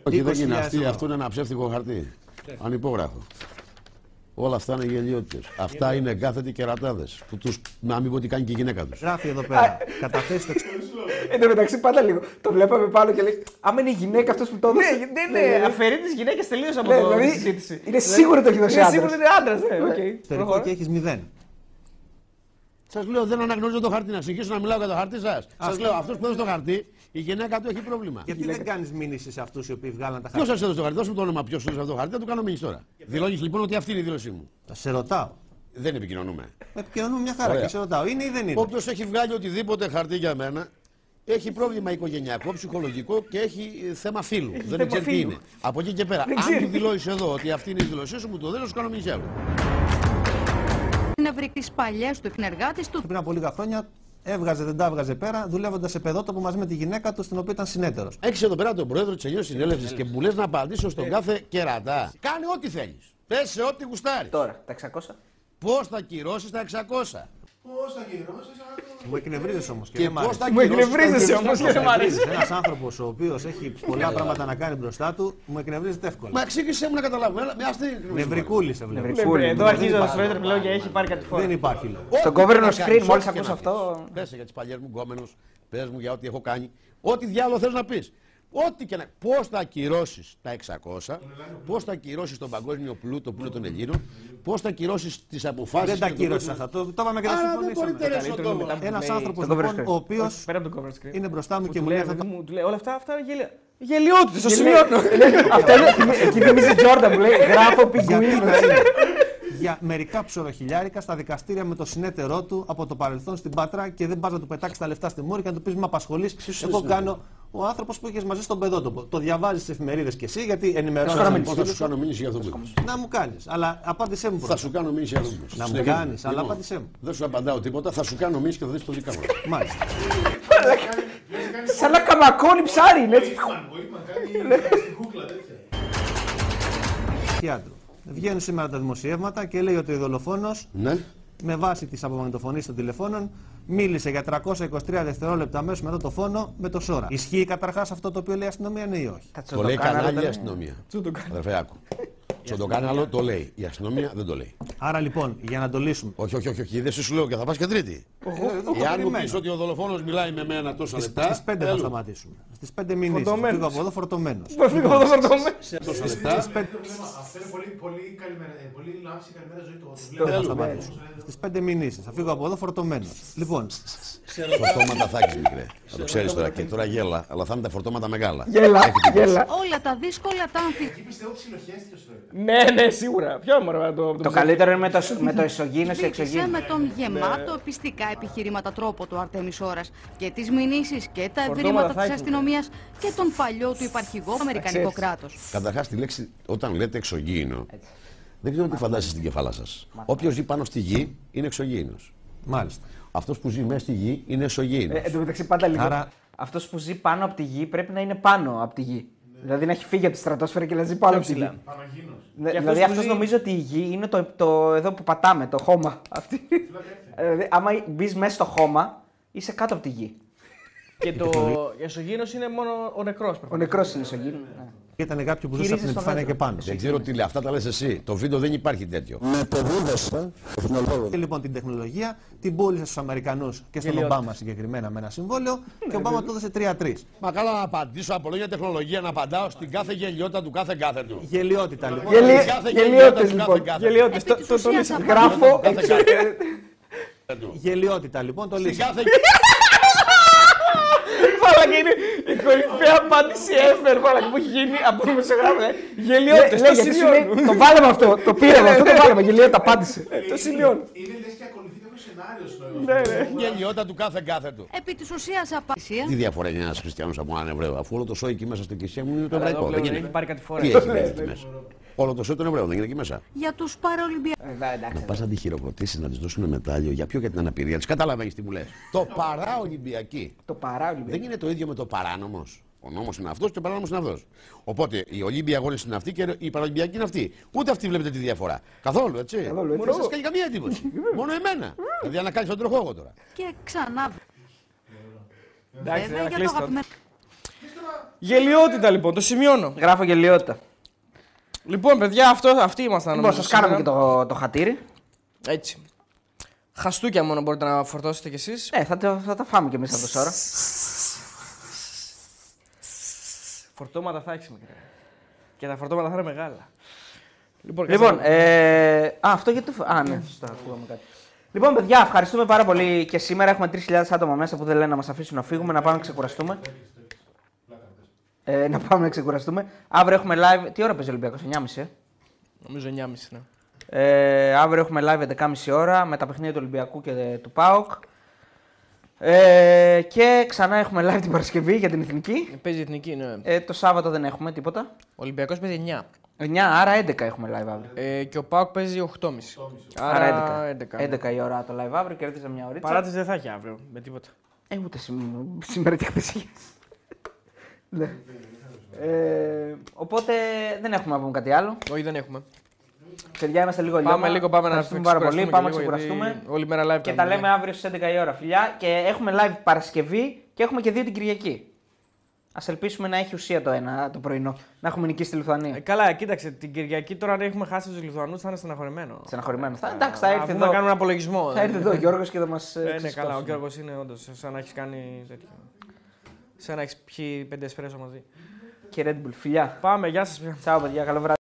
Όχι, δεν είναι αυτή, αυτό είναι ένα ψεύτικο χαρτί. Ανυπόγραφο. Όλα αυτά είναι γελιότητες. Αυτά είναι εγκάθετοι κερατάδες. Που τους, να μην πω τι κάνει και η γυναίκα τους. Γράφει εδώ πέρα. Καταθέσει το εν τω μεταξύ, πάντα λίγο. Το βλέπαμε πάνω και λέει: άμα είναι η γυναίκα αυτός που το έδωσε. Ναι, ναι, ναι. Αφαιρεί τις γυναίκες τελείως από τη συζήτηση. Είναι σίγουρο το έχει δώσει άντρας. Είναι σίγουρο ότι είναι άντρας. Οκ. Και έχεις μηδέν. Σας λέω: δεν αναγνωρίζω το χαρτί. Να συνεχίσω να μιλάω για το χαρτί σας. Σας λέω: αυτός που έδωσε το χαρτί, η γυναίκα του έχει πρόβλημα. Γιατί δεν κάνεις μήνυση σε αυτούς οι οποίοι βγάλαν τα χαρτιά. Ποιος σας έδωσε το χαρτί, δώσε μου το όνομα. Ποιος έδωσε το χαρτί, θα του κάνω μήνυση τώρα. Δηλώνεις λοιπόν ότι αυτή είναι η δήλωσή μου. Θα σε ρωτάω. Δεν επικοινωνούμε. Επικοινωνούμε μια χαρά και σε ρωτάω. Είναι ή δεν είναι. Όποιος έχει βγάλει οτιδήποτε χαρτί για μένα, έχει πρόβλημα οικογενειακό, ψυχολογικό και έχει θέμα φίλου. Έχει δεν ξέρει τι είναι. Από εκεί και πέρα. Αν μου δηλώσεις εδώ ότι αυτή είναι η δήλωσή σου, μου το δίνω, σου κάνω μήνυση αύριο. Να βρει τις παλιές του συνεργάτες του. Πριν από λίγα χρόνια έβγαζε, δεν τα έβγαζε πέρα, δουλεύοντας σε παιδότοπο μαζί με τη γυναίκα του, στην οποία ήταν συνέτερος. Έχεις εδώ πέρα τον πρόεδρο της Ενιαίας Συνέλευσης και μου λες να απαντήσω στον κάθε κερατά. Κάνε ό,τι θέλεις. Πες σε ό,τι γουστάρεις. Τώρα, τα εξακόσια. Πώς θα κυρώσεις τα εξακόσια. Πώς θα κυρώσεις, μου εκνευρίζεσαι όμως. Και πώς θα κυρώσεις, όμως και δεν μ' αρέσει. Ένας άνθρωπος ο οποίος έχει πολλά πράγματα να κάνει μπροστά του, μου εκνευρίζεται εύκολα. Μα εξήγησέ μου να καταλάβουμε. Νευρικούλη σε βλέπω. Εδώ αρχίζει ο Σφρέντερ πλέον και έχει πάρει κάτι φόρμα. Δεν υπάρχει λόγο. Στον κόβερνο screen, μόλις ακούς αυτό. Πες για τις παλιές μου γκόμενους, πες μου για ό,τι έχω κάνει. Ό,τι διάλογο θες να πεις. Ό,τι και να. Πώς θα ακυρώσεις τα εξακόσια, πώς θα ακυρώσεις τον παγκόσμιο πλούτο, πλούτο των Ελλήνων, πώς θα ακυρώσεις τις αποφάσεις. Δεν τα ακυρώσα αυτά. Το είπαμε και να συμφωνήσουμε. Ένας άνθρωπος ο οποίος είναι μπροστά μου και μου λέει. Όλα αυτά είναι γελιότητες. Το σημειώνω. Εκεί θυμίζει Τζόρντα που λέει γράφω πιγκουίνο. Για μερικά ψωροχιλιάρικα στα δικαστήρια με το συνέτερό του από το παρελθόν στην Πάτρα και δεν πας να του πετάξεις τα λεφτά στη μούρη και να του πεις με απασχολείς. Εγώ κάνω. Ο άνθρωπος που είχες μαζί στον παιδότοπο. Το διαβάζεις στις εφημερίδες και εσύ γιατί ενημερώνεις. Θα σου κάνω μήνυση για αυτό που είπες. Να μου κάνεις. Αλλά απάντησέ μου. Θα σου κάνω μήνυση για αυτό που είπες. Να μου κάνεις. Αλλά απάντησέ μου. Δεν σου απαντάω τίποτα. Θα σου κάνω μήνυση και θα δεις το δικά μου. Μάλιστα. Σαν να καμακώνει ψάρι. Βγαίνουν σήμερα τα δημοσιεύματα και λέει ότι ο δολοφόνος με βάση τις απομαγνητοφωνίες των τηλεφώνων μίλησε για τριακόσια είκοσι τρία δευτερόλεπτα αμέσως μετά το φόνο με το Σόρα. Ισχύει καταρχάς αυτό το οποίο λέει η αστυνομία, ναι ή όχι? Το λέει κανάλι η αστυνομία. Αδερφέ, άκου. Τσοντοκάναλο το λέει. Η αστυνομία δεν το λέει. Άρα λοιπόν, για να το λύσουμε. Όχι, όχι, όχι, όχι. Δεν σου λέω και θα πας και Τρίτη. Εάν μου πεις ότι ο δολοφόνος μιλάει με μένα τόσα λεπτά. Στις πέντε θα σταματήσουμε. Στις πέντε μηνύσεις. Θα φύγω από εδώ φορτωμένος. Θα φύγω από εδώ φορτωμένος. Τόσα λεπτά. Αυτό είναι πολύ λάμψη καλημέρα ζωή του. Δεν θα σταματήσουμε. Στις πέντε μηνύσεις. Θα φύγω από εδώ φορτωμένος. Λοιπόν. Φορτώματα θα έχεις, μικρέ. Θα το ξέρεις τώρα και τώρα γέλα, αλλά θα είναι τα φορτώματα μεγάλα. Όλα τα δύσκολα τα αμφι. Ναι, ναι, σίγουρα. Ποιο μωρά, το, το, το καλύτερο είναι με το ισογίνο και εξωγίνο. Με τον γεμάτο πιστικά επιχειρήματα τρόπο του Αρτέμι Σόρα και τις μηνύσεις και τα ευρήματα της αστυνομίας και τον παλιό του υπαρχηγό αμερικανικό κράτος. Καταρχάς, τη λέξη όταν λέτε εξωγήινο, δεν ξέρω τι φαντάζεστε στην κεφάλα σας. Όποιος ζει πάνω στη γη είναι εξωγήινος. Μάλιστα. Αυτός που ζει μέσα στη γη είναι εσωγήινος. Ε, εν τω μεταξύ, πάντα λίγο. Άρα... αυτός που ζει πάνω από τη γη πρέπει να είναι πάνω από τη γη. Δηλαδή να έχει φύγει από τη στρατόσφαιρα και να ζει πάνω ψηλά. Δηλαδή αυτός νομίζω ότι η γη είναι το, το εδώ που πατάμε, το χώμα. Αυτή. Δηλαδή άμα μπεις μέσα στο χώμα, είσαι κάτω από τη γη. Και το εσωγήινο είναι μόνο ο νεκρός. Ο νεκρός είναι εσωγήινο. Ήταν κάποιοι που ζούσαν την επιφάνεια και πάνω. Δεν ξέρω τι λέει, αυτά τα λες εσύ. Το βίντεο δεν υπάρχει τέτοιο. Με το δίδωσα. Και λοιπόν την τεχνολογία την πώλησε στους Αμερικανούς και στον Ομπάμα συγκεκριμένα με ένα συμβόλαιο και ο Ομπάμα το έδωσε τρία τρία. Μα καλά να απαντήσω από λόγια τεχνολογία, να απαντάω στην κάθε γελιότητα του κάθε κάθε του. Γελιότητα λοιπόν. Γελιότητες λοιπόν. Γελιότητες. Το λύσα. Γράφω. Γελιότητα λοιπόν το λύσα. Φάλα και είναι η κορυφαία απάντηση ever που έχει γίνει από το μεσογράφο. Γελιότητες, το σημειώνουν. Το βάλαμε αυτό, το πήραμε αυτό, το βάλαμε. Γελιότητα απάντηση. Το σημειώνουν. Είναι λες και ακολουθεί το σενάριο στο γελιότητα του κάθε κάθε του. Επί της ουσίας απάντηση. Τι διαφορά είναι ένας χριστιανός από έναν Εβραίο, αφού όλο το σόι εκεί μέσα στο κησία μου είναι το εβραϊκό. Δεν έχει πάρει κάτι φορά. Όλο το σώμα των Εβραίων, δεν είναι εκεί μέσα. Για τους Παραολυμπιακούς. Να πας να τη χειροκροτήσεις, να της δώσουν μετάλλιο για ποιο, για την αναπηρία της. Καταλαβαίνεις τι μου λες. Το παραολυμπιακή. Το παραολυμπιακή. Δεν είναι το ίδιο με το παράνομος. Ο νόμος είναι αυτός και ο παράνομος είναι αυτός. Οπότε οι Ολύμπιοι αγώνες είναι αυτοί και οι Παραολυμπιακοί είναι αυτοί. Ούτε αυτοί βλέπετε τη διαφορά. Καθόλου έτσι. Καθόλου, έτσι. Μόνο σας κάνει καμία εντύπωση. Μόνο εμένα. Δηλαδή ανακάλυψα τον τροχό εγώ τώρα. Και ξανά. Γελιότητα λοιπόν, το σημειώνω. Γράφω γελιότητα. Λοιπόν, παιδιά, αυτό, αυτοί ήμασταν. Λοιπόν, σας κάναμε και το, το χατήρι. Έτσι. Χαστούκια μόνο μπορείτε να φορτώσετε κι εσείς. Ε, θα, το, θα τα φάμε κι εμείς από τώρα. Φορτώματα θα έχεις μικρά. Και τα φορτώματα θα είναι μεγάλα. Λοιπόν, λοιπόν ε, α, αυτό γιατί το... Α, ναι, σωστά, ακούγαμε κάτι. Λοιπόν, παιδιά, ευχαριστούμε πάρα πολύ και σήμερα. Έχουμε τρεις χιλιάδες άτομα μέσα που δεν λένε να μας αφήσουν να φύγουμε, να πάμε να ξεκουραστούμε. Ε, να πάμε να ξεκουραστούμε. Αύριο έχουμε live. Τι ώρα παίζει ο Ολυμπιακός, εννιά και μισή. Νομίζω εννιά και μισή, ναι. Ε, αύριο έχουμε live έντεκα και μισή ώρα με τα παιχνίδια του Ολυμπιακού και του ΠΑΟΚ. Ε, και ξανά έχουμε live την Παρασκευή για την Εθνική. Παίζει η Εθνική, ναι. Ε, το Σάββατο δεν έχουμε τίποτα. Ο Ολυμπιακός παίζει εννιά. εννιά, άρα έντεκα έχουμε live αύριο. Ε, και ο ΠΑΟΚ παίζει οκτώ και μισή. Άρα έντεκα. έντεκα η ώρα το live αύριο, κερδίζα μια ώρα. Παράτηση δεν θα έχει αύριο με τίποτα. Ε, ούτε σήμερα τι χθες. Ναι. Ε, οπότε δεν έχουμε να πούμε κάτι άλλο. Όχι, δεν έχουμε. Παιδιά, είμαστε λίγο λιώμα. Πάμε λίγο, πάμε να πάρα πολύ. Πάμε να ξεκουραστούμε. Όλη μέρα live. Και τα λέμε αύριο στις έντεκα η ώρα, φιλιά. Και έχουμε live Παρασκευή και έχουμε και δύο την Κυριακή. Ας ελπίσουμε να έχει ουσία το ένα το πρωινό. Να έχουμε νικήσει τη Λιθουανία. Ε, καλά, κοίταξε την Κυριακή τώρα αν έχουμε χάσει τους Λιθουανούς θα είναι στεναχωρημένο. Στεναχωρημένο. Θα, εντάξει, θα έρθει εδώ. Θα κάνουμε απολογισμό. Θα έρθει εδώ ο Γιώργος και θα μας. Ναι, καλά, ο Γιώργος είναι όντως σαν να έχει κάνει τέτοιο. Σαν να έχεις πιει πέντε εσπρέσο μαζί. Και Red Bull, φιλιά. Πάμε, γεια σας. Τσάου, παιδιά, καλό βράδυ.